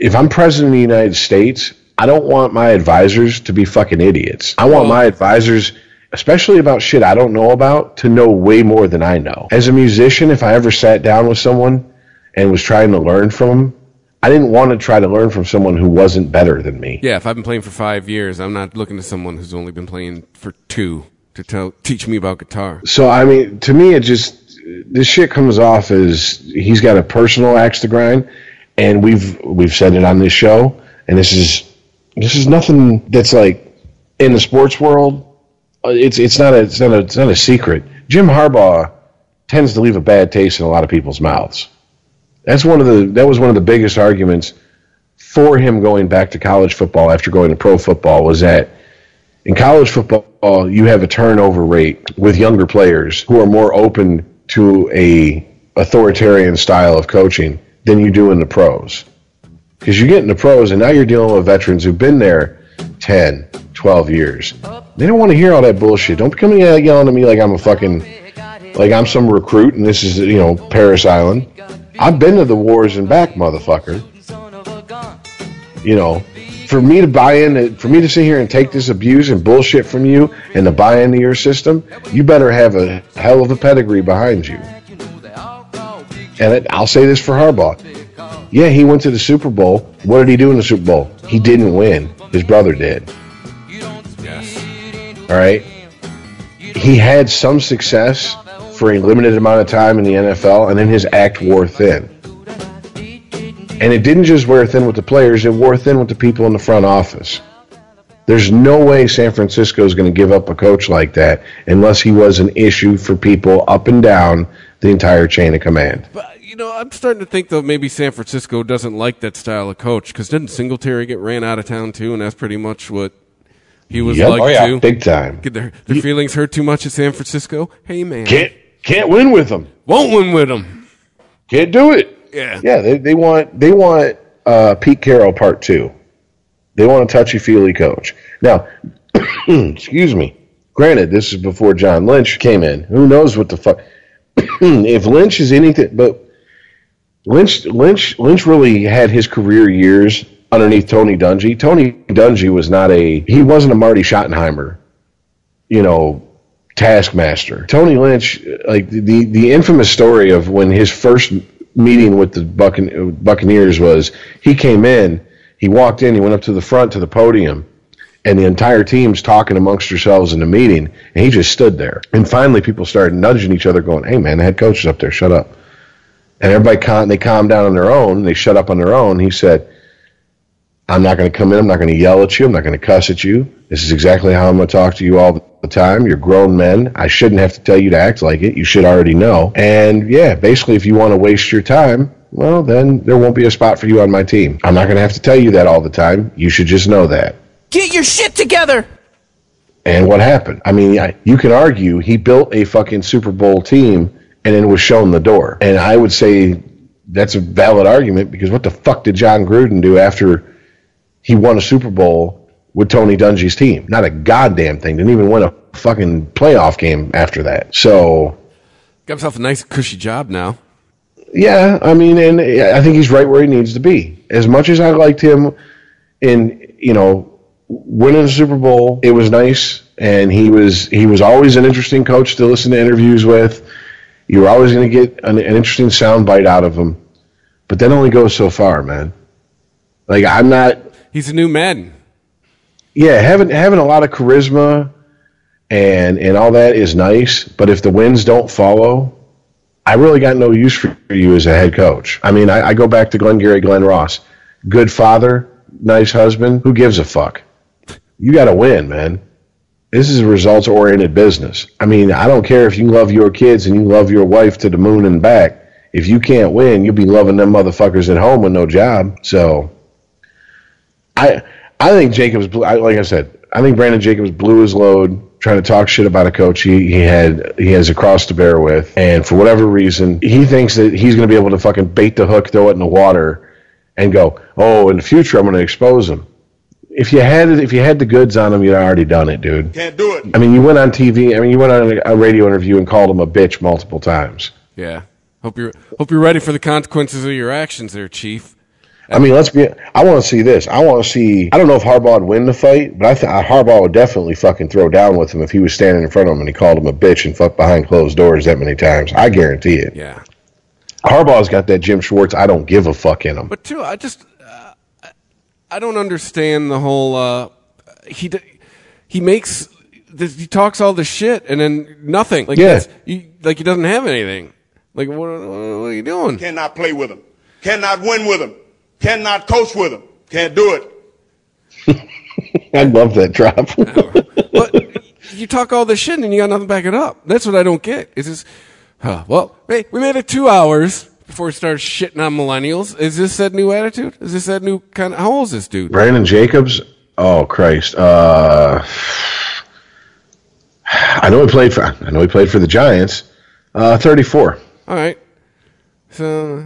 if I'm president of the United States, I don't want my advisors to be fucking idiots. I want well, my advisors, especially about shit I don't know about, to know way more than I know. As a musician, if I ever sat down with someone and was trying to learn from them, I didn't want to try to learn from someone who wasn't better than me. Yeah, if I've been playing for five years, I'm not looking to someone who's only been playing for two to tell, teach me about guitar. So, I mean, to me, it just... This shit comes off as he's got a personal axe to grind, and we've we've said it on this show. And this is this is nothing that's like in the sports world. It's it's not a it's not a it's not a secret. Jim Harbaugh tends to leave a bad taste in a lot of people's mouths. That's one of the that was one of the biggest arguments for him going back to college football after going to pro football was that. In college football, you have a turnover rate with younger players who are more open to a authoritarian style of coaching than you do in the pros. Because you get in the pros, and now you're dealing with veterans who've been there ten, twelve years. They don't want to hear all that bullshit. Don't come yelling at me like I'm a fucking, like I'm some recruit, and this is, you know, Parris Island. I've been to the wars and back, motherfucker. You know, for me to buy in, for me to sit here and take this abuse and bullshit from you and to buy into your system, you better have a hell of a pedigree behind you. And it, I'll say this for Harbaugh. Yeah, he went to the Super Bowl. What did he do in the Super Bowl? He didn't win. His brother did. Yes. All right? He had some success for a limited amount of time in the N F L, and then his act wore thin. And it didn't just wear thin with the players, it wore thin with the people in the front office. There's no way San Francisco is going to give up a coach like that unless he was an issue for people up and down the entire chain of command. But, you know, I'm starting to think, though, maybe San Francisco doesn't like that style of coach, because didn't Singletary get ran out of town, too? And that's pretty much what he was yep. like, oh, yeah. too. Big time. Get their, their feelings hurt too much at San Francisco? Hey, man. Can't, can't win with them. Won't win with them. Can't do it. Yeah, yeah. They they want they want uh, Pete Carroll part two. They want a touchy-feely coach. Now, excuse me. Granted, this is before John Lynch came in. Who knows what the fuck? If Lynch is anything, but Lynch Lynch Lynch really had his career years underneath Tony Dungy. Tony Dungy was not a, he wasn't a Marty Schottenheimer, you know, taskmaster. Tony Lynch, like the, the infamous story of when his first meeting with the Buccane- Buccaneers was, he came in, he walked in, he went up to the front to the podium, and the entire team's talking amongst yourselves in the meeting, and he just stood there. And finally people started nudging each other going, hey man, the head coach is up there, shut up. And everybody, calm, they calmed down on their own, they shut up on their own. He said, I'm not going to come in, I'm not going to yell at you, I'm not going to cuss at you. This is exactly how I'm going to talk to you all the time. You're grown men. I shouldn't have to tell you to act like it. You should already know. And, yeah, basically if you want to waste your time, well, then there won't be a spot for you on my team. I'm not going to have to tell you that all the time. You should just know that. Get your shit together. And what happened? I mean, I, you can argue he built a fucking Super Bowl team and then was shown the door. And I would say that's a valid argument because what the fuck did John Gruden do after he won a Super Bowl with Tony Dungy's team? Not a goddamn thing. Didn't even win a fucking playoff game after that. So got himself a nice cushy job now. Yeah, I mean, and I think he's right where he needs to be. As much as I liked him in, you know, winning the Super Bowl, it was nice, and he was he was always an interesting coach to listen to interviews with. You were always going to get an, an interesting soundbite out of him, but that only goes so far, man. Like I'm not. He's a new Madden. Yeah, having having a lot of charisma and and all that is nice, but if the wins don't follow, I really got no use for you as a head coach. I mean, I, I go back to Glengarry Glen Ross. Good father, nice husband. Who gives a fuck? You got to win, man. This is a results-oriented business. I mean, I don't care if you love your kids and you love your wife to the moon and back. If you can't win, you'll be loving them motherfuckers at home with no job, so... I I think Jacobs, like I said, I think Brandon Jacobs blew his load trying to talk shit about a coach he, he had he has a cross to bear with, and for whatever reason, he thinks that he's going to be able to fucking bait the hook, throw it in the water, and go, oh, in the future I'm going to expose him. If you had it, if you had the goods on him, you'd already done it, dude. Can't do it. I mean, you went on T V. I mean, you went on a radio interview and called him a bitch multiple times. Yeah. Hope you're hope you're ready for the consequences of your actions, there, Chief. I mean, let's be. I want to see this. I want to see. I don't know if Harbaugh would win the fight, but I think Harbaugh would definitely fucking throw down with him if he was standing in front of him and he called him a bitch and fucked behind closed doors that many times. I guarantee it. Yeah. Harbaugh's got that Jim Schwartz, I don't give a fuck in him. But, too, I just. Uh, I don't understand the whole. Uh, he he makes. This, he talks all this shit and then nothing. Like, yeah. He, like, he doesn't have anything. Like, what, what are you doing? Cannot play with him, cannot win with him. Cannot coach with him. Can't do it. I love that drop. But you talk all this shit and you got nothing to back it up. That's what I don't get. Is this? Huh, well, hey, we made it two hours before we started shitting on millennials. Is this that new attitude? Is this that new kind of? How old is this dude? Brandon Jacobs. Oh Christ. Uh, I know he played for. I know he played for the Giants. Uh, Thirty-four. All right. So.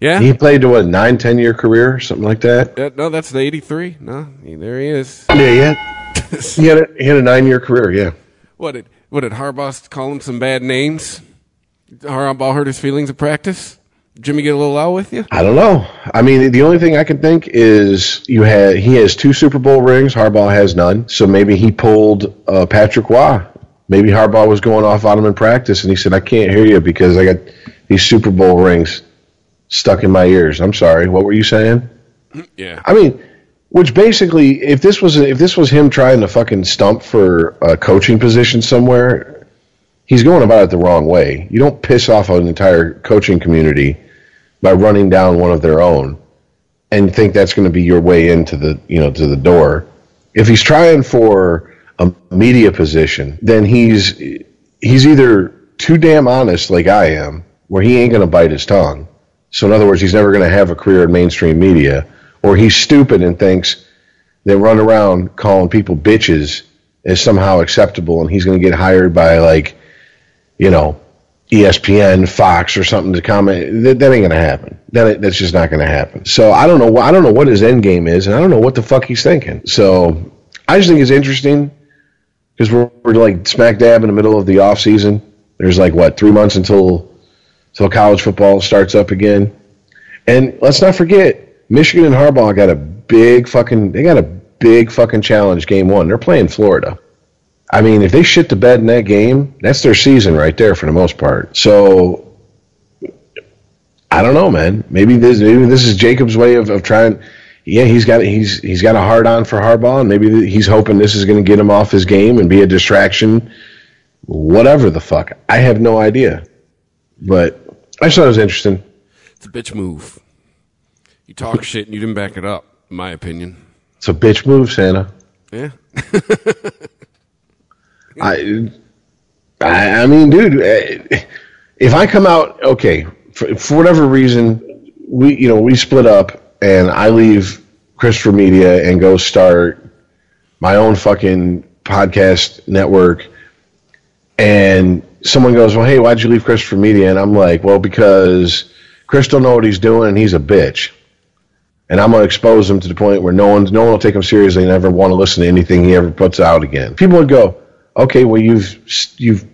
Yeah, he played to what nine, ten year career, something like that. Yeah, no, that's the eighty-three. No, there he is. Yeah, yeah. he had a, he had a nine year career. Yeah. What did what did Harbaugh call him some bad names? Harbaugh hurt his feelings at practice. Jimmy get a little out with you? I don't know. I mean, the only thing I can think is you had he has two Super Bowl rings. Harbaugh has none, so maybe he pulled uh, Patrick Waugh. Maybe Harbaugh was going off on him in practice, and he said, "I can't hear you because I got these Super Bowl rings stuck in my ears. I'm sorry. What were you saying?" Yeah. I mean, which basically, if this was if this was him trying to fucking stump for a coaching position somewhere, he's going about it the wrong way. You don't piss off an entire coaching community by running down one of their own and think that's going to be your way into the you know to the door. If he's trying for a media position, then he's he's either too damn honest, like I am, where he ain't going to bite his tongue. So in other words, he's never going to have a career in mainstream media, or he's stupid and thinks they run around calling people bitches is somehow acceptable, and he's going to get hired by, like, you know, E S P N, Fox, or something to comment. That, that ain't going to happen. That that's just not going to happen. So I don't know. I don't know what his end game is, and I don't know what the fuck he's thinking. So I just think it's interesting because we're, we're like smack dab in the middle of the off season. There's like what three months until. So college football starts up again. And let's not forget, Michigan and Harbaugh got a big fucking they got a big fucking challenge game one. They're playing Florida. I mean, if they shit the bed in that game, that's their season right there for the most part. So I don't know, man. Maybe this maybe this is Jacob's way of, of trying. Yeah, he's got he's he's got a hard on for Harbaugh, and maybe he's hoping this is going to get him off his game and be a distraction. Whatever the fuck, I have no idea. But I just thought it was interesting. It's a bitch move. You talk shit and you didn't back it up, in my opinion. It's a bitch move, Santa. Yeah. I, I, I mean, dude, if I come out, okay, for, for whatever reason, we, you know, we split up and I leave Christopher Media and go start my own fucking podcast network. And someone goes, well, hey, why'd you leave Christopher Media? And I'm like, well, because Chris don't know what he's doing and he's a bitch. And I'm going to expose him to the point where no one, no one will take him seriously and never want to listen to anything he ever puts out again. People would go, okay, well, you've you've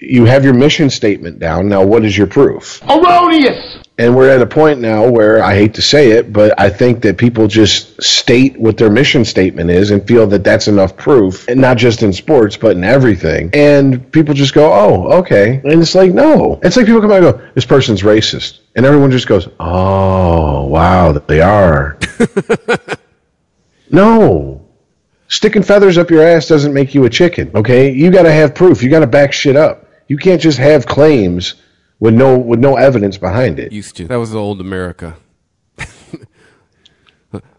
you have your mission statement down. Now, what is your proof? Erroneous. And we're at a point now where I hate to say it, but I think that people just state what their mission statement is and feel that that's enough proof, and not just in sports, but in everything. And people just go, oh, okay. And it's like, no. It's like people come out and go, this person's racist. And everyone just goes, oh, wow, they are. No. Sticking feathers up your ass doesn't make you a chicken, okay? You got to have proof. You got to back shit up. You can't just have claims with no with no evidence behind it. Used to. That was the old America.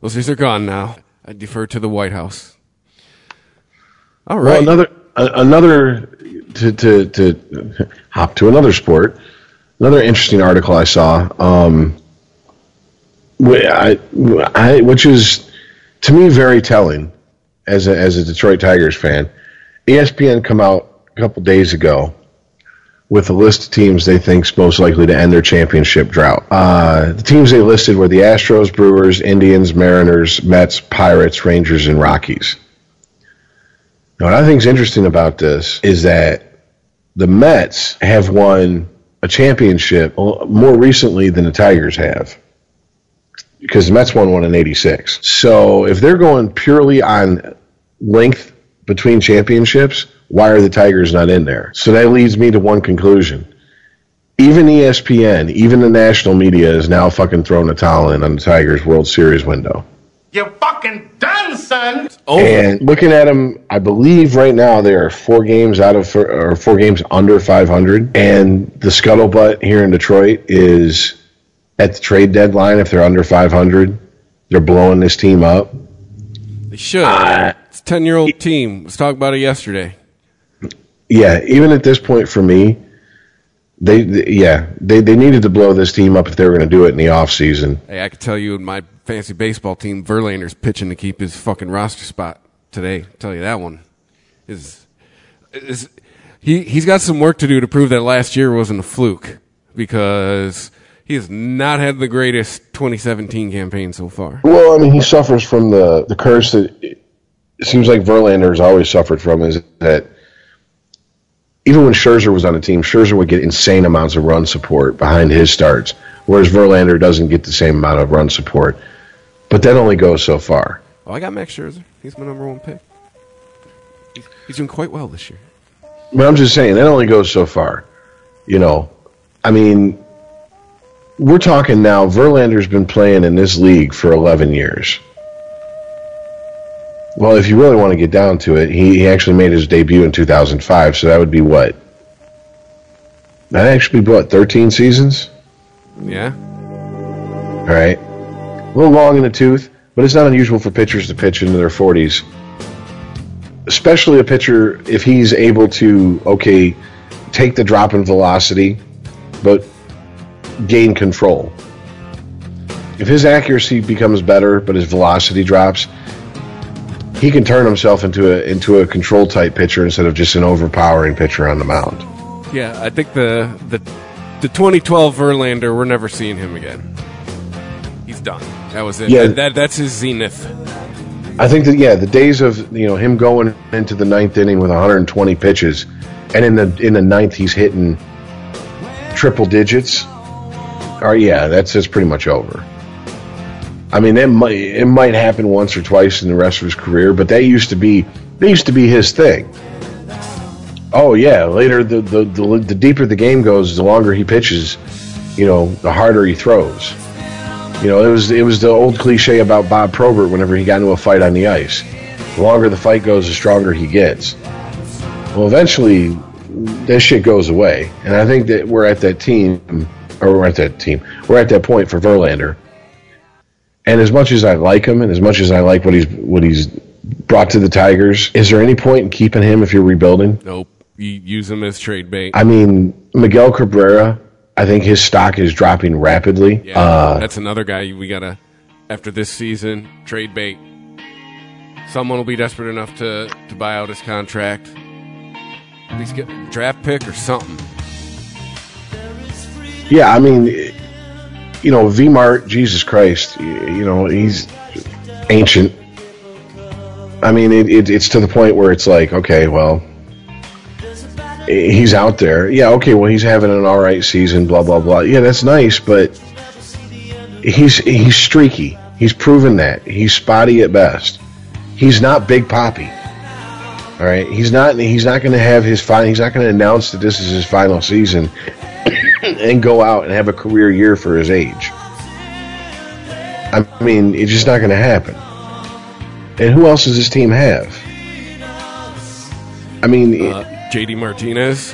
Those days are gone now. I defer to the White House. All right. Well, another another to to to hop to another sport. Another interesting article I saw. Um, I, I which is to me very telling. As a, as a Detroit Tigers fan, E S P N come out a couple days ago with a list of teams they think's most likely to end their championship drought. Uh, the teams they listed were the Astros, Brewers, Indians, Mariners, Mets, Pirates, Rangers, and Rockies. Now, what I think's interesting about this is that the Mets have won a championship more recently than the Tigers have. Because the Mets won one in eighty-six. So if they're going purely on length between championships, why are the Tigers not in there? So that leads me to one conclusion. Even E S P N, even the national media is now fucking throwing a towel in on the Tigers' World Series window. You're fucking done, son! It's over. And looking at them, I believe right now they are four games out of or four games under five hundred. And the scuttlebutt here in Detroit is... at the trade deadline, if they're under five hundred, they're blowing this team up. They should. Uh, it's a ten-year-old team. Let's talk about it yesterday. Yeah, even at this point for me, they, they yeah they, they needed to blow this team up if they were going to do it in the offseason. Hey, I can tell you in my fantasy baseball team, Verlander's pitching to keep his fucking roster spot today. I'll tell you that one. Is is he he's got some work to do to prove that last year wasn't a fluke, because he has not had the greatest twenty seventeen campaign so far. Well, I mean, he suffers from the, the curse that it seems like Verlander has always suffered from, is that even when Scherzer was on the team, Scherzer would get insane amounts of run support behind his starts, whereas Verlander doesn't get the same amount of run support. But that only goes so far. Oh, I got Max Scherzer. He's my number one pick. He's, he's doing quite well this year. But I'm just saying, that only goes so far. You know, I mean... we're talking now, Verlander's been playing in this league for eleven years. Well, if you really want to get down to it, he, he actually made his debut in two thousand five, so that would be what? That actually be what, thirteen seasons? Yeah. All right. A little long in the tooth, but it's not unusual for pitchers to pitch into their forties. Especially a pitcher, if he's able to, okay, take the drop in velocity, but... gain control. If his accuracy becomes better but his velocity drops, he can turn himself into a into a control type pitcher instead of just an overpowering pitcher on the mound. Yeah, I think the the, the twenty twelve Verlander, we're never seeing him again. He's done. That was it. Yeah, that, that that's his zenith. I think that yeah, the days of, you know, him going into the ninth inning with one hundred twenty pitches, and in the in the ninth he's hitting triple digits. Oh, yeah, that's, that's pretty much over. I mean, it might, it might happen once or twice in the rest of his career, but that used to be that used to be his thing. Oh yeah, later the the, the the deeper the game goes, the longer he pitches, you know, the harder he throws. You know, it was it was the old cliche about Bob Probert whenever he got into a fight on the ice. The longer the fight goes, the stronger he gets. Well, eventually, that shit goes away, and I think that we're at that team, or we're at that team, we're at that point for Verlander. And as much as I like him, and as much as I like what he's what he's brought to the Tigers, is there any point in keeping him if you're rebuilding? Nope. You use him as trade bait. I mean, Miguel Cabrera, I think his stock is dropping rapidly. Yeah, uh, that's another guy we gotta, after this season, trade bait. Someone will be desperate enough to, to buy out his contract. At least get a draft pick or something. Yeah, I mean, you know, V-Mart, Jesus Christ, you know, he's ancient. I mean, it, it, it's to the point where it's like, okay, well, he's out there. Yeah, okay, well, he's having an all right season, blah, blah, blah. Yeah, that's nice, but he's he's streaky. He's proven that. He's spotty at best. He's not Big Papi. All right, he's not. He's not going to have his final. He's not going to announce that this is his final season, and go out and have a career year for his age. I mean, it's just not going to happen. And who else does this team have? I mean, uh, J D Martinez.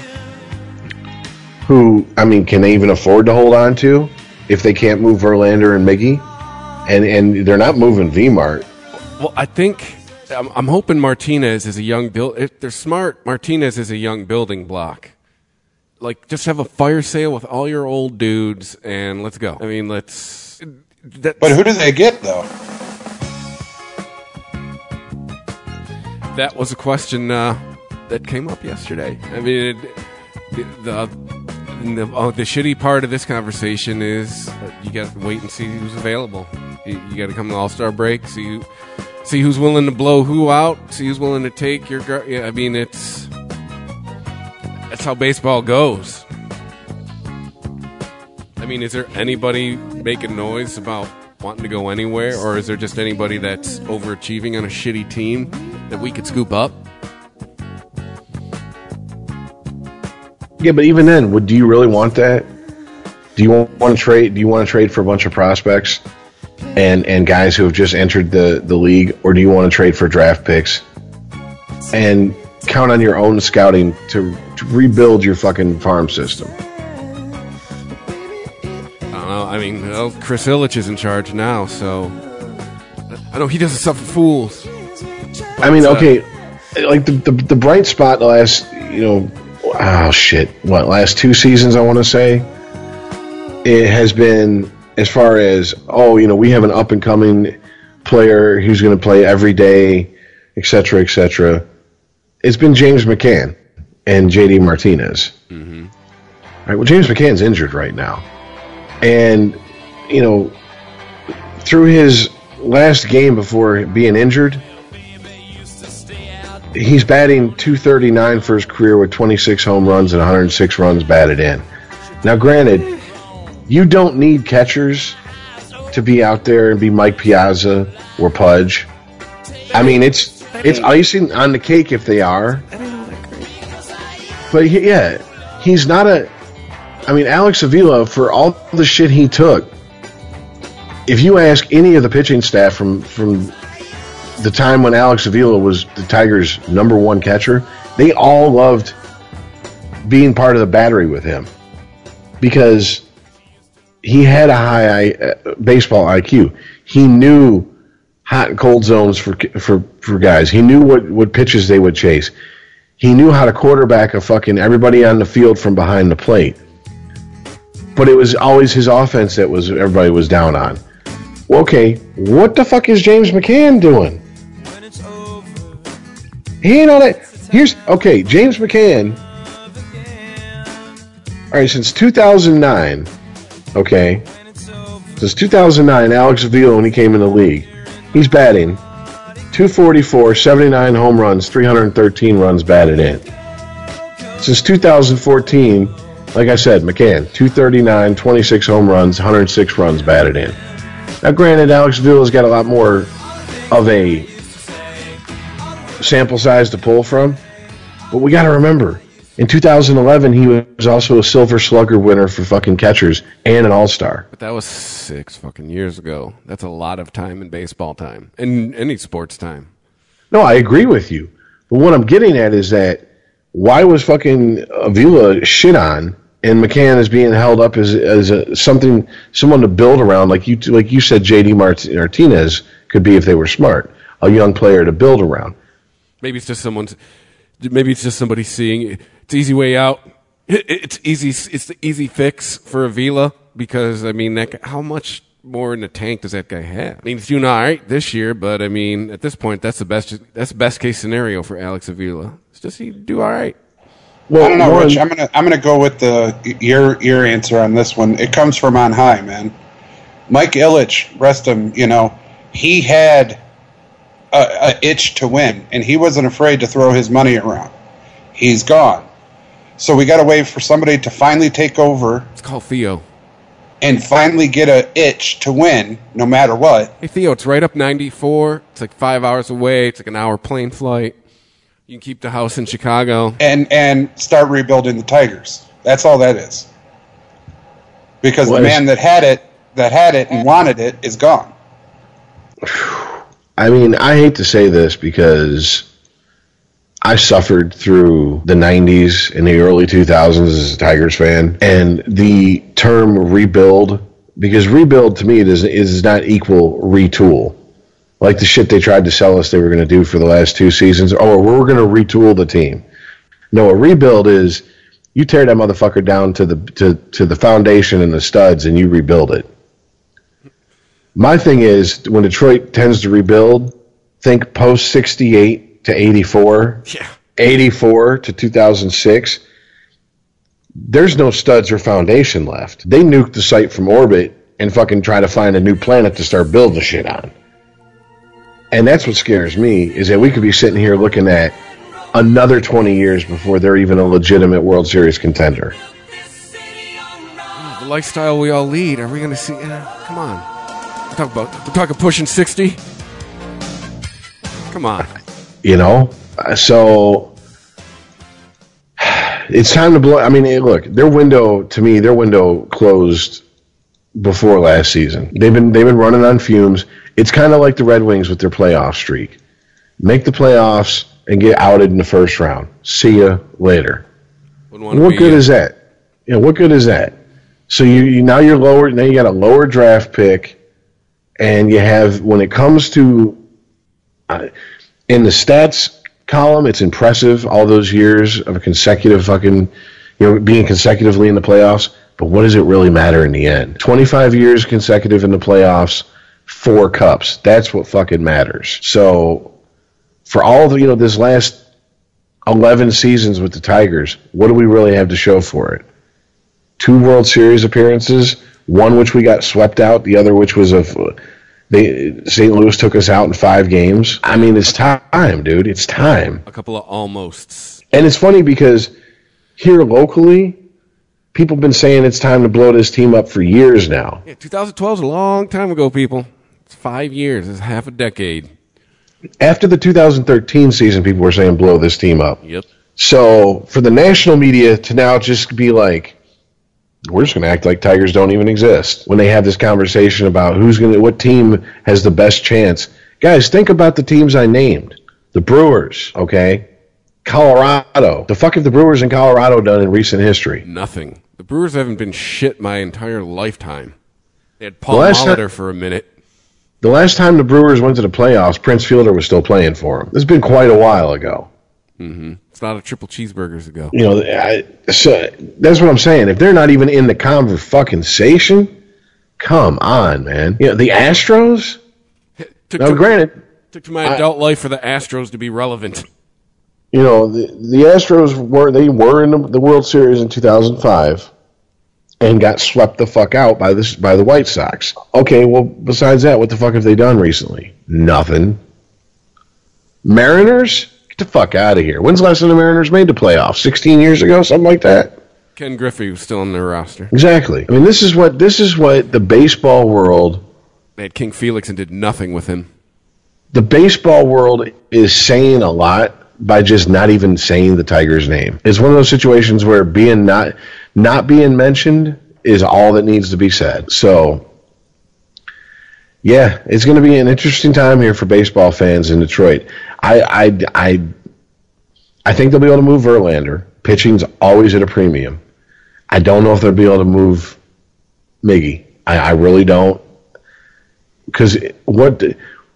Who? I mean, can they even afford to hold on to if they can't move Verlander and Miggy, and and they're not moving V-Mart? Well, I think. I'm, I'm hoping Martinez is a young build. If they're smart, Martinez is a young building block. Like, just have a fire sale with all your old dudes, and let's go. I mean, let's. That's... But who do they get though? That was a question uh, that came up yesterday. I mean, it, the the, oh, the shitty part of this conversation is you got to wait and see who's available. You, you got to come to All-Star break, see who. See who's willing to blow who out. See who's willing to take your... Gar- yeah, I mean, it's... That's how baseball goes. I mean, is there anybody making noise about wanting to go anywhere? Or is there just anybody that's overachieving on a shitty team that we could scoop up? Yeah, but even then, would, do you really want that? Do you want, want to trade? Do you want to trade for a bunch of prospects? And and guys who have just entered the, the league, or do you want to trade for draft picks and count on your own scouting to, to rebuild your fucking farm system? I don't know. I mean, well, Chris Ilitch is in charge now, so I know he doesn't suffer fools. I mean, okay, uh, like the, the the bright spot the last you know oh shit what last two seasons I want to say it has been. As far as, oh, you know, we have an up-and-coming player who's going to play every day, et cetera, et cetera. It's been James McCann and J D Martinez. Mm-hmm. All right, well, James McCann's injured right now. And, you know, through his last game before being injured, he's batting two thirty-nine for his career with twenty-six home runs and one hundred six runs batted in. Now, granted... You don't need catchers to be out there and be Mike Piazza or Pudge. I mean, it's it's icing on the cake if they are. But he, yeah, he's not a... I mean, Alex Avila, for all the shit he took, if you ask any of the pitching staff from, from the time when Alex Avila was the Tigers' number one catcher, they all loved being part of the battery with him. Because... He had a high uh, baseball I Q. He knew hot and cold zones for for, for guys. He knew what, what pitches they would chase. He knew how to quarterback a fucking everybody on the field from behind the plate. But it was always his offense that was everybody was down on. Okay, what the fuck is James McCann doing? He ain't all that. Here's okay, James McCann. All right, since two thousand nine. Okay, since two thousand nine, Alex Avila, when he came in the league, he's batting two forty-four, seventy-nine home runs, three hundred thirteen runs batted in. Since two thousand fourteen, like I said, McCann, two thirty-nine, twenty-six home runs, one hundred six runs batted in. Now, granted, Alex Villa's got a lot more of a sample size to pull from, but we got to remember, in two thousand eleven, he was also a Silver Slugger winner for fucking catchers and an All-Star. But that was six fucking years ago. That's a lot of time in baseball time and any sports time. No, I agree with you. But what I'm getting at is that why was fucking Avila shit on and McCann is being held up as as a, something someone to build around, like you like you said, J D Martinez could be if they were smart, a young player to build around. Maybe it's just someone's. Maybe it's just somebody seeing it. It's easy way out. It's easy. It's the easy fix for Avila because, I mean, that guy, how much more in the tank does that guy have? I mean, he's doing all right this year, but I mean, at this point, that's the best. That's the best case scenario for Alex Avila. It's just he do all right. Well, I don't know, Warren, Rich. I'm gonna I'm gonna go with the your your answer on this one. It comes from on high, man. Mike Ilitch, rest him. You know, he had a, a itch to win, and he wasn't afraid to throw his money around. He's gone. So we got to wait for somebody to finally take over. It's called Theo. And finally get a itch to win, no matter what. Hey, Theo, it's right up ninety-four. It's like five hours away. It's like an hour plane flight. You can keep the house in Chicago. And and start rebuilding the Tigers. That's all that is. Because what the man is- that had it, that had it and wanted it is gone. I mean, I hate to say this because I suffered through the nineties and the early two thousands as a Tigers fan, and the term rebuild, because rebuild to me is, is not equal retool. Like the shit they tried to sell us they were going to do for the last two seasons, oh, we're going to retool the team. No, a rebuild is you tear that motherfucker down to the to, to the foundation and the studs and you rebuild it. My thing is, when Detroit tends to rebuild, think post sixty-eight, to eighty-four, yeah. eighty-four to two thousand six, there's no studs or foundation left. They nuked the site from orbit and fucking try to find a new planet to start building shit on. And that's what scares me, is that we could be sitting here looking at another twenty years before they're even a legitimate World Series contender. Oh, the lifestyle we all lead, are we going to see? Uh, come on. We're talking, about, we're talking pushing sixty? Come on. You know, so it's time to blow. I mean, look, their window to me, their window closed before last season. They've been they've been running on fumes. It's kind of like the Red Wings with their playoff streak. Make the playoffs and get outed in the first round. See ya later. What good is that? Yeah, what good is that? So you, you now you're lower. Now you got a lower draft pick, and you have when it comes to. Uh, In the stats column, it's impressive, all those years of consecutive fucking, you know, being consecutively in the playoffs. But what does it really matter in the end? twenty-five years consecutive in the playoffs, four cups. That's what fucking matters. So for all the, you know, this last eleven seasons with the Tigers, what do we really have to show for it? Two World Series appearances, one which we got swept out, the other which was a... They, Saint Louis took us out in five games. I mean, it's time, dude. It's time. A couple of almosts. And it's funny because here locally, people have been saying it's time to blow this team up for years now. Yeah, twenty twelve is a long time ago, people. It's five years. It's half a decade. After the two thousand thirteen season, people were saying blow this team up. Yep. So for the national media to now just be like, we're just going to act like Tigers don't even exist when they have this conversation about who's going to, what team has the best chance. Guys, think about the teams I named. The Brewers, okay? Colorado. The fuck have the Brewers in Colorado done in recent history? Nothing. The Brewers haven't been shit my entire lifetime. They had Paul Molitor for a minute. The last time the Brewers went to the playoffs, Prince Fielder was still playing for them. This has been quite a while ago. Mm-hmm. It's not a triple cheeseburgers ago. You know, I, so that's what I'm saying. If they're not even in the conver fucking station, come on, man. You know, the Astros? Took now, to, granted. Took to my I, adult life for the Astros to be relevant. You know, the, the Astros, were they were in the World Series in two thousand five and got swept the fuck out by, this, by the White Sox. Okay, well, besides that, what the fuck have they done recently? Nothing. Mariners? The fuck out of here. When's the last time the Mariners made the playoffs? sixteen years ago, something like that. Ken Griffey was still on their roster. Exactly. I mean, this is what this is what the baseball world They had King Felix and did nothing with him. The baseball world is saying a lot by just not even saying the Tiger's name. It's one of those situations where being not not being mentioned is all that needs to be said. So, yeah, it's going to be an interesting time here for baseball fans in Detroit. I I I, I think they'll be able to move Verlander. Pitching's always at a premium. I don't know if they'll be able to move Miggy. I, I really don't. Because what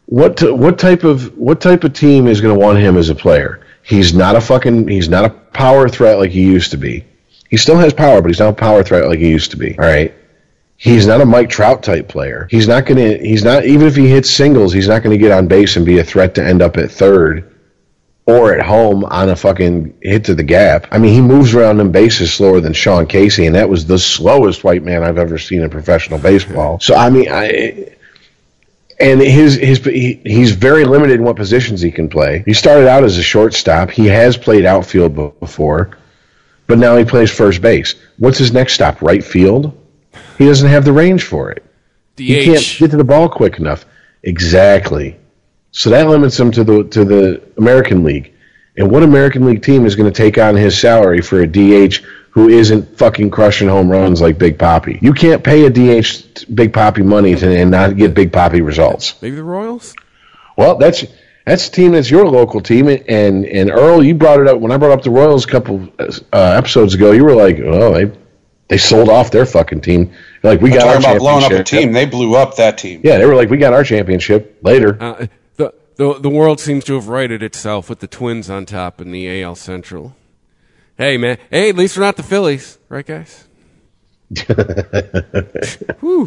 what what type of what type of team is going to want him as a player? He's not a fucking he's not a power threat like he used to be. He still has power, but he's not a power threat like he used to be. All right, he's not a Mike Trout type player. He's not gonna he's not even if he hits singles, he's not gonna get on base and be a threat to end up at third or at home on a fucking hit to the gap. I mean, he moves around them bases slower than Sean Casey, and that was the slowest white man I've ever seen in professional baseball. So I mean, I. And his his he, he's very limited in what positions he can play. He started out as a shortstop. He has played outfield before, but now he plays first base. What's his next stop? Right field? He doesn't have the range for it. D H. He can't get to the ball quick enough. Exactly. So that limits him to the to the American League. And what American League team is going to take on his salary for a D H who isn't fucking crushing home runs like Big Papi? You can't pay a D H Big Papi money to, and not get Big Papi results. Maybe the Royals? Well, that's that's a team that's your local team. And, and Earl, you brought it up. When I brought up the Royals a couple uh, episodes ago, you were like, oh, they, they sold off their fucking team. They're like, we got our championship. I'm talking about blowing up a team. They blew up that team. Yeah, they were like, we got our championship later. Uh, the, the, the world seems to have righted itself with the Twins on top in the A L Central. Hey, man. Hey, at least we're not the Phillies. Right, guys? Whew.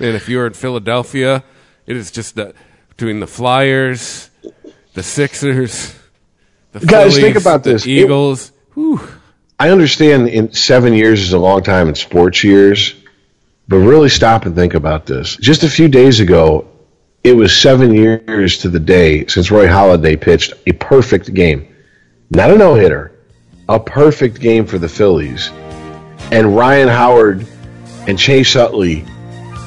Man, if you're in Philadelphia, it is just the, between the Flyers, the Sixers, the guys, Phillies, think about this. The Eagles. It, Whew. I understand in seven years is a long time in sports years, but really stop and think about this. Just a few days ago, it was seven years to the day since Roy Halladay pitched a perfect game. Not a no-hitter. A perfect game for the Phillies. And Ryan Howard and Chase Utley,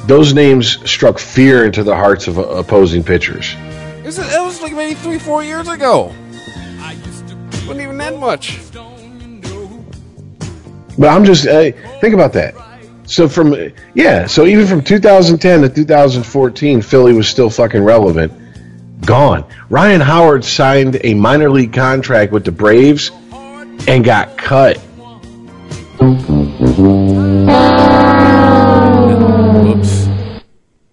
those names struck fear into the hearts of opposing pitchers. It was, it was like maybe three, four years ago. It wasn't even that much. But I'm just, uh, think about that. So from, yeah, so even from two thousand ten to two thousand fourteen, Philly was still fucking relevant. Gone. Ryan Howard signed a minor league contract with the Braves and got cut. Oops.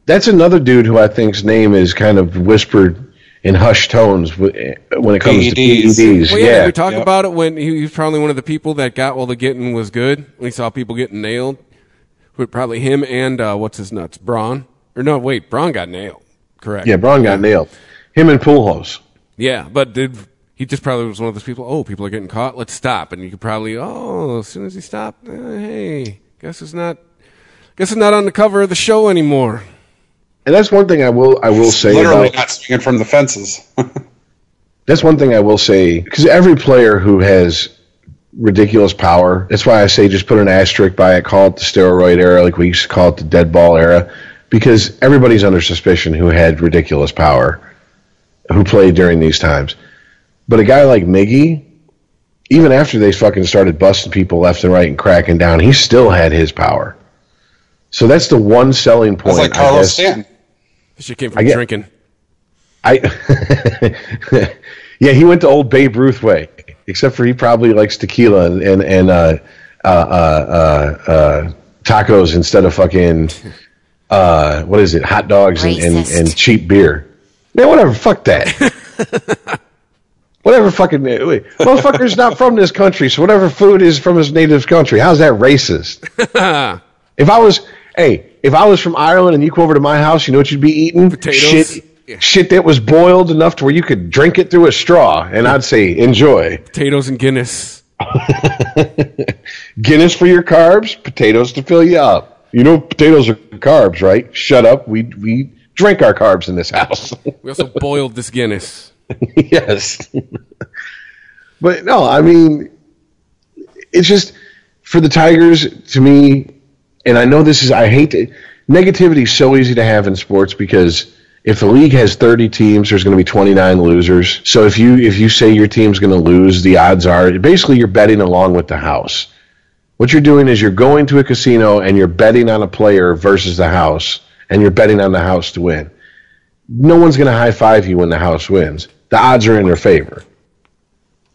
That's another dude who I think's name is kind of whispered in hushed tones when it comes P E Ds. To P E Ds. Well, yeah, yeah. We talk yep. about it when he was probably one of the people that got while the getting was good. We saw people getting nailed. But probably him and uh, what's his nuts? Braun? Or no, wait, Braun got nailed. Correct. Yeah, Braun got yeah. nailed. Him and Pujols. Yeah, but did. He just probably was one of those people, oh, people are getting caught, let's stop. And you could probably, oh, as soon as he stopped, eh, hey, guess it's not guess it's not on the cover of the show anymore. And that's one thing I will I will it's say. Literally about, not swinging from the fences. That's one thing I will say, because every player who has ridiculous power, that's why I say just put an asterisk by it, call it the steroid era, like we used to call it the dead ball era, because everybody's under suspicion who had ridiculous power, who played during these times. But a guy like Miggy, even after they fucking started busting people left and right and cracking down, he still had his power. So that's the one selling point. That's like Carlos Stanton. This shit came from I get, drinking. I, yeah, he went the old Babe Ruth way, except for he probably likes tequila and and, and uh, uh, uh, uh, uh, tacos instead of fucking uh, what is it, hot dogs and, and, and cheap beer. Man, whatever. Fuck that. Whatever fucking... Wait, motherfucker's not from this country, so whatever food is from his native country, how's that racist? If I was... Hey, if I was from Ireland and you come over to my house, you know what you'd be eating? Potatoes. Shit, yeah. Shit that was boiled enough to where you could drink it through a straw, and I'd say, enjoy. Potatoes and Guinness. Guinness for your carbs, potatoes to fill you up. You know potatoes are carbs, right? Shut up. We, we drink our carbs in this house. We also boiled this Guinness. Yes. But no, I mean, it's just for the Tigers to me, and I know this is, I hate to, negativity is so easy to have in sports because if the league has thirty teams, there's going to be twenty-nine losers. So if you if you say your team's going to lose, the odds are basically you're betting along with the house. What you're doing is you're going to a casino and you're betting on a player versus the house, and you're betting on the house to win. No one's going to high-five you when the house wins. The odds are in their favor,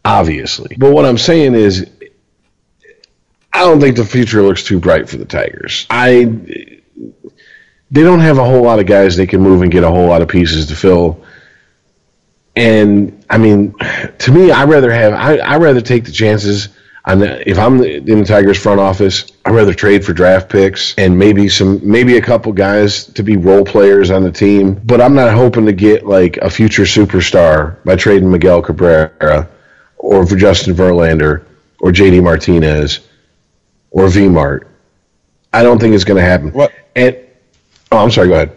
obviously. But what I'm saying is I don't think the future looks too bright for the Tigers. I... They don't have a whole lot of guys they can move and get a whole lot of pieces to fill. And, I mean, to me, I'd rather have, I, I'd rather take the chances on the, if I'm in the Tigers front office, I'd rather trade for draft picks and maybe some, maybe a couple guys to be role players on the team. But I'm not hoping to get, like, a future superstar by trading Miguel Cabrera or for Justin Verlander or J D Martinez or V-Mart. I don't think it's going to happen. What? And, Oh, I'm sorry, go ahead.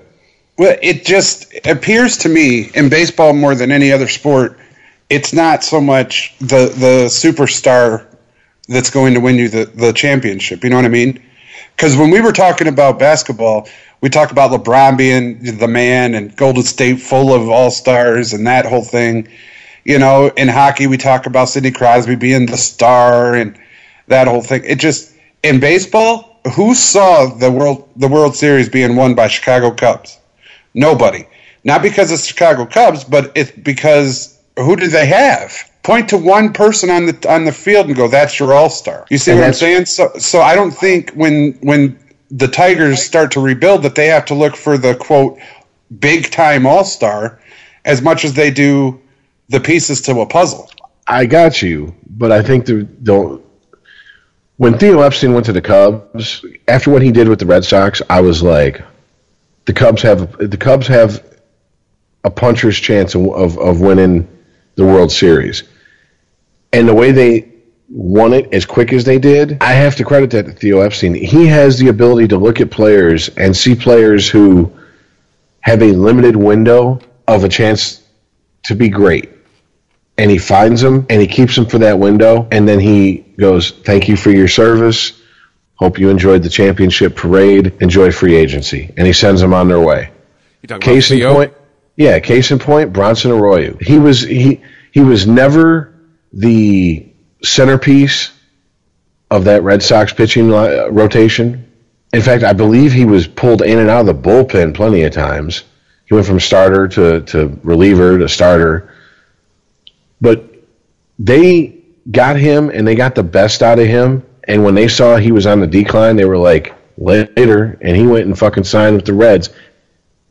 Well, it just appears to me, in baseball more than any other sport, it's not so much the the superstar that's going to win you the, the championship. You know what I mean? Because when we were talking about basketball, we talked about LeBron being the man and Golden State full of all-stars and that whole thing. You know, in hockey, we talk about Sidney Crosby being the star and that whole thing. It just, in baseball... Who saw the World the World Series being won by Chicago Cubs? Nobody. Not because it's Chicago Cubs, but it's because who do they have? Point to one person on the on the field and go, that's your all-star. You see and what I'm saying? So so I don't think when when the Tigers start to rebuild that they have to look for the, quote, big-time all-star as much as they do the pieces to a puzzle. I got you, but I think the don't... When Theo Epstein went to the Cubs, after what he did with the Red Sox, I was like, the Cubs have the Cubs have a puncher's chance of, of, of winning the World Series. And the way they won it as quick as they did, I have to credit that to Theo Epstein. He has the ability to look at players and see players who have a limited window of a chance to be great. And he finds them, and he keeps them for that window, and then he goes, thank you for your service. Hope you enjoyed the championship parade. Enjoy free agency. And he sends them on their way. Case in point, yeah, case in point, Bronson Arroyo. He was he he was never the centerpiece of that Red Sox pitching rotation. In fact, I believe he was pulled in and out of the bullpen plenty of times. He went from starter to, to reliever to starter. But they got him, and they got the best out of him. And when they saw he was on the decline, they were like, later. And he went and fucking signed with the Reds.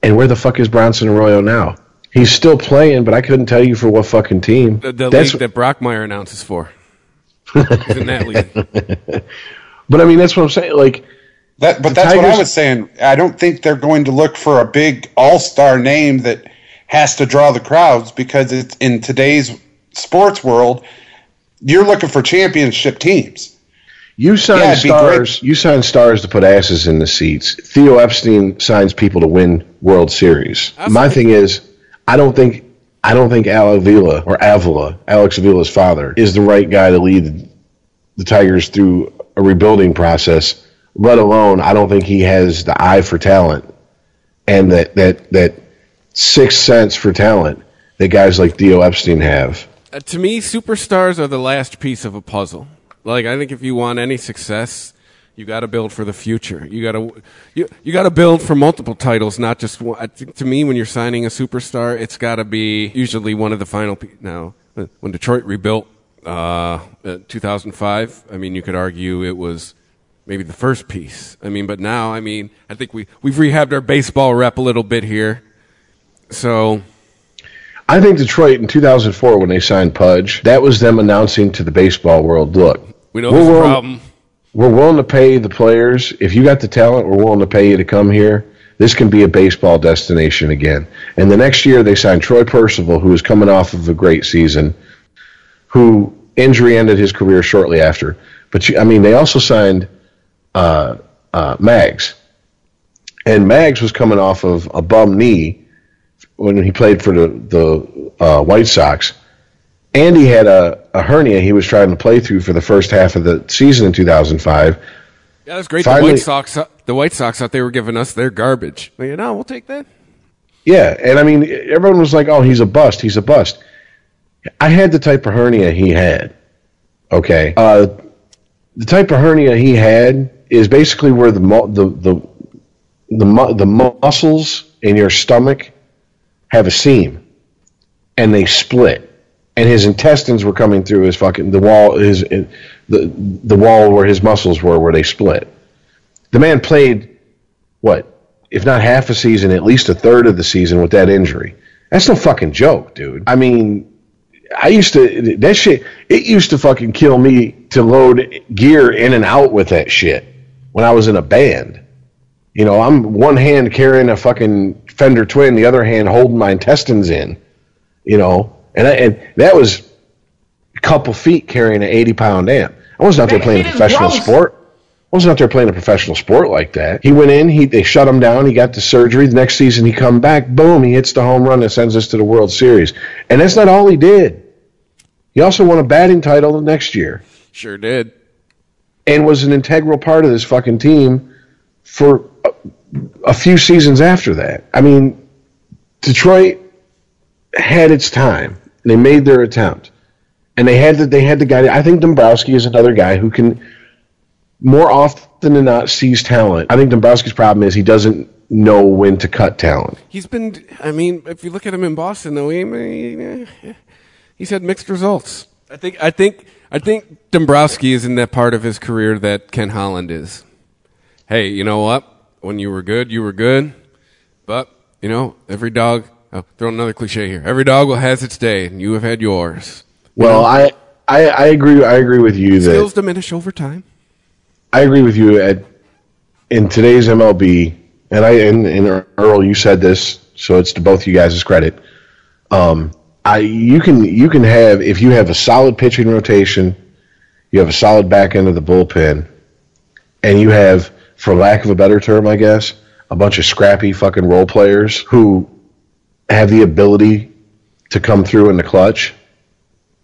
And where the fuck is Bronson Arroyo now? He's still playing, but I couldn't tell you for what fucking team. The, the league that Brockmire announces for. He's in that league. But, I mean, that's what I'm saying. Like, that, but that's Tigers, what I was saying. I don't think they're going to look for a big all-star name that has to draw the crowds because it's in today's sports world, you're looking for championship teams. You sign yeah, stars. You sign stars to put asses in the seats. Theo Epstein signs people to win World Series. That's My thing is, I don't think I don't think Al Avila or Avila, Alex Avila's father, is the right guy to lead the Tigers through a rebuilding process. Let alone, I don't think he has the eye for talent and that that that sixth sense for talent that guys like Theo Epstein have. Uh, to me, superstars are the last piece of a puzzle. Like, I think if you want any success, you got to build for the future. You got to you you got to build for multiple titles, not just one. I think, to me, when you're signing a superstar, it's got to be usually one of the final. Pe- now, when Detroit rebuilt uh, in two thousand five, I mean, you could argue it was maybe the first piece. I mean, but now, I mean, I think we we've rehabbed our baseball rep a little bit here, so. I think Detroit in two thousand four, when they signed Pudge, that was them announcing to the baseball world, look, we know there's a problem. We're willing to pay the players. If you got the talent, we're willing to pay you to come here. This can be a baseball destination again. And the next year, they signed Troy Percival, who was coming off of a great season, who injury ended his career shortly after. But, you, I mean, they also signed uh, uh, Mags. And Mags was coming off of a bum knee when he played for the, the uh, White Sox, and he had a, a hernia he was trying to play through for the first half of the season in two thousand five. Yeah, that's great. Finally, the White Sox the White Sox thought they were giving us their garbage. Well, you know, we'll take that. Yeah, and I mean, everyone was like, oh, he's a bust, he's a bust. I had the type of hernia he had, okay? Uh, the type of hernia he had is basically where the mu- the, the, the, mu- the muscles in your stomach have a seam, and they split. And his intestines were coming through his fucking, the wall, his, the, the wall where his muscles were, where they split. The man played, what, if not half a season, at least a third of the season with that injury. That's no fucking joke, dude. I mean, I used to, that shit, it used to fucking kill me to load gear in and out with that shit when I was in a band. You know, I'm one hand carrying a fucking Fender Twin, the other hand holding my intestines in, you know. And I, and that was a couple feet carrying an eighty-pound amp. I wasn't out there playing a professional sport. I wasn't out there playing a professional sport like that. He went in, he they shut him down, he got the surgery. The next season he come back, boom, he hits the home run that sends us to the World Series. And that's not all he did. He also won a batting title the next year. Sure did. And was an integral part of this fucking team for a, a few seasons after that. I mean, Detroit had its time. They made their attempt, and they had the, they had the guy. I think Dombrowski is another guy who can, more often than not, seize talent. I think Dombrowski's problem is he doesn't know when to cut talent. He's been, I mean, if you look at him in Boston, though, he, he's had mixed results. I think, I think, I think Dombrowski is in that part of his career that Ken Holland is. Hey, you know what? When you were good, you were good, but you know, every dog. Oh, throw another cliche here. Every dog has its day, and you have had yours. Well, you know? I, I, I agree. I agree with you. Skills that skills diminish over time. I agree with you. At in today's M L B, and I and, and Earl, you said this, so it's to both you guys' credit. Um, I you can you can have if you have a solid pitching rotation, you have a solid back end of the bullpen, and you have, for lack of a better term, I guess, a bunch of scrappy fucking role players who have the ability to come through in the clutch.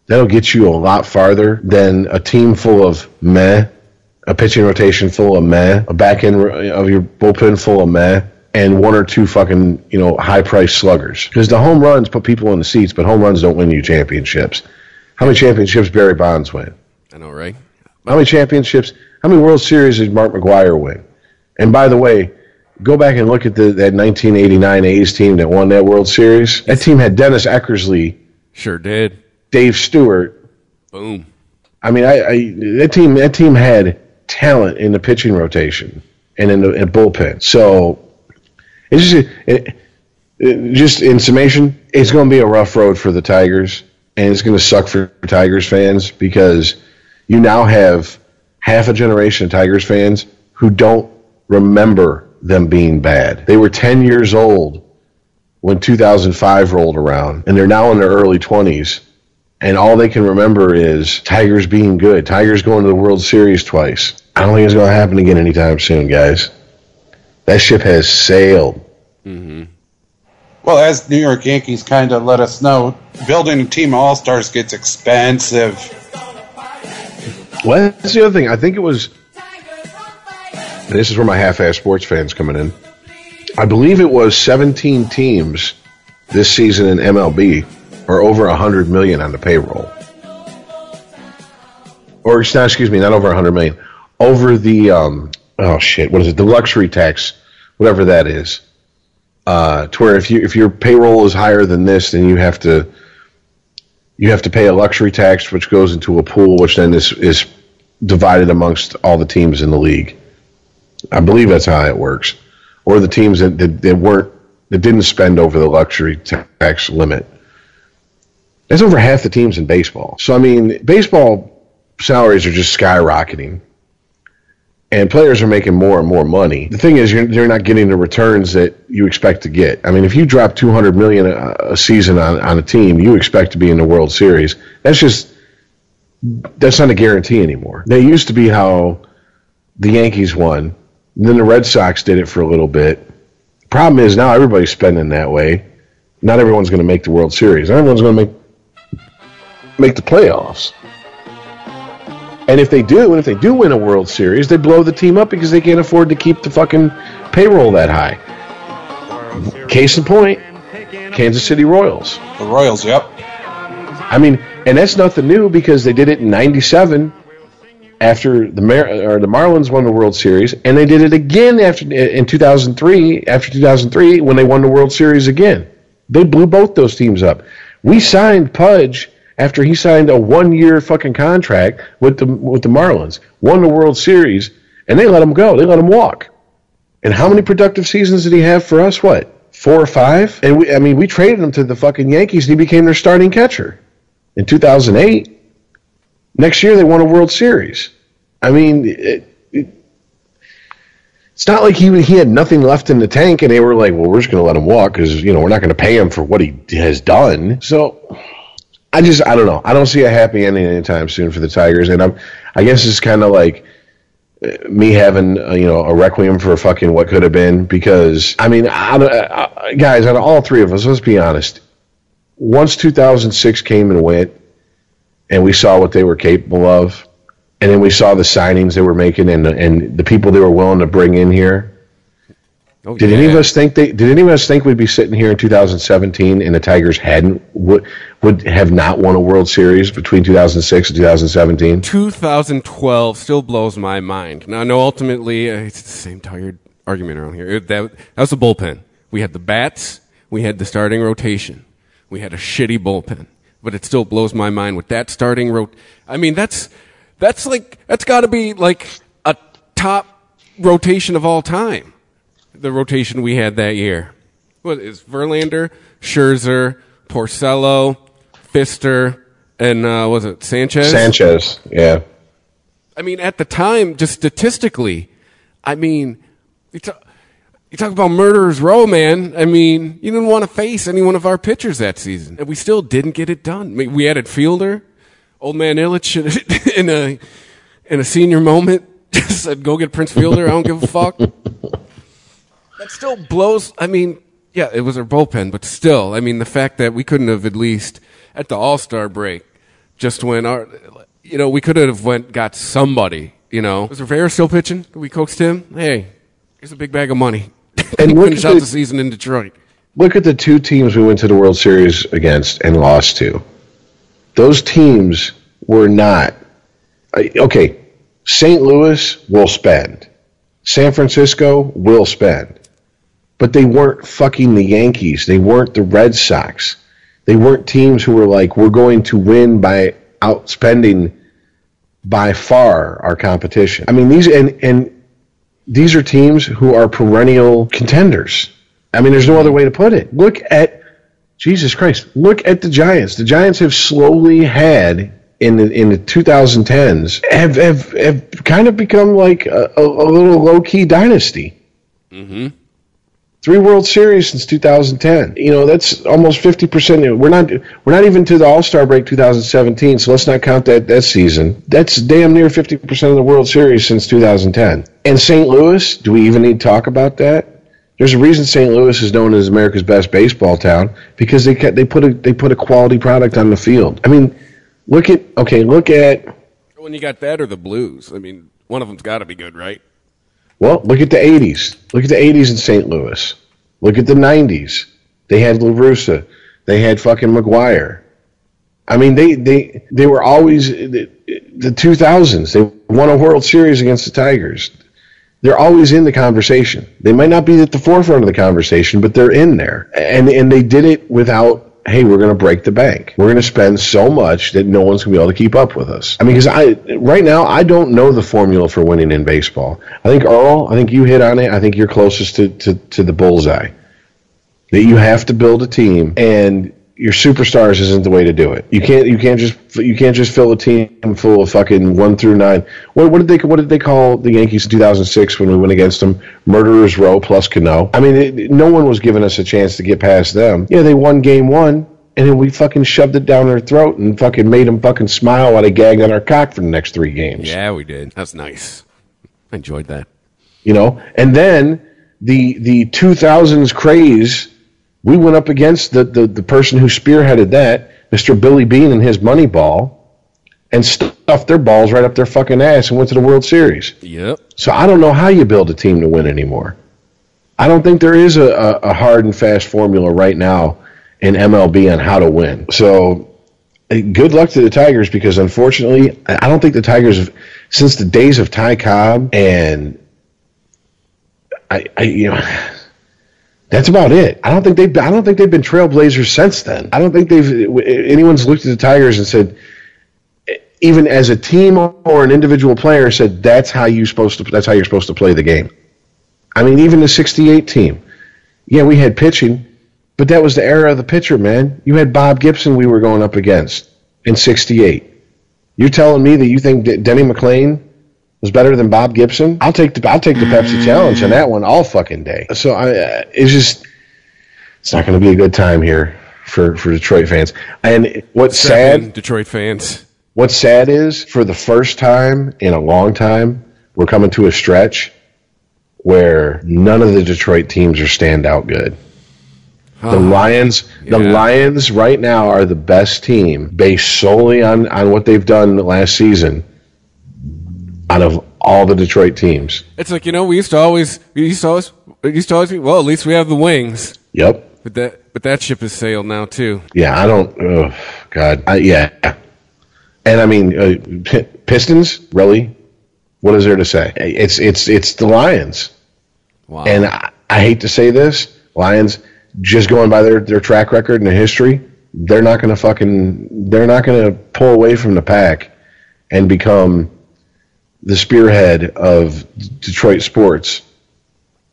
That'll get you a lot farther than a team full of meh, a pitching rotation full of meh, a back end of your bullpen full of meh, and one or two fucking, you know, high-priced sluggers. Because the home runs put people in the seats, but home runs don't win you championships. How many championships Barry Bonds win? I know, right? How many championships, how many World Series did Mark McGwire win? And by the way, go back and look at the, that nineteen eighty-nine A's team that won that World Series. That team had Dennis Eckersley. Sure did. Dave Stewart. Boom. I mean, I, I that team that team had talent in the pitching rotation and in the in bullpen. So, it's just, it, it, just in summation, it's going to be a rough road for the Tigers, and it's going to suck for Tigers fans because you now have half a generation of Tigers fans who don't remember them being bad. They were ten years old when two thousand five rolled around, and they're now in their early twenties, and all they can remember is Tigers being good, Tigers going to the World Series twice. I don't think it's going to happen again anytime soon, guys. That ship has sailed. Mm-hmm. Well, as New York Yankees kind of let us know, building a team of all-stars gets expensive. Well, that's the other thing. I think it was... And this is where my half-ass sports fans coming in. I believe it was seventeen teams this season in M L B are over one hundred million dollars on the payroll. Or, not, excuse me, not over one hundred million dollars. Over the, um, oh shit, what is it? The luxury tax, whatever that is. Uh, to where if, you, if your payroll is higher than this, then you have to you have to pay a luxury tax, which goes into a pool, which then is, is divided amongst all the teams in the league. I believe that's how it works. Or the teams that, that, that weren't, that didn't spend over the luxury tax limit. That's over half the teams in baseball. So, I mean, baseball salaries are just skyrocketing. And players are making more and more money. The thing is, you're, you're not getting the returns that you expect to get. I mean, if you drop two hundred million dollars a, a season on, on a team, you expect to be in the World Series. That's just, that's not a guarantee anymore. That used to be how the Yankees won. And then the Red Sox did it for a little bit. The problem is now everybody's spending that way. Not everyone's going to make the World Series. Not everyone's going to make make the playoffs. And if they do, and if they do win a World Series, they blow the team up because they can't afford to keep the fucking payroll that high. Case in point, Kansas City Royals. The Royals, yep. I mean, and that's nothing new because they did it in ninety-seven after the Mar- or the Marlins won the World Series, and they did it again after in two thousand three, after two thousand three when they won the World Series again. They blew both those teams up. We signed Pudge after he signed a one-year fucking contract with the with the Marlins, won the World Series, and they let him go. They let him walk. And how many productive seasons did he have for us? What, four or five? And we, I mean, we traded him to the fucking Yankees, and he became their starting catcher in two thousand eight. Next year, they won a World Series. I mean, it, it, it's not like he he had nothing left in the tank, and they were like, well, we're just going to let him walk because, you know, we're not going to pay him for what he has done. So I just, I don't know. I don't see a happy ending anytime soon for the Tigers, and I'm, I guess it's kind of like me having, uh, you know, a requiem for a fucking what could have been because, I mean, I, I, guys, out of all three of us, let's be honest. Once two thousand six came and went, and we saw what they were capable of, and then we saw the signings they were making and the, and the people they were willing to bring in here. Oh, did yeah. any of us think they? Did any of us think we'd be sitting here in two thousand seventeen and the Tigers hadn't would would have not won a World Series between two thousand six and two thousand seventeen? two thousand twelve still blows my mind. Now, I know ultimately uh, it's the same tired argument around here. It, that, that was the bullpen. We had the bats. We had the starting rotation. We had a shitty bullpen. But it still blows my mind with that starting rot. I mean, that's that's like that's got to be like a top rotation of all time. The rotation we had that year. What is Verlander, Scherzer, Porcello, Pfister, and uh, was it Sanchez? Sanchez, yeah. I mean, at the time, just statistically, I mean, it's. A, You talk about murderer's row, man. I mean, you didn't want to face any one of our pitchers that season. And we still didn't get it done. I mean, we added Fielder. Old man Illich in a, in a senior moment just said, go get Prince Fielder. I don't give a fuck. That still blows. I mean, yeah, it was our bullpen, but still, I mean, the fact that we couldn't have at least at the All-Star break just when our, you know, we could have went, got somebody, you know. Was Rivera still pitching? We coaxed him. Hey, here's a big bag of money. And look finish at the, out the season in Detroit. Look at the two teams we went to the World Series against and lost to. Those teams were not okay. Saint Louis will spend. San Francisco will spend, but they weren't fucking the Yankees. They weren't the Red Sox. They weren't teams who were like, we're going to win by outspending by far our competition. I mean these and and. These are teams who are perennial contenders. I mean, there's no other way to put it. Look at, Jesus Christ, look at the Giants. The Giants have slowly had, in the in the twenty tens, have have, have kind of become like a, a, a little low-key dynasty. Mm-hmm. Three World Series since two thousand ten. You know, that's almost fifty percent. We're not we're not even to the All-Star break two thousand seventeen, so let's not count that, that season. That's damn near fifty percent of the World Series since two thousand ten. And Saint Louis, do we even need to talk about that? There's a reason Saint Louis is known as America's best baseball town, because they they put a they put a quality product on the field. I mean, look at okay, look at when you got that or the Blues. I mean, one of them's got to be good, right? Well, look at the eighties. Look at the eighties in Saint Louis. Look at the nineties. They had La Russa. They had fucking McGuire. I mean, they, they, they were always the, the two thousands. They won a World Series against the Tigers. They're always in the conversation. They might not be at the forefront of the conversation, but they're in there. And, and they did it without, hey, we're going to break the bank. We're going to spend so much that no one's going to be able to keep up with us. I mean, because I right now, I don't know the formula for winning in baseball. I think, Earl, I think you hit on it. I think you're closest to, to, to the bullseye. That you have to build a team, and your superstars isn't the way to do it. You can't you can't just you can't just fill a team full of fucking one through nine. What, what did they what did they call the Yankees in two thousand six when we went against them? Murderers Row plus Cano. I mean, it, no one was giving us a chance to get past them. Yeah, they won game one, and then we fucking shoved it down their throat and fucking made them fucking smile while they gagged on our cock for the next three games. Yeah, we did. That's nice. I enjoyed that. You know, and then the the two thousands craze. We went up against the, the, the person who spearheaded that, Mister Billy Beane and his Moneyball, and stuffed their balls right up their fucking ass and went to the World Series. Yep. So I don't know how you build a team to win anymore. I don't think there is a, a hard and fast formula right now in M L B on how to win. So good luck to the Tigers, because unfortunately, I don't think the Tigers have, since the days of Ty Cobb and I, I you know, that's about it. I don't think they've I don't think they've been trailblazers since then. I don't think they've anyone's looked at the Tigers and said, even as a team or an individual player, said that's how you supposed to that's how you're supposed to play the game. I mean, even the sixty-eight team, yeah, we had pitching. But that was the era of the pitcher, man. You had Bob Gibson we were going up against in sixty-eight. You're telling me that you think D- Denny McClain was better than Bob Gibson? I'll take the I'll take the Pepsi Challenge on that one all fucking day. So I, uh, it's just it's not going to be a good time here for, for Detroit fans. And what's Seven sad, Detroit fans. What's sad is for the first time in a long time, we're coming to a stretch where none of the Detroit teams are standout good. The Lions, the yeah. Lions right now are the best team based solely on, on what they've done last season out of all the Detroit teams. It's like, you know, we used to always, we used to always, we used to always be, well, at least we have the wings. Yep. But that, but that ship has sailed now too. Yeah, I don't, oh, God. I, yeah. And I mean, uh, p- Pistons, really? What is there to say? It's, it's, it's the Lions. Wow. And I, I hate to say this, Lions, just going by their, their track record and their history, they're not going to fucking they're not going to pull away from the pack and become the spearhead of Detroit sports.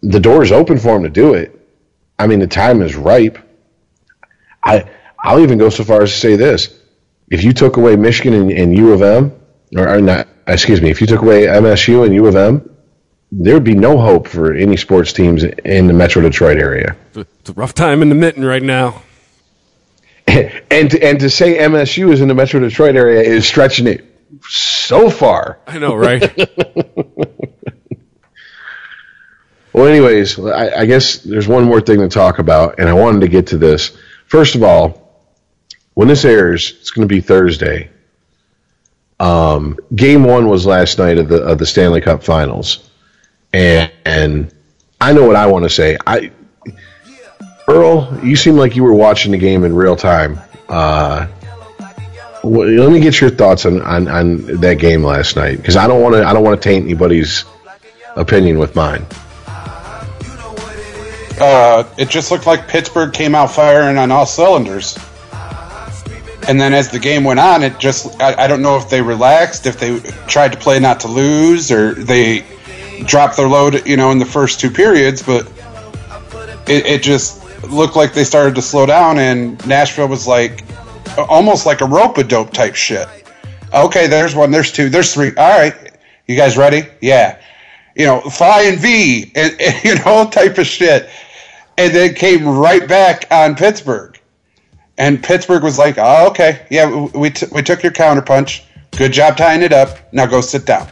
The door is open for them to do it. I mean, the time is ripe. I I'll even go so far as to say this: if you took away Michigan and, and U of M, or, or not, excuse me, if you took away M S U and U of M, there would be no hope for any sports teams in the Metro Detroit area. It's a rough time in the mitten right now. And and to, and to say M S U is in the Metro Detroit area is stretching it so far. I know, right? Well, anyways, I, I guess there's one more thing to talk about, and I wanted to get to this. First of all, when this airs, it's going to be Thursday. Um, game one was last night of the of the Stanley Cup Finals. And, and I know what I want to say. I, Earl, you seem like you were watching the game in real time. Uh, w- let me get your thoughts on, on, on that game last night, because I don't want to. I don't want to taint anybody's opinion with mine. Uh, it just looked like Pittsburgh came out firing on all cylinders, and then as the game went on, it just. I, I don't know if they relaxed, if they tried to play not to lose, or they. Drop their load, you know, in the first two periods, but it, it just looked like they started to slow down, and Nashville was like almost like a rope-a-dope type shit. Okay, there's one, there's two, there's three. All right, you guys ready? Yeah, you know, fly and V, and, and you know, type of shit, and then came right back on Pittsburgh, and Pittsburgh was like, oh, okay, yeah, we t- we took your counterpunch. Good job tying it up. Now go sit down.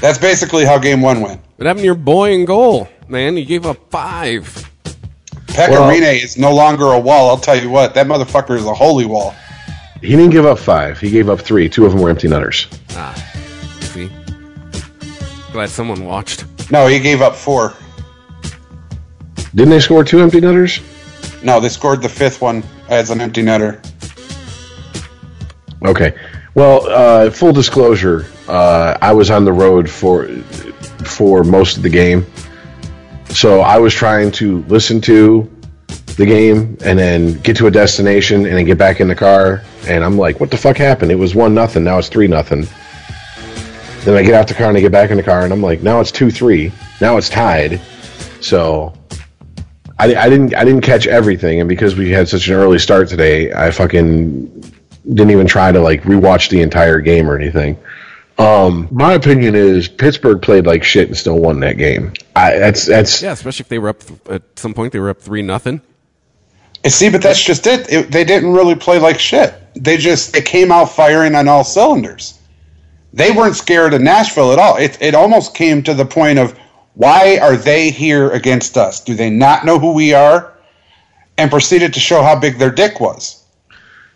That's basically how game one went. What happened to your boy in goal, man? He gave up five. Pecorine well, is no longer a wall. I'll tell you what. That motherfucker is a holy wall. He didn't give up five. He gave up three. Two of them were empty netters. Ah, see? Glad someone watched. No, he gave up four. Didn't they score two empty netters? No, they scored the fifth one as an empty netter. Okay. Well, uh, full disclosure, uh, I was on the road for for most of the game, so I was trying to listen to the game and then get to a destination and then get back in the car, and I'm like, what the fuck happened? It was one nothing, now it's three nothing. Then I get out the car and I get back in the car, and I'm like, now it's two three, now it's tied. So I, I didn't I didn't catch everything, and because we had such an early start today, I fucking. Didn't even try to, like, rewatch the entire game or anything. Um, my opinion is Pittsburgh played like shit and still won that game. I, that's that's yeah, especially if they were up th- at some point they were up three nothing. See, but that's just it. it. They didn't really play like shit. They just they came out firing on all cylinders. They weren't scared of Nashville at all. It it almost came to the point of why are they here against us? Do they not know who we are? And proceeded to show how big their dick was.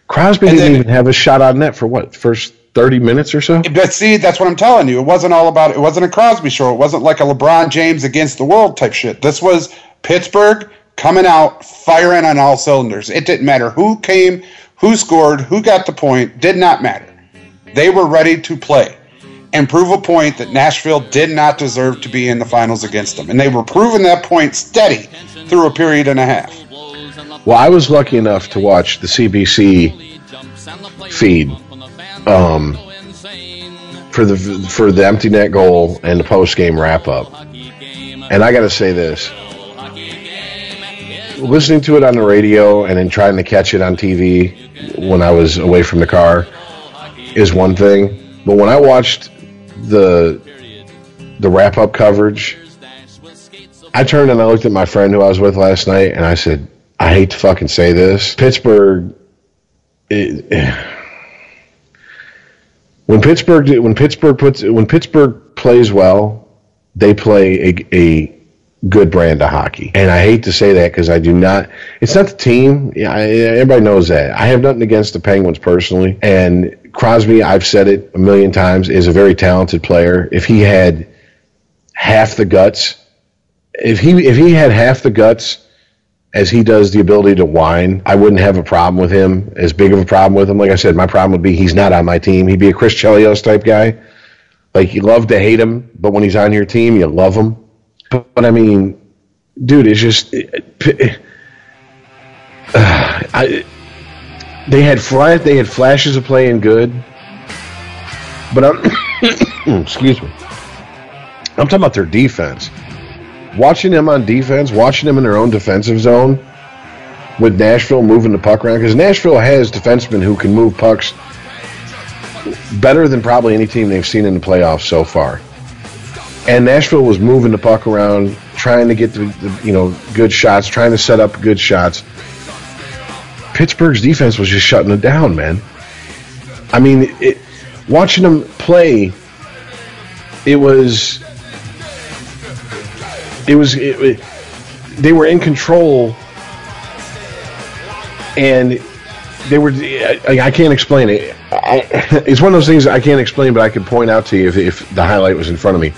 Crosby and didn't then, even have a shot on net for what, first thirty minutes or so? But see, that's what I'm telling you. It wasn't all about it. It wasn't a Crosby show. It wasn't like a LeBron James against the world type shit. This was Pittsburgh coming out, firing on all cylinders. It didn't matter who came, who scored, who got the point, did not matter. They were ready to play and prove a point that Nashville did not deserve to be in the finals against them. And they were proving that point steady through a period and a half. Well, I was lucky enough to watch the C B C feed um, for the for the empty net goal and the post-game wrap-up. And I got to say this. Listening to it on the radio and then trying to catch it on T V when I was away from the car is one thing. But when I watched the the wrap-up coverage, I turned and I looked at my friend who I was with last night, and I said, I hate to fucking say this. Pittsburgh, it, when Pittsburgh when Pittsburgh puts when Pittsburgh plays well, they play a, a good brand of hockey. And I hate to say that because I do not. It's not the team. I, everybody knows that. I have nothing against the Penguins personally. And Crosby, I've said it a million times, is a very talented player. If he had half the guts, if he if he had half the guts. as he does the ability to whine, I wouldn't have a problem with him, as big of a problem with him. Like I said, my problem would be he's not on my team. He'd be a Chris Chelios type guy. Like, you love to hate him, but when he's on your team, you love him. But, but I mean, dude, it's just... It, it, uh, I, they had fly, they had flashes of playing good, but I'm... excuse me. I'm talking about their defense. Watching them on defense, watching them in their own defensive zone with Nashville moving the puck around, because Nashville has defensemen who can move pucks better than probably any team they've seen in the playoffs so far. And Nashville was moving the puck around, trying to get the, the you know good shots, trying to set up good shots. Pittsburgh's defense was just shutting it down, man. I mean, it, watching them play, it was... It was, it, it, they were in control, and they were, I, I can't explain it. I, it's one of those things I can't explain, but I could point out to you if, if the highlight was in front of me.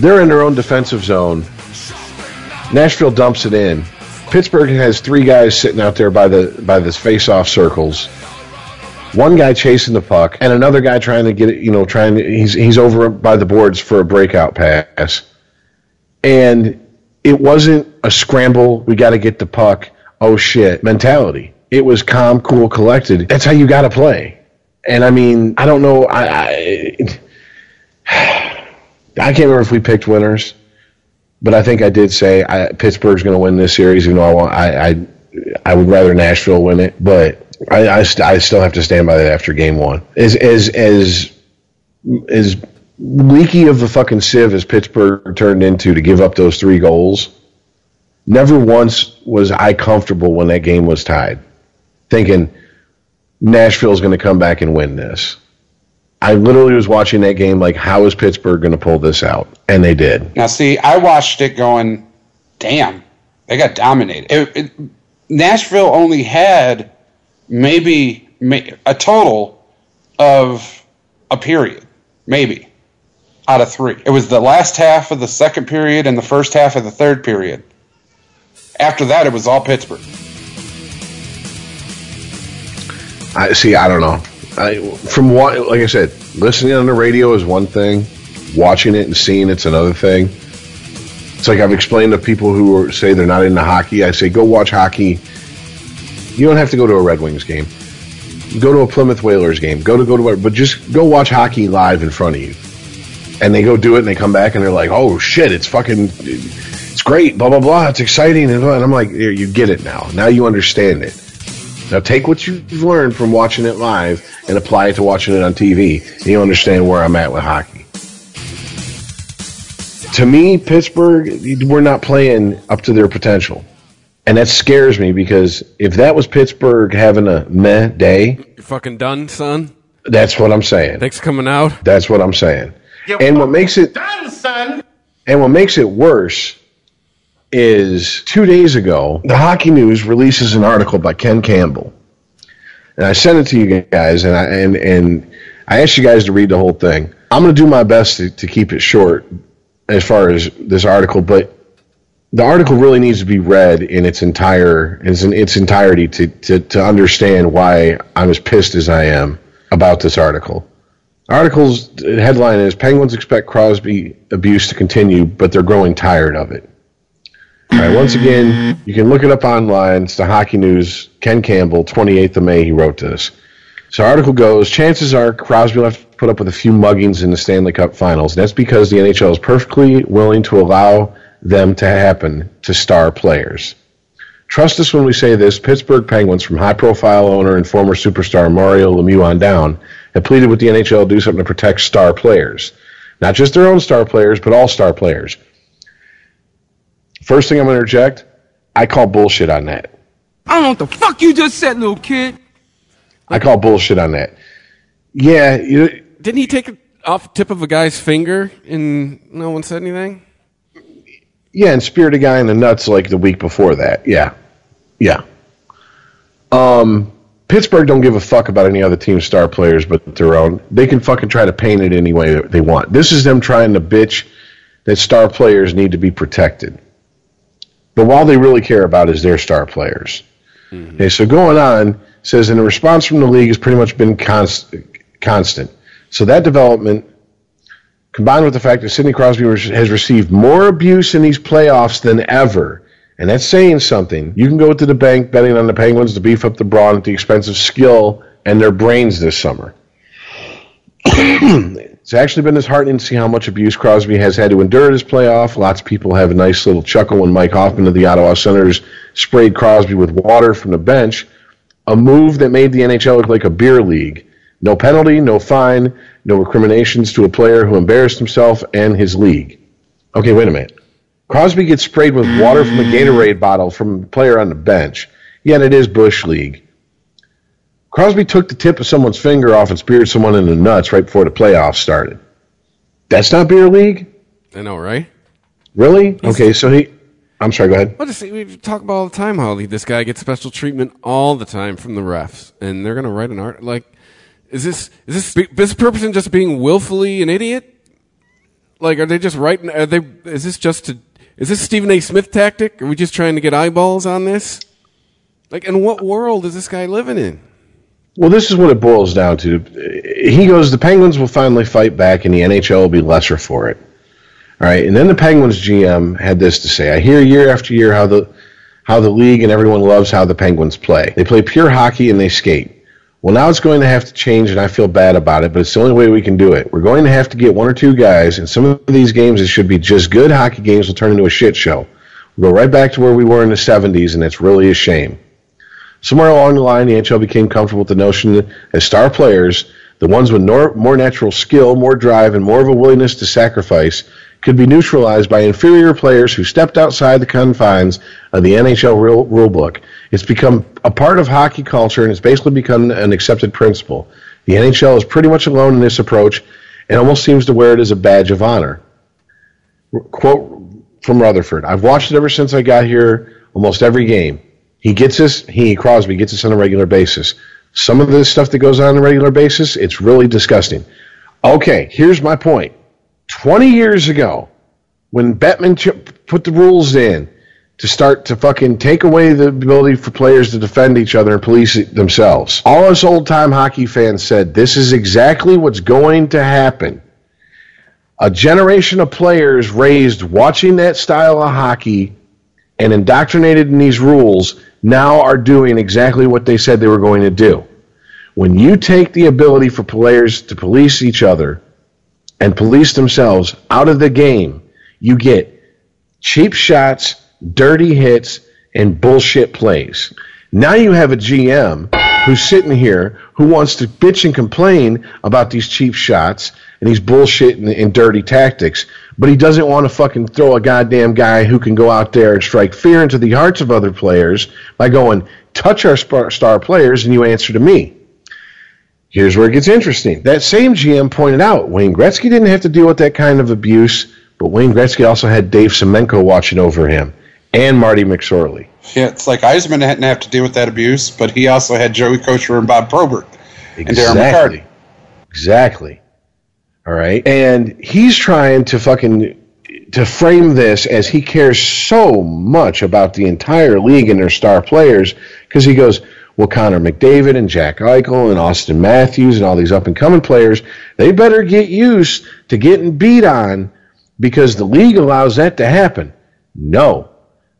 They're in their own defensive zone. Nashville dumps it in. Pittsburgh has three guys sitting out there by the, by the face-off circles. One guy chasing the puck, and another guy trying to get it, you know, trying to, he's, he's over by the boards for a breakout pass. And it wasn't a scramble, we got to get the puck, oh shit, mentality. It was calm, cool, collected. That's how you got to play. And I mean, I don't know, I, I I can't remember if we picked winners, but I think I did say I, Pittsburgh's going to win this series, even though I, want, I, I, I would rather Nashville win it. But I, I, st- I still have to stand by that after game one. As, as, as, as leaky of the fucking sieve as Pittsburgh turned into to give up those three goals, never once was I comfortable when that game was tied, thinking Nashville's going to come back and win this. I literally was watching that game like, how is Pittsburgh going to pull this out? And they did. Now, see, I watched it going, damn, they got dominated. It, it, Nashville only had maybe a total of a period, maybe. Out of three. It was the last half of the second period and the first half of the third period. After that, it was all Pittsburgh. I see. I don't know. I, from what, like I said, listening on the radio is one thing. Watching it and seeing it's another thing. It's like I've explained to people who say they're not into hockey. I say, go watch hockey. You don't have to go to a Red Wings game. Go to a Plymouth Whalers game. Go to go to, but just go watch hockey live in front of you. And they go do it, and they come back, and they're like, oh, shit, it's fucking, it's great, blah, blah, blah, it's exciting. And I'm like, you get it now. Now you understand it. Now take what you've learned from watching it live and apply it to watching it on T V, and you understand where I'm at with hockey. To me, Pittsburgh, we're not playing up to their potential. And that scares me, because if that was Pittsburgh having a meh day. You're fucking done, son? That's what I'm saying. Thanks for coming out. That's what I'm saying. And what makes it done, son. And what makes it worse is two days ago, the Hockey News releases an article by Ken Campbell And I sent it to you guys, and I and, and I asked you guys to read the whole thing. I'm going to do my best to, to keep it short as far as this article, but the article really needs to be read in its entire in its entirety to, to, to understand why I'm as pissed as I am about this article. Article's headline is, Penguins expect Crosby abuse to continue, but they're growing tired of it. All right, once again, you can look it up online. It's the Hockey News. Ken Campbell, twenty-eighth of May, he wrote this. So article goes, chances are Crosby will have to put up with a few muggings in the Stanley Cup Finals. That's because the N H L is perfectly willing to allow them to happen to star players. Trust us when we say this, Pittsburgh Penguins, from high-profile owner and former superstar Mario Lemieux on down, have pleaded with the N H L to do something to protect star players. Not just their own star players, but all star players. First thing I'm going to interject, I call bullshit on that. I don't know what the fuck you just said, little kid. I call bullshit on that. Yeah. You, Didn't he take it off the tip of a guy's finger and no one said anything? Yeah, and speared a guy in the nuts like the week before that. Yeah. Yeah. Um, Pittsburgh don't give a fuck about any other team's star players but their own. They can fucking try to paint it any way that they want. This is them trying to bitch that star players need to be protected. But all they really care about is their star players. Mm-hmm. Okay, so going on, says, and the response from the league has pretty much been const- constant. So that development, combined with the fact that Sidney Crosby has received more abuse in these playoffs than ever, and that's saying something. You can go to the bank betting on the Penguins to beef up the brawn at the expense of skill and their brains this summer. It's actually been disheartening to see how much abuse Crosby has had to endure this playoff. Lots of people have a nice little chuckle when Mike Hoffman of the Ottawa Senators sprayed Crosby with water from the bench, a move that made the N H L look like a beer league. No penalty, no fine, no recriminations to a player who embarrassed himself and his league. Okay, wait a minute. Crosby gets sprayed with water from a Gatorade bottle from a player on the bench, yet it is Bush League. Crosby took the tip of someone's finger off and speared someone in the nuts right before the playoffs started. That's not beer league? I know, right? Really? He's, okay, so he... I'm sorry, go ahead. Well, just, we talk about all the time, Holly. This guy gets special treatment all the time from the refs, and they're going to write an art... Like, is this is this this person just being willfully an idiot? Like, are they just writing... Are they? Is this just to... Is this Stephen A. Smith tactic? Are we just trying to get eyeballs on this? Like, in what world is this guy living in? Well, this is what it boils down to. He goes, the Penguins will finally fight back, and the N H L will be lesser for it. All right, and then the Penguins G M had this to say: I hear year after year how the how the league and everyone loves how the Penguins play. They play pure hockey and they skate. Well, now it's going to have to change, and I feel bad about it, but it's the only way we can do it. We're going to have to get one or two guys, and some of these games that should be just good hockey games will turn into a shit show. We'll go right back to where we were in the seventies, and it's really a shame. Somewhere along the line, the N H L became comfortable with the notion that as star players, the ones with nor- more natural skill, more drive, and more of a willingness to sacrifice could be neutralized by inferior players who stepped outside the confines of the N H L rule- rulebook. It's become a part of hockey culture, and it's basically become an accepted principle. The N H L is pretty much alone in this approach and almost seems to wear it as a badge of honor. Quote from Rutherford, I've watched it ever since I got here, almost every game. He gets this, he, Crosby, gets this on a regular basis. Some of the stuff that goes on on a regular basis, it's really disgusting. Okay, here's my point. twenty years ago, when Bettman ch- put the rules in to start to fucking take away the ability for players to defend each other and police themselves, all us old-time hockey fans said, this is exactly what's going to happen. A generation of players raised watching that style of hockey and indoctrinated in these rules now are doing exactly what they said they were going to do. When you take the ability for players to police each other and police themselves out of the game, you get cheap shots, dirty hits, and bullshit plays. Now you have a G M who's sitting here who wants to bitch and complain about these cheap shots and these bullshit and, and dirty tactics, but he doesn't want to fucking throw a goddamn guy who can go out there and strike fear into the hearts of other players by going, touch our star players and you answer to me. Here's where it gets interesting. That same G M pointed out Wayne Gretzky didn't have to deal with that kind of abuse, but Wayne Gretzky also had Dave Semenko watching over him. and Marty McSorley. Yeah, it's like Eisman didn't have to deal with that abuse, but he also had Joey Kocher and Bob Probert exactly. and Darren McCarty. Exactly. All right. And he's trying to fucking to frame this as he cares so much about the entire league and their star players, because he goes, well, Connor McDavid and Jack Eichel and Austin Matthews and all these up-and-coming players, they better get used to getting beat on because the league allows that to happen. No.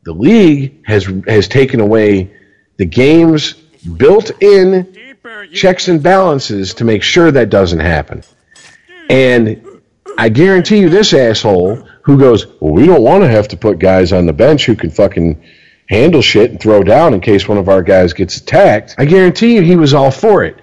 The league has has taken away the game's built-in checks and balances to make sure that doesn't happen. And I guarantee you this asshole who goes, well, we don't want to have to put guys on the bench who can fucking handle shit and throw down in case one of our guys gets attacked. I guarantee you he was all for it.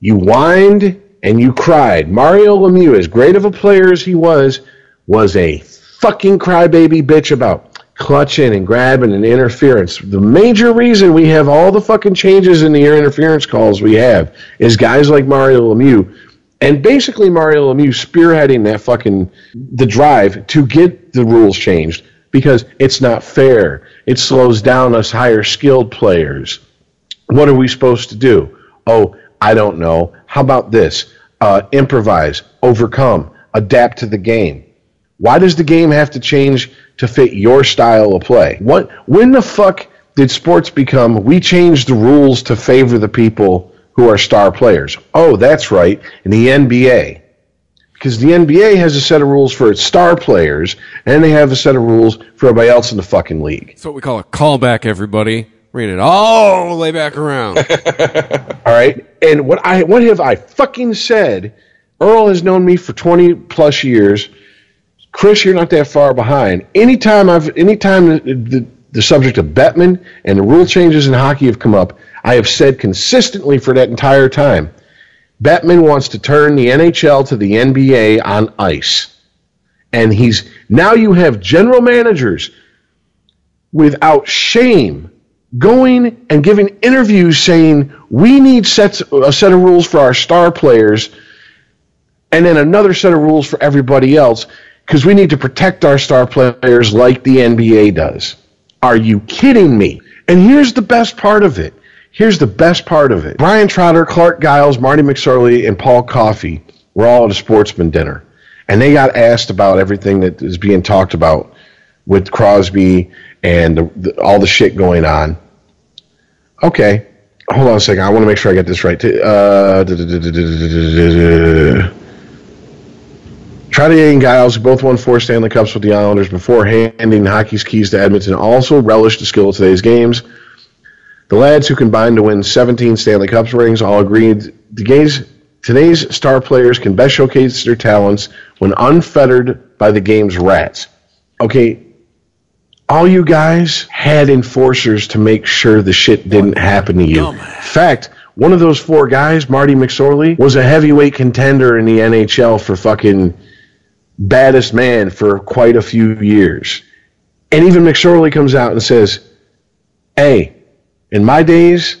You whined and you cried. Mario Lemieux, as great of a player as he was, was a fucking crybaby bitch about clutching and grabbing and interference. The major reason we have all the fucking changes in the interference calls we have is guys like Mario Lemieux, and basically Mario Lemieux spearheading that fucking the drive to get the rules changed because it's not fair. It slows down us higher skilled players. What are we supposed to do? Oh, I don't know. How about this? Uh, improvise, overcome, adapt to the game. Why does the game have to change to fit your style of play? What? When the fuck did sports become, we change the rules to favor the people who are star players? Oh, that's right, in the N B A. Because the N B A has a set of rules for its star players, and they have a set of rules for everybody else in the fucking league. That's what we call a callback, everybody. Read it all the way back around. All right, and what I what have I fucking said? Earl has known me for twenty-plus years. Chris, you're not that far behind. Anytime I've, anytime the, the, the subject of Bettman and the rule changes in hockey have come up, I have said consistently for that entire time, Bettman wants to turn the N H L to the N B A on ice. And he's now you have general managers without shame going and giving interviews saying, we need sets a set of rules for our star players and then another set of rules for everybody else, because we need to protect our star players like the N B A does. Are you kidding me? And here's the best part of it. Here's the best part of it. Brian Trotter, Clark Giles, Marty McSorley, and Paul Coffey were all at a sportsman dinner. And they got asked about everything that is being talked about with Crosby and the, the, all the shit going on. Okay. Hold on a second. I want to make sure I get this right. Uh... Trotter and Giles, who both won four Stanley Cups with the Islanders before handing hockey's keys to Edmonton, also relish the skill of today's games. The lads who combined to win seventeen Stanley Cups rings all agreed today's, today's star players can best showcase their talents when unfettered by the game's rats. Okay, all you guys had enforcers to make sure the shit didn't happen to you. In fact, one of those four guys, Marty McSorley, was a heavyweight contender in the N H L for fucking baddest man for quite a few years. And even McSorley comes out and says, hey, in my days,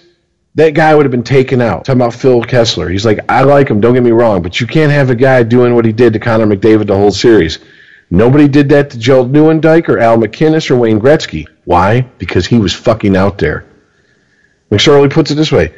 that guy would have been taken out. Talking about Phil Kessler. He's like, I like him, don't get me wrong, but you can't have a guy doing what he did to Connor McDavid the whole series. Nobody did that to Joe Newendike or Al MacInnis or Wayne Gretzky. Why? Because he was fucking out there. McSorley puts it this way.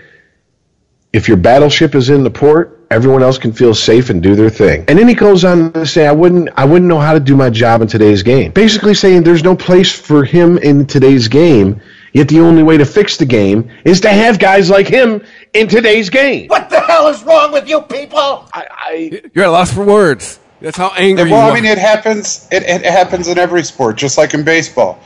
If your battleship is in the port, everyone else can feel safe and do their thing. And then he goes on to say, I wouldn't I wouldn't know how to do my job in today's game. Basically saying there's no place for him in today's game, yet the only way to fix the game is to have guys like him in today's game. What the hell is wrong with you people? I, I You're at a loss for words. That's how angry well, you are. I mean, it happens, it, it happens in every sport, just like in baseball.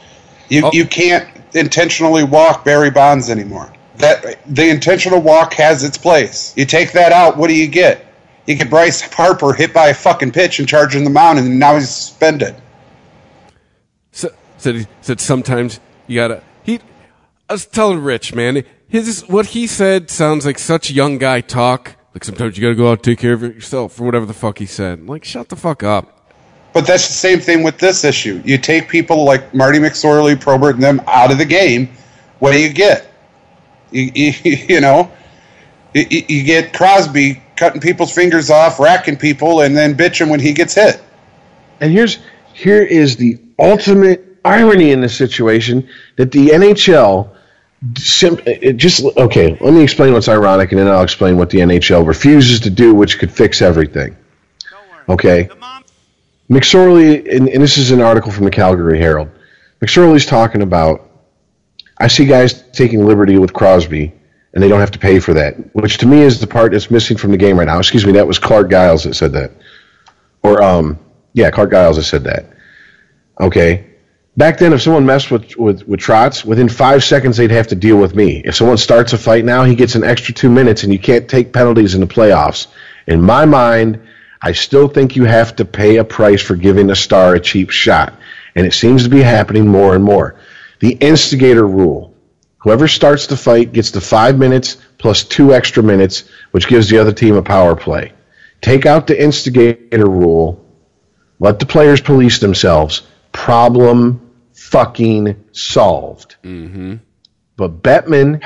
You, oh. you can't intentionally walk Barry Bonds anymore. That the intentional walk has its place. You take that out, what do you get? You get Bryce Harper hit by a fucking pitch and charging the mound, and now he's suspended. So, so, so sometimes you gotta. He, I was telling Rich, man, his what he said sounds like such young guy talk. Like sometimes you gotta go out and take care of it yourself, or whatever the fuck he said. I'm like, shut the fuck up. But that's the same thing with this issue. You take people like Marty McSorley, Probert, and them out of the game. What do you get? You, you, you know, you, you get Crosby cutting people's fingers off, racking people, and then bitching when he gets hit. And here's here is the ultimate irony in this situation that the N H L sim- it just okay. Let me explain what's ironic, and then I'll explain what the N H L refuses to do, which could fix everything. Okay, McSorley, and, and this is an article from the Calgary Herald. McSorley's talking about, I see guys taking liberty with Crosby, and they don't have to pay for that, which to me is the part that's missing from the game right now. Excuse me, that was Clark Giles that said that. Or, um, yeah, Clark Giles that said that. Okay. Back then, if someone messed with, with, with Trotz, within five seconds they'd have to deal with me. If someone starts a fight now, he gets an extra two minutes, and you can't take penalties in the playoffs. In my mind, I still think you have to pay a price for giving a star a cheap shot, and it seems to be happening more and more. The instigator rule. Whoever starts the fight gets the five minutes plus two extra minutes, which gives the other team a power play. Take out the instigator rule. Let the players police themselves. Problem fucking solved. Mm-hmm. But Bettman,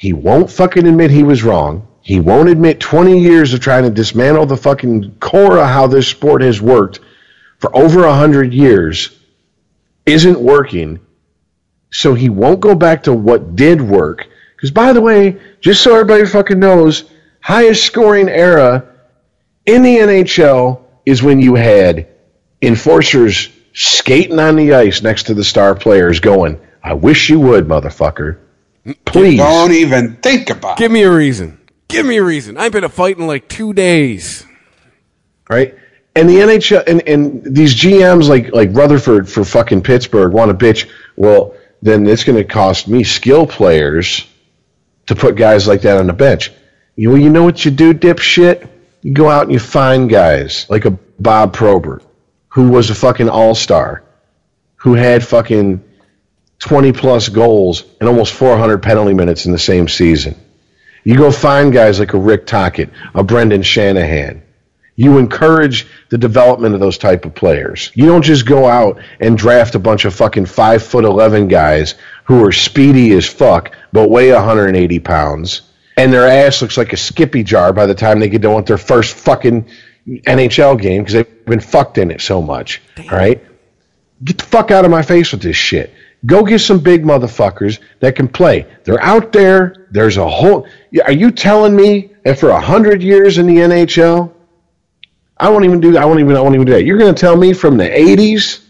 he won't fucking admit he was wrong. He won't admit twenty years of trying to dismantle the fucking core of how this sport has worked for over one hundred years isn't working. So he won't go back to what did work. Because, by the way, just so everybody fucking knows, highest scoring era in the N H L is when you had enforcers skating on the ice next to the star players going, I wish you would, motherfucker. Please. Don't even think about it. Give me a reason. Give me a reason. I've been a fight in like two days. Right? And the N H L and, and these G Ms like, like Rutherford for fucking Pittsburgh want a bitch. Well, then it's going to cost me skill players to put guys like that on the bench. You, well, you know what you do, dipshit? You go out and you find guys like a Bob Probert, who was a fucking all-star, who had fucking twenty-plus goals and almost four hundred penalty minutes in the same season. You go find guys like a Rick Tocchet, a Brendan Shanahan. You encourage the development of those type of players. You don't just go out and draft a bunch of fucking five foot eleven guys who are speedy as fuck but weigh one hundred eighty pounds and their ass looks like a Skippy jar by the time they get done with their first fucking N H L game because they've been fucked in it so much. Damn. All right? Get the fuck out of my face with this shit. Go get some big motherfuckers that can play. They're out there. There's a whole... Are you telling me that for one hundred years in the N H L... I won't even do that. I won't even. I won't even do that. You're going to tell me from the eighties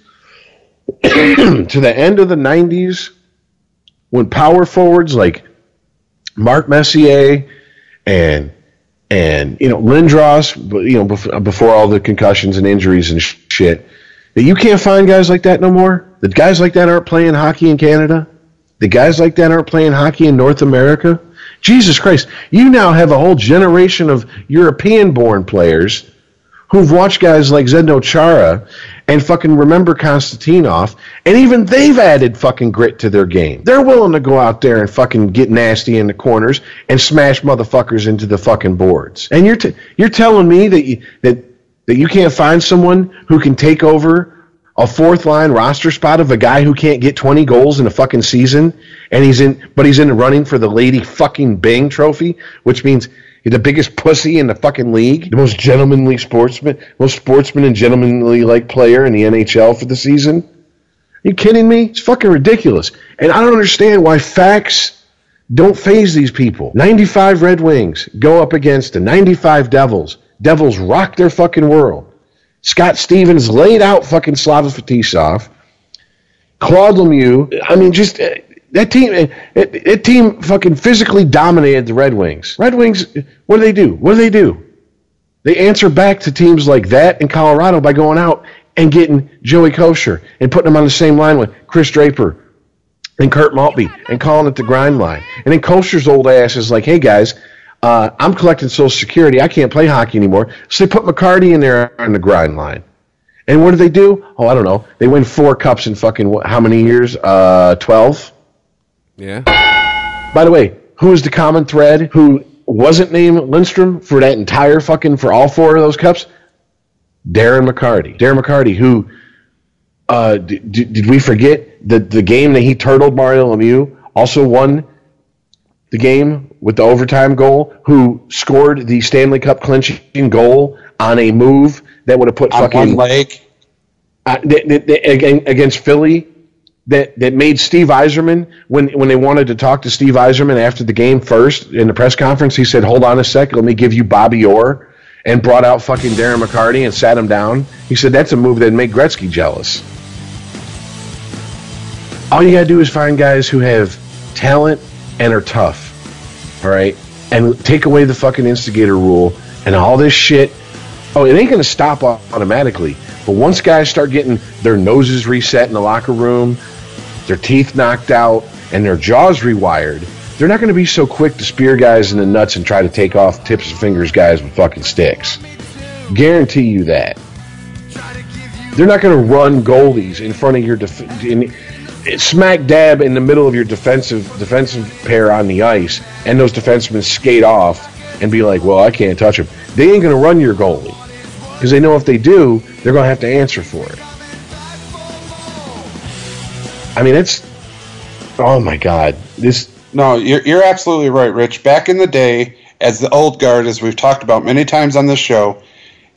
to the end of the nineties, when power forwards like Mark Messier and and you know Lindros, you know before, before all the concussions and injuries and shit, that you can't find guys like that no more. That guys like that aren't playing hockey in Canada. The guys like that aren't playing hockey in North America. Jesus Christ! You now have a whole generation of European-born players who've watched guys like Zdeno Chara and fucking remember Konstantinov, and even they've added fucking grit to their game. They're willing to go out there and fucking get nasty in the corners and smash motherfuckers into the fucking boards. And you're t- you're telling me that you, that that you can't find someone who can take over a fourth line roster spot of a guy who can't get twenty goals in a fucking season, and he's in, but he's in the running for the Lady Fucking Bing Trophy, which means you're the biggest pussy in the fucking league, the most gentlemanly sportsman, most sportsman and gentlemanly-like player in the N H L for the season. Are you kidding me? It's fucking ridiculous. And I don't understand why facts don't faze these people. ninety-five Red Wings go up against the ninety-five Devils. Devils rock their fucking world. Scott Stevens laid out fucking Slava Fetisov. Claude Lemieux, I mean, just... That team, that, that team fucking physically dominated the Red Wings. Red Wings, what do they do? What do they do? They answer back to teams like that in Colorado by going out and getting Joey Kosher and putting him on the same line with Chris Draper and Kurt Maltby and calling it the grind line. And then Kosher's old ass is like, hey, guys, uh, I'm collecting Social Security. I can't play hockey anymore. So they put McCarty in there on the grind line. And what do they do? Oh, I don't know. They win four cups in fucking what, how many years? Uh, twelve? Yeah. By the way, who is the common thread who wasn't named Lindstrom for that entire fucking, for all four of those cups? Darren McCarty. Darren McCarty, who, uh, d- d- did we forget that the game that he turtled Mario Lemieux also won the game with the overtime goal, who scored the Stanley Cup clinching goal on a move that would have put on fucking... On one leg? Uh, th- th- th- against Philly. that that made Steve Yzerman, when when they wanted to talk to Steve Yzerman after the game first in the press conference, he said, hold on a second, let me give you Bobby Orr, and brought out fucking Darren McCarty and sat him down. He said that's a move that'd make Gretzky jealous. All you gotta do is find guys who have talent and are tough, all right? And take away the fucking instigator rule and all this shit. Oh, it ain't gonna stop automatically. But once guys start getting their noses reset in the locker room, their teeth knocked out, and their jaws rewired, they're not going to be so quick to spear guys in the nuts and try to take off tips and fingers guys with fucking sticks. Guarantee you that. They're not going to run goalies in front of your def- in, smack dab in the middle of your defensive defensive pair on the ice, and those defensemen skate off and be like, well, I can't touch him. They ain't going to run your goalie. Because they know if they do, they're going to have to answer for it. I mean, it's... Oh, my God. This... No, you're, you're absolutely right, Rich. Back in the day, as the old guard, as we've talked about many times on this show,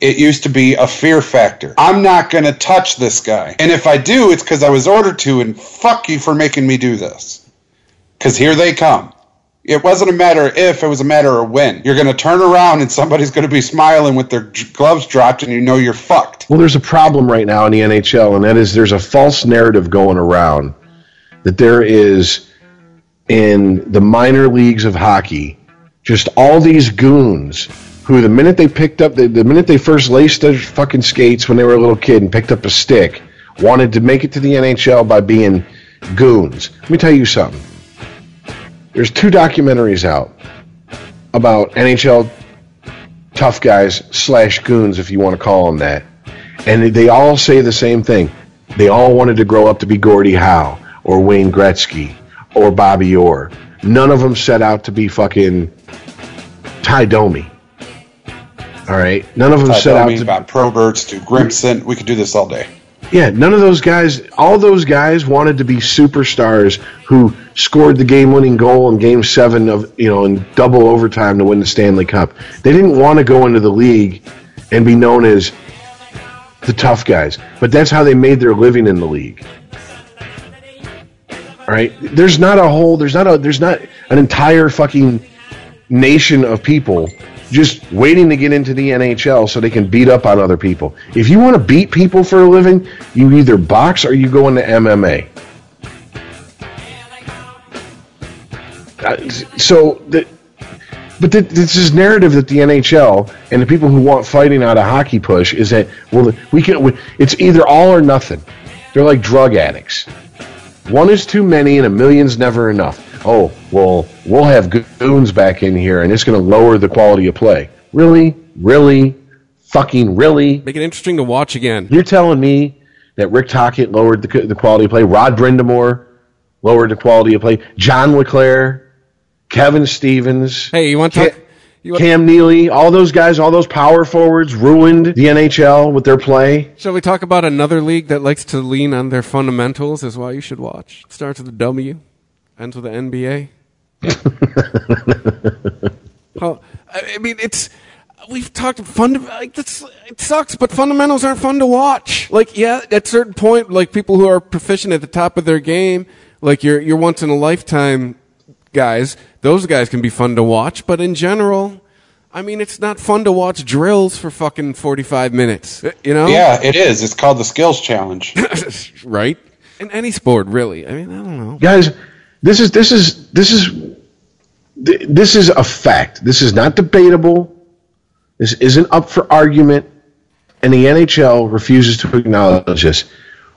it used to be a fear factor. I'm not going to touch this guy. And if I do, it's because I was ordered to, and fuck you for making me do this. Because here they come. It wasn't a matter of if, it was a matter of when. You're going to turn around and somebody's going to be smiling with their gloves dropped and you know you're fucked. Well, there's a problem right now in the N H L, and that is there's a false narrative going around that there is, in the minor leagues of hockey, just all these goons who the minute they picked up, the, the minute they first laced their fucking skates when they were a little kid and picked up a stick, wanted to make it to the N H L by being goons. Let me tell you something. There's two documentaries out about N H L tough guys slash goons, if you want to call them that. And they all say the same thing. They all wanted to grow up to be Gordie Howe or Wayne Gretzky or Bobby Orr. None of them set out to be fucking Ty Domi. All right? None of them Ty set Domi, out to... Bob Proberts, to Grimson. We could do this all day. Yeah, none of those guys, all those guys wanted to be superstars who scored the game-winning goal in Game seven of, you know, in double overtime to win the Stanley Cup. They didn't want to go into the league and be known as the tough guys, but that's how they made their living in the league. All right, there's not a whole, there's not a, there's not an entire fucking nation of people just waiting to get into the N H L so they can beat up on other people. If you want to beat people for a living, you either box or you go into M M A. Uh, so, the, but the, this is narrative that the N H L and the people who want fighting out of hockey push is that, well, we can. We, it's either all or nothing. They're like drug addicts. One is too many and a million's never enough. Oh, well, we'll have goons back in here, and it's going to lower the quality of play. Really? Really? Fucking really? Make it interesting to watch again. You're telling me that Rick Tocchet lowered the, the quality of play, Rod Brindamore lowered the quality of play, John LeClair, Kevin Stevens, hey, you want to Cam, you want- Cam Neely, all those guys, all those power forwards ruined the N H L with their play. Shall we talk about another league that likes to lean on their fundamentals as well? You should watch. It starts with a W. Ends with the N B A. Well, I mean, it's we've talked fund. Like, that's, it sucks, but fundamentals aren't fun to watch. Like, yeah, at a certain point, like people who are proficient at the top of their game, like your your once in a lifetime guys, those guys can be fun to watch. But in general, I mean, it's not fun to watch drills for fucking forty-five minutes. You know? Yeah, it is. It's called the skills challenge, right? In any sport, really. I mean, I don't know, guys. This is this is this is this is a fact. This is not debatable. This isn't up for argument, and the N H L refuses to acknowledge this.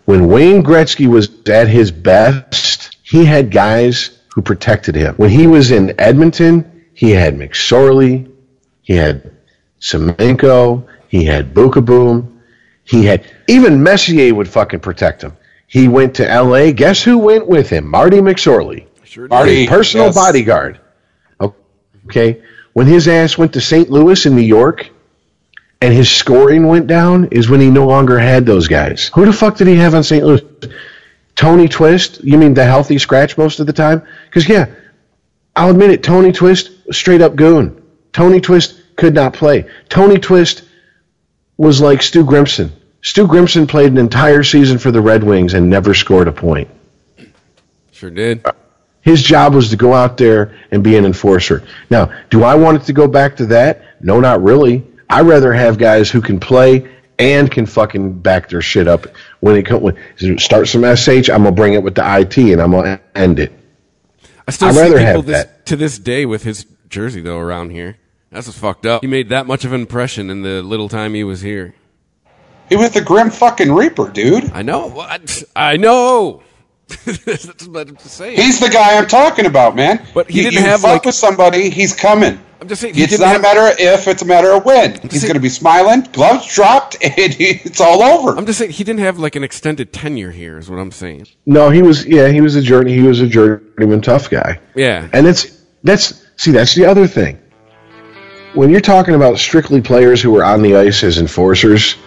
When Wayne Gretzky was at his best, he had guys who protected him. When he was in Edmonton, he had McSorley, he had Semenko, he had Bukaboom, he had even Messier would fucking protect him. He went to L A. Guess who went with him? Marty McSorley. Sure did. Marty, personal yes. bodyguard. Okay. When his ass went to Saint Louis and New York and his scoring went down is when he no longer had those guys. Who the fuck did he have on Saint Louis? Tony Twist? You mean the healthy scratch most of the time? Because, yeah, I'll admit it, Tony Twist, straight up goon. Tony Twist could not play. Tony Twist was like Stu Grimson. Stu Grimson played an entire season for the Red Wings and never scored a point. Sure did. His job was to go out there and be an enforcer. Now, do I want it to go back to that? No, not really. I'd rather have guys who can play and can fucking back their shit up. When it comes, start some S H, I'm going to bring it with the I T, and I'm going to end it. I still I'd see rather have this, that. To this day with his jersey, though, around here. That's what's fucked up. He made that much of an impression in the little time he was here. He was the Grim fucking Reaper, dude. I know. I, I know. That's what I'm saying. He's the guy I'm talking about, man. But he you, didn't you have fuck like, with somebody, he's coming. I'm just saying, it's not have, a matter of if, it's a matter of when. I'm he's going to be smiling, gloves dropped, and he, it's all over. I'm just saying he didn't have like an extended tenure here, is what I'm saying. No, he was. Yeah, he was a journey. He was a journeyman tough guy. Yeah, and it's that's see, that's the other thing. When you're talking about strictly players who were on the ice as enforcers,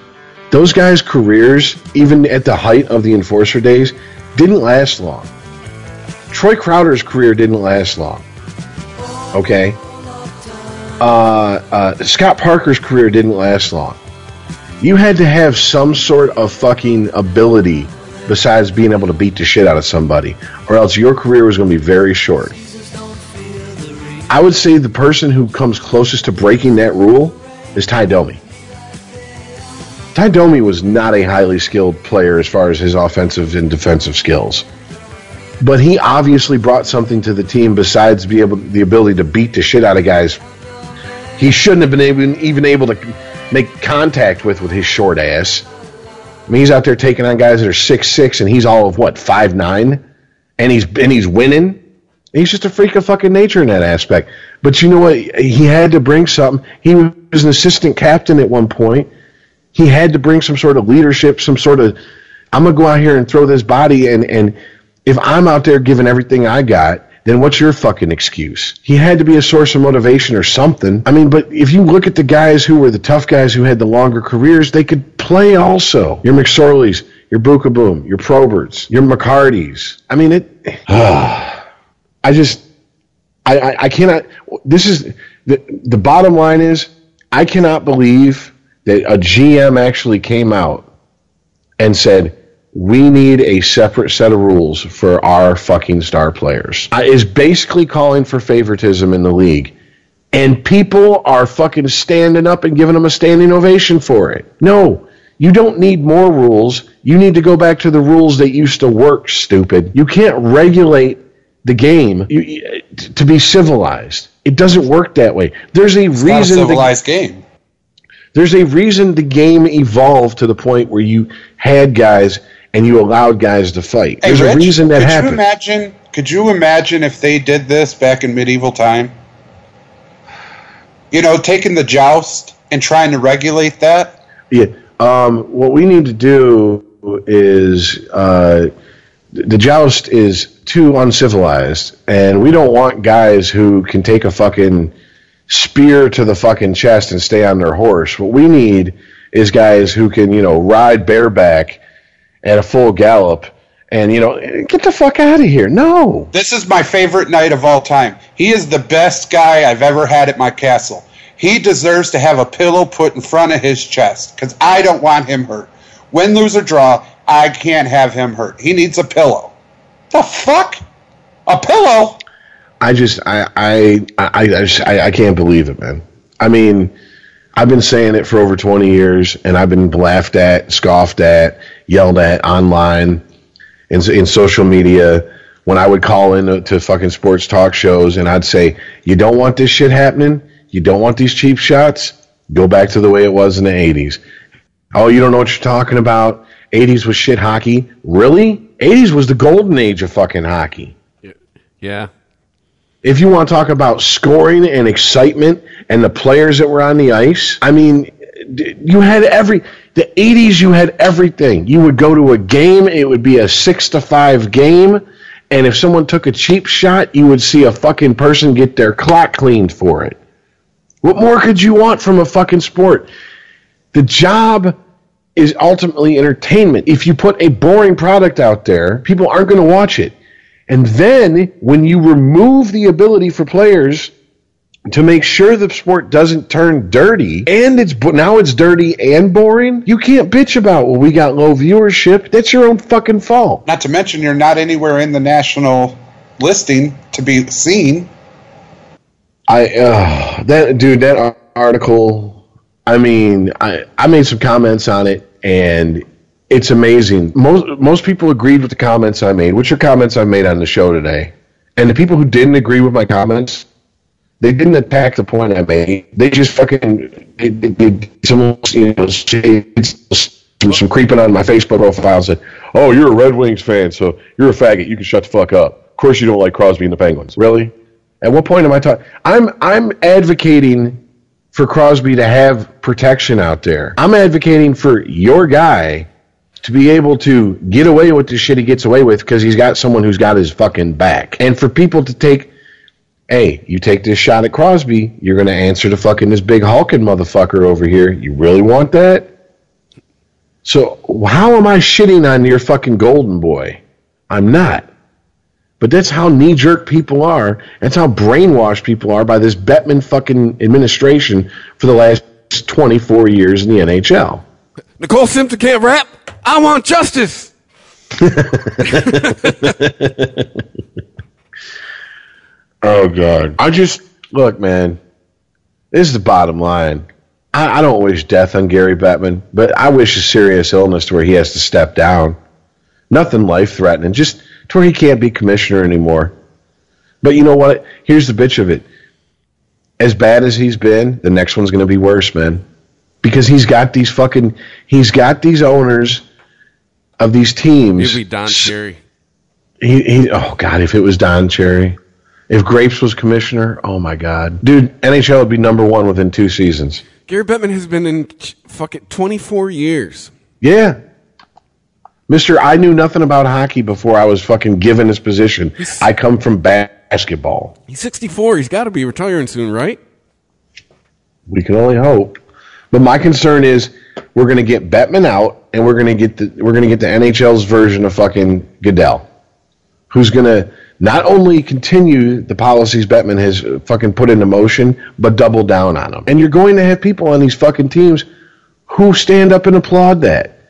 those guys' careers, even at the height of the enforcer days, didn't last long. Troy Crowder's career didn't last long. Okay? Uh, uh, Scott Parker's career didn't last long. You had to have some sort of fucking ability besides being able to beat the shit out of somebody, or else your career was going to be very short. I would say the person who comes closest to breaking that rule is Ty Domi. Ty Domi was not a highly skilled player as far as his offensive and defensive skills. But he obviously brought something to the team besides be able, the ability to beat the shit out of guys he shouldn't have been able, even able to make contact with with his short ass. I mean, he's out there taking on guys that are six six, and he's all of, what, five nine? And he's, and he's winning? He's just a freak of fucking nature in that aspect. But you know what? He had to bring something. He was an assistant captain at one point. He had to bring some sort of leadership, some sort of, I'm going to go out here and throw this body, and, and if I'm out there giving everything I got, then what's your fucking excuse? He had to be a source of motivation or something. I mean, but if you look at the guys who were the tough guys who had the longer careers, they could play also. Your McSorleys, your Bukaboom, your Proberts, your McCartys. I mean, it... I just... I, I, I cannot... This is... The, the bottom line is, I cannot believe that a G M actually came out and said, we need a separate set of rules for our fucking star players. I is basically calling for favoritism in the league. And people are fucking standing up and giving them a standing ovation for it. No, you don't need more rules. You need to go back to the rules that used to work, stupid. You can't regulate the game you, to be civilized. It doesn't work that way. There's a it's reason... It's not a civilized the, game. There's a reason the game evolved to the point where you had guys and you allowed guys to fight. There's hey, Rich, a reason that could happened. You imagine, could you imagine if they did this back in medieval time? You know, taking the joust and trying to regulate that? Yeah. Um, what we need to do is uh, the joust is too uncivilized, and we don't want guys who can take a fucking spear to the fucking chest and stay on their horse. What we need is guys who can, you know, ride bareback at a full gallop and, you know, get the fuck out of here. No. This is my favorite night of all time. He is the best guy I've ever had at my castle. He deserves to have a pillow put in front of his chest because I don't want him hurt. Win, lose, or draw, I can't have him hurt. He needs a pillow. The fuck? A pillow? I just I I I, I, just, I I can't believe it, man. I mean, I've been saying it for over twenty years, and I've been laughed at, scoffed at, yelled at online, in in social media. When I would call in to, to fucking sports talk shows, and I'd say, "You don't want this shit happening. You don't want these cheap shots. Go back to the way it was in the eighties." Oh, you don't know what you're talking about. eighties was shit hockey. Really? eighties was the golden age of fucking hockey. Yeah. If you want to talk about scoring and excitement and the players that were on the ice, I mean, you had every... The eighties, you had everything. You would go to a game, it would be a six to five game, and if someone took a cheap shot, you would see a fucking person get their clock cleaned for it. What more could you want from a fucking sport? The job is ultimately entertainment. If you put a boring product out there, people aren't going to watch it. And then, when you remove the ability for players to make sure the sport doesn't turn dirty, and it's now it's dirty and boring. You can't bitch about, well, we got low viewership. That's your own fucking fault. Not to mention you're not anywhere in the national listing to be seen. I uh, that dude, that article. I mean, I I made some comments on it, and it's amazing. Most most people agreed with the comments I made, which are comments I made on the show today, and the people who didn't agree with my comments. They didn't attack the point I made. They just fucking they, they, they did some, you know, some creeping on my Facebook profile and said, oh, you're a Red Wings fan, so you're a faggot. You can shut the fuck up. Of course you don't like Crosby and the Penguins. Really? At what point am I talking? I'm I'm advocating for Crosby to have protection out there. I'm advocating for your guy to be able to get away with the shit he gets away with because he's got someone who's got his fucking back. And for people to take... Hey, you take this shot at Crosby, you're going to answer to fucking this big hulking motherfucker over here. You really want that? So how am I shitting on your fucking golden boy? I'm not. But that's how knee-jerk people are. That's how brainwashed people are by this Bettman fucking administration for the last twenty-four years in the N H L. Nicole Simpson can't rap. I want justice. Oh, God. I just, look, man, this is the bottom line. I, I don't wish death on Gary Bettman, but I wish a serious illness to where he has to step down. Nothing life-threatening, just to where he can't be commissioner anymore. But you know what? Here's the bitch of it. As bad as he's been, the next one's going to be worse, man. Because he's got these fucking, he's got these owners of these teams. It'd be Don Cherry. He, he, oh, God, if it was Don Cherry. If Grapes was commissioner, oh, my God. Dude, N H L would be number one within two seasons. Gary Bettman has been in fucking twenty-four years. Yeah. Mister, I knew nothing about hockey before I was fucking given this position. He's, I come from basketball. He's sixty-four. He's got to be retiring soon, right? We can only hope. But my concern is we're going to get Bettman out, and we're going to get the we're going to get the N H L's version of fucking Goodell, who's going to not only continue the policies Bettman has fucking put into motion, but double down on them. And you're going to have people on these fucking teams who stand up and applaud that.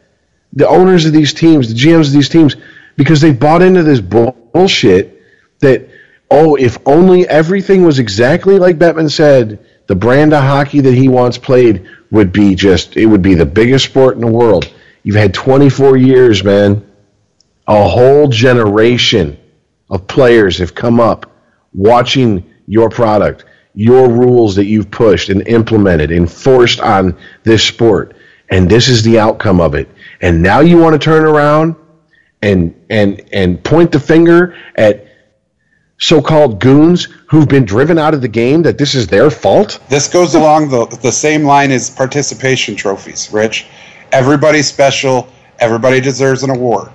The owners of these teams, the G Ms of these teams, because they bought into this bullshit that, oh, if only everything was exactly like Bettman said, the brand of hockey that he once played would be just, it would be the biggest sport in the world. You've had twenty-four years, man. A whole generation of players have come up watching your product, your rules that you've pushed and implemented and forced on this sport. And this is the outcome of it. And now you want to turn around and and and point the finger at so-called goons who've been driven out of the game that this is their fault? This goes along the, the same line as participation trophies, Rich. Everybody's special. Everybody deserves an award.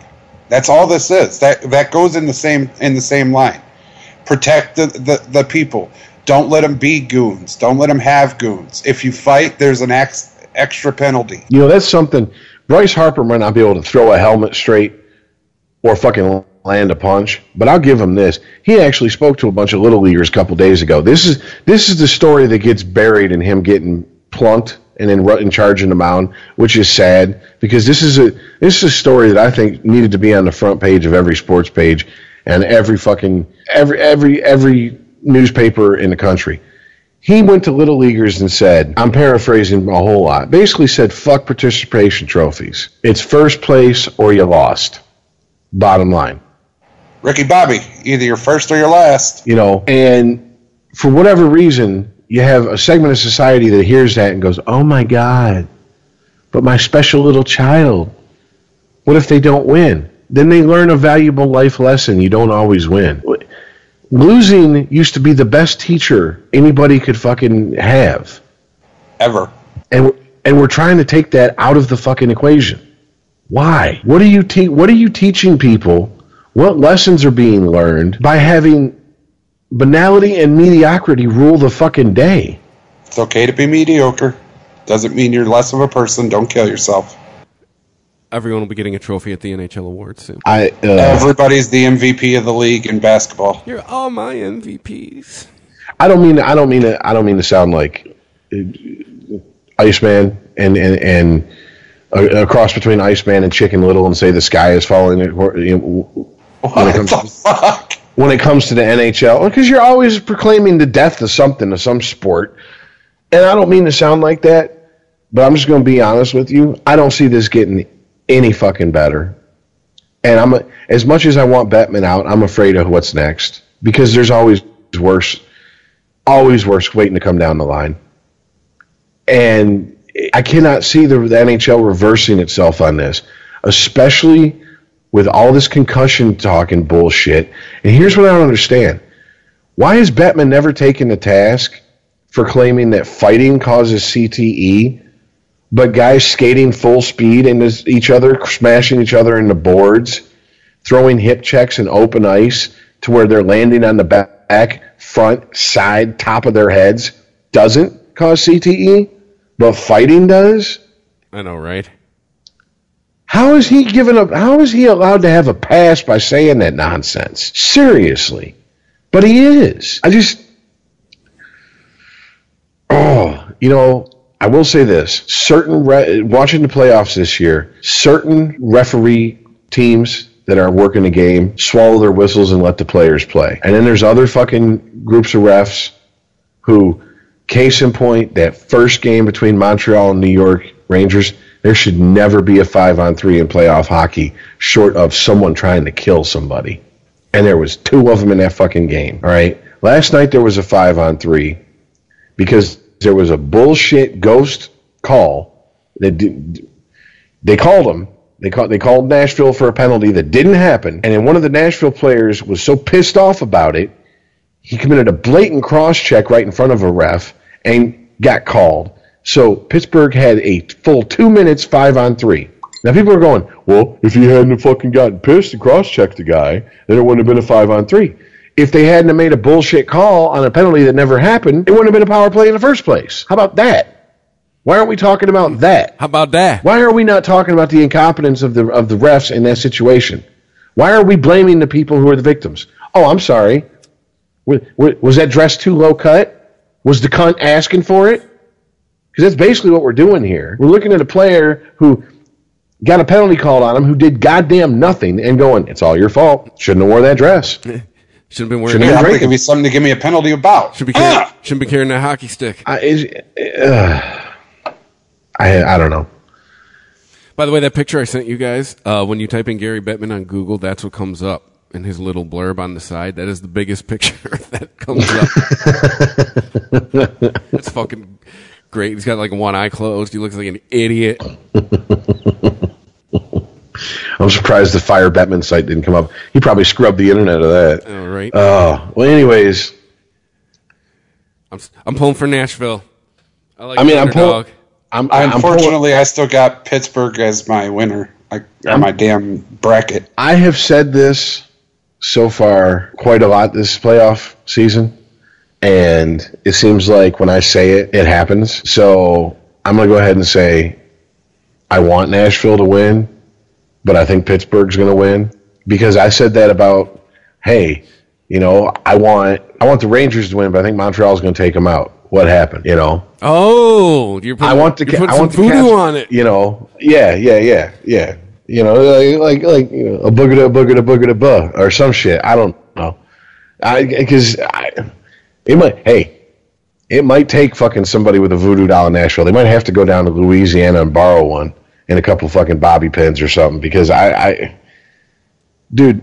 That's all this is. That that goes in the same in the same line. Protect the, the, the people. Don't let them be goons. Don't let them have goons. If you fight, there's an ex, extra penalty. You know, that's something. Bryce Harper might not be able to throw a helmet straight or fucking land a punch, but I'll give him this. He actually spoke to a bunch of little leaguers a couple days ago. This is this is the story that gets buried in him getting plunked and then in charge in the mound, which is sad because this is a this is a story that I think needed to be on the front page of every sports page and every fucking every every every newspaper in the country. He went to little leaguers and said, I'm paraphrasing a whole lot, basically said, fuck participation trophies. It's first place or you lost. Bottom line. Ricky Bobby, either you're first or you're last. You know, and for whatever reason, you have a segment of society that hears that and goes, oh, my God, but my special little child, what if they don't win? Then they learn a valuable life lesson. You don't always win. Losing used to be the best teacher anybody could fucking have. Ever. And and we're trying to take that out of the fucking equation. Why? What are you te- What are you teaching people? What lessons are being learned by having banality and mediocrity rule the fucking day? It's okay to be mediocre. Doesn't mean you're less of a person. Don't kill yourself. Everyone will be getting a trophy at the N H L Awards soon. I, uh, Everybody's the M V P of the league in basketball. You're all my M V Ps. I don't mean I don't mean to, I don't mean to sound like Iceman and and and a, a cross between Iceman and Chicken Little and say the sky is falling. You know, when it comes what the fuck? To, when it comes to the N H L, because you're always proclaiming the death of something, of some sport, and I don't mean to sound like that. But I'm just going to be honest with you. I don't see this getting any fucking better. And I'm a, as much as I want Batman out, I'm afraid of what's next. Because there's always worse, always worse waiting to come down the line. And I cannot see the, the N H L reversing itself on this. Especially with all this concussion talk and bullshit. And here's what I don't understand. Why has Batman never taken the task for claiming that fighting causes C T E? But guys skating full speed into each other, smashing each other into boards, throwing hip checks in open ice to where they're landing on the back, front, side, top of their heads doesn't cause C T E, but fighting does? I know, right? How is he given up? How is he allowed to have a pass by saying that nonsense? Seriously. But he is. I just... Oh, you know... I will say this, certain re- watching the playoffs this year, certain referee teams that are working the game swallow their whistles and let the players play. And then there's other fucking groups of refs who, case in point, that first game between Montreal and New York Rangers, there should never be a five on three in playoff hockey short of someone trying to kill somebody. And there was two of them in that fucking game, all right? Last night there was a five on three because... there was a bullshit ghost call. They, did, they called him. They, call, they called Nashville for a penalty that didn't happen. And then one of the Nashville players was so pissed off about it, he committed a blatant cross-check right in front of a ref and got called. So Pittsburgh had a full two minutes, five on three. Now people are going, well, if you hadn't fucking gotten pissed and cross-checked the guy, then it wouldn't have been a five on three. If they hadn't made a bullshit call on a penalty that never happened, it wouldn't have been a power play in the first place. How about that? Why aren't we talking about that? How about that? Why are we not talking about the incompetence of the of the refs in that situation? Why are we blaming the people who are the victims? Oh, I'm sorry. Was, was that dress too low cut? Was the cunt asking for it? Because that's basically what we're doing here. We're looking at a player who got a penalty called on him who did goddamn nothing and going, it's all your fault. Shouldn't have worn that dress. Shouldn't have been wearing. Shouldn't it could be something to give me a penalty about. Should be carrying, ah! shouldn't be carrying that hockey stick. I, is, uh, I I don't know. By the way, that picture I sent you guys, uh, when you type in Gary Bettman on Google, that's what comes up in his little blurb on the side. That is the biggest picture that comes up. That's fucking great. He's got like one eye closed. He looks like an idiot. I'm surprised the Fire Batman site didn't come up. He probably scrubbed the internet of that. All right. Oh, uh, well, anyways. I'm I'm pulling for Nashville. I like I mean, I'm pulling. I'm, I'm Unfortunately, pull- I still got Pittsburgh as my winner. I, or my damn bracket. I have said this so far quite a lot this playoff season. And it seems like when I say it, it happens. So I'm going to go ahead and say I want Nashville to win. But I think Pittsburgh's going to win because I said that about, hey, you know, I want I want the Rangers to win, but I think Montreal's going to take them out. What happened, you know? Oh, you're putting, I want the you're putting I want some voodoo Caps, on it. You know, yeah, yeah, yeah, yeah. You know, like like, like you know, a boogada, boogada, boogada, buh, or some shit. I don't know. I because I, it might. Hey, it might take fucking somebody with a voodoo doll in Nashville. They might have to go down to Louisiana and borrow one. And a couple fucking bobby pins or something. Because I, I... Dude,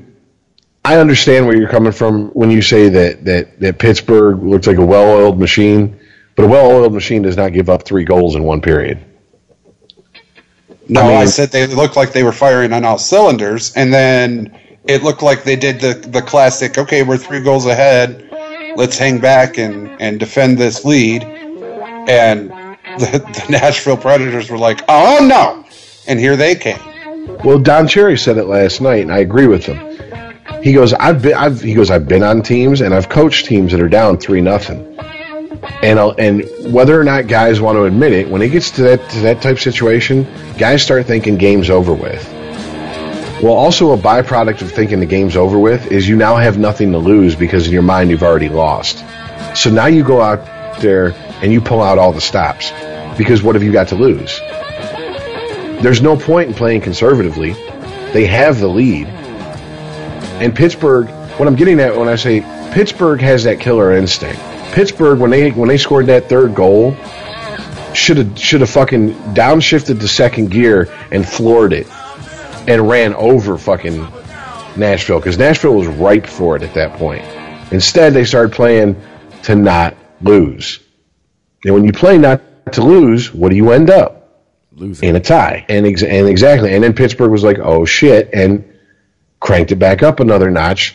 I understand where you're coming from when you say that, that, that Pittsburgh looks like a well-oiled machine. But a well-oiled machine does not give up three goals in one period. No, I, mean, I said they looked like they were firing on all cylinders. And then it looked like they did the, the classic, okay, we're three goals ahead. Let's hang back and, and defend this lead. And the, the Nashville Predators were like, oh, no. And here they came. Well, Don Cherry said it last night, and I agree with him. He goes, I've been, I've, he goes, I've been on teams, and I've coached teams that are down three nothing. And I'll, and whether or not guys want to admit it, when it gets to that to that type of situation, guys start thinking game's over with. Well, also a byproduct of thinking the game's over with is you now have nothing to lose because in your mind you've already lost. So now you go out there and you pull out all the stops, because what have you got to lose? There's no point in playing conservatively. They have the lead. And Pittsburgh, what I'm getting at when I say Pittsburgh has that killer instinct. Pittsburgh, when they when they scored that third goal, should have should have fucking downshifted to second gear and floored it and ran over fucking Nashville, because Nashville was ripe for it at that point. Instead, they started playing to not lose. And when you play not to lose, what do you end up? Losing. In a tie. And, ex- and exactly. And then Pittsburgh was like, oh, shit, and cranked it back up another notch,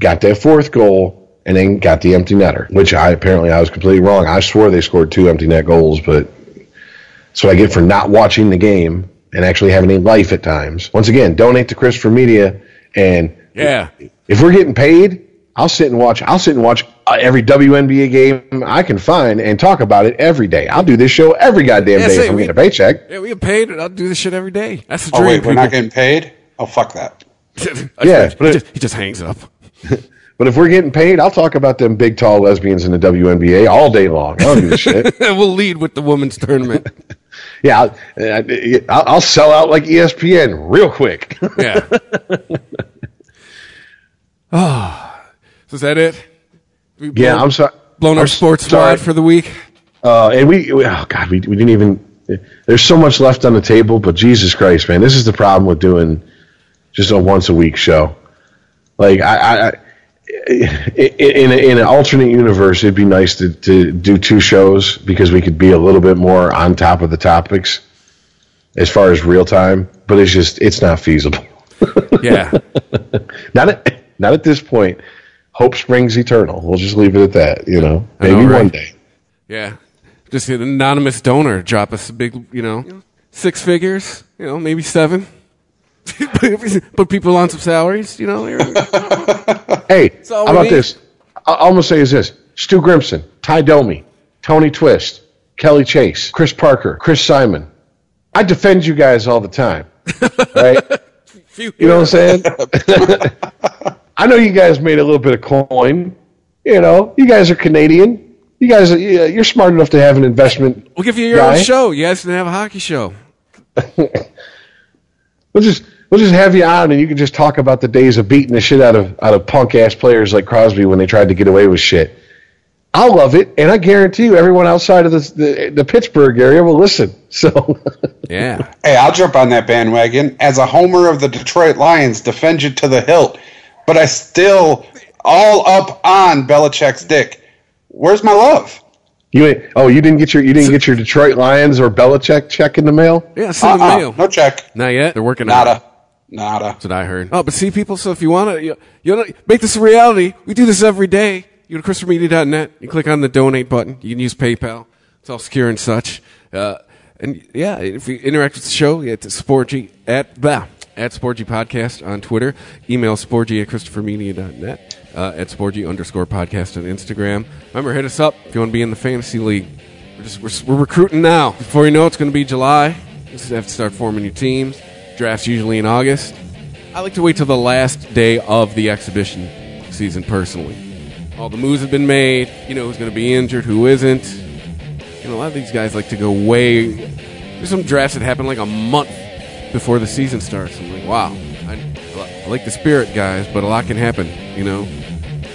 got that fourth goal, and then got the empty netter, which I apparently I was completely wrong. I swore they scored two empty net goals, but that's what I get for not watching the game and actually having any life at times. Once again, donate to Christopher Media, and yeah, if we're getting paid, I'll sit and watch. I'll sit and watch every W N B A game I can find and talk about it every day. I'll do this show every goddamn yeah, day say, if I'm we, getting a paycheck. Yeah, we get paid, and I'll do this shit every day. That's the oh, dream. Wait, we're not getting paid? Oh, fuck that. yeah, he, just, he just hangs up. But if we're getting paid, I'll talk about them big, tall lesbians in the W N B A all day long. I don't give a shit. We'll lead with the women's tournament. yeah, I'll, I'll sell out like E S P N real quick. yeah. Oh, so is that it? We blown, yeah, I'm sorry. Blown our sports slide for the week. Uh, and we, we, oh God, we we didn't even. There's so much left on the table, but Jesus Christ, man, this is the problem with doing just a once a week show. Like I. I In, a, in an alternate universe, it'd be nice to, to do two shows, because we could be a little bit more on top of the topics as far as real time. But it's just, it's not feasible. Yeah. not at not at this point. Hope springs eternal. We'll just leave it at that. You know, maybe know, right? One day. Yeah. Just an anonymous donor drop us a big, you know, six figures. You know, maybe seven. Put people on some salaries, you know. Hey, how about need. This? I'll almost say is this: Stu Grimson, Ty Domi, Tony Twist, Kelly Chase, Chris Parker, Chris Simon. I defend you guys all the time, right? You know what I'm saying? I know you guys made a little bit of coin. You know, you guys are Canadian. You guys, are, you're smart enough to have an investment. We'll give you your guy. Own show. You guys can have a hockey show. We'll just we'll just have you on, and you can just talk about the days of beating the shit out of out of punk ass players like Crosby when they tried to get away with shit. I'll love it, and I guarantee you, everyone outside of this, the the Pittsburgh area will listen. So yeah, hey, I'll jump on that bandwagon as a homer of the Detroit Lions. Defend you to the hilt, but I still all up on Belichick's dick. Where's my love? You ain't, oh, you didn't get your you didn't get your Detroit Lions or Belichick check in the mail? Yeah, it's in uh-uh, the mail. No check. Not yet. They're working on it. Nada. Nada. That's what I heard. Oh, but see, people, so if you want to you, you wanna make this a reality, we do this every day. You go to Christopher Media dot net. You click on the donate button. You can use PayPal. It's all secure and such. Uh, and, yeah, if you interact with the show, you get to Sporgy at, blah, at SporgyPodcast on Twitter. Email Sporgy at Christopher Media dot net. Uh, at Sporgy underscore podcast on Instagram. Remember, hit us up if you want to be in the fantasy league. We're just we're, we're recruiting now. Before you know it, it's going to be July. You just have to start forming your teams. Drafts usually in August. I like to wait till the last day of the exhibition season personally. All the moves have been made. You know who's going to be injured, who isn't. You know, a lot of these guys like to go way. There's some drafts that happen like a month before the season starts. I'm like, wow. I, I like the spirit, guys, but a lot can happen. You know.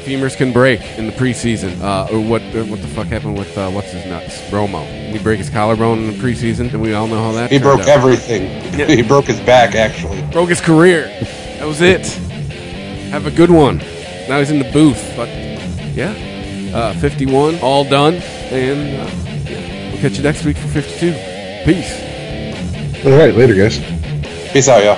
Femurs can break in the preseason. Uh, or what or what the fuck happened with, uh, what's his nuts? Romo. He broke his collarbone in the preseason, and we all know how that He broke out. Everything. Yeah. He broke his back, actually. Broke his career. That was it. Have a good one. Now he's in the booth. But, yeah. Uh, fifty-one, all done. And uh, yeah. We'll catch you next week for fifty-two. Peace. All right, later, guys. Peace out, y'all.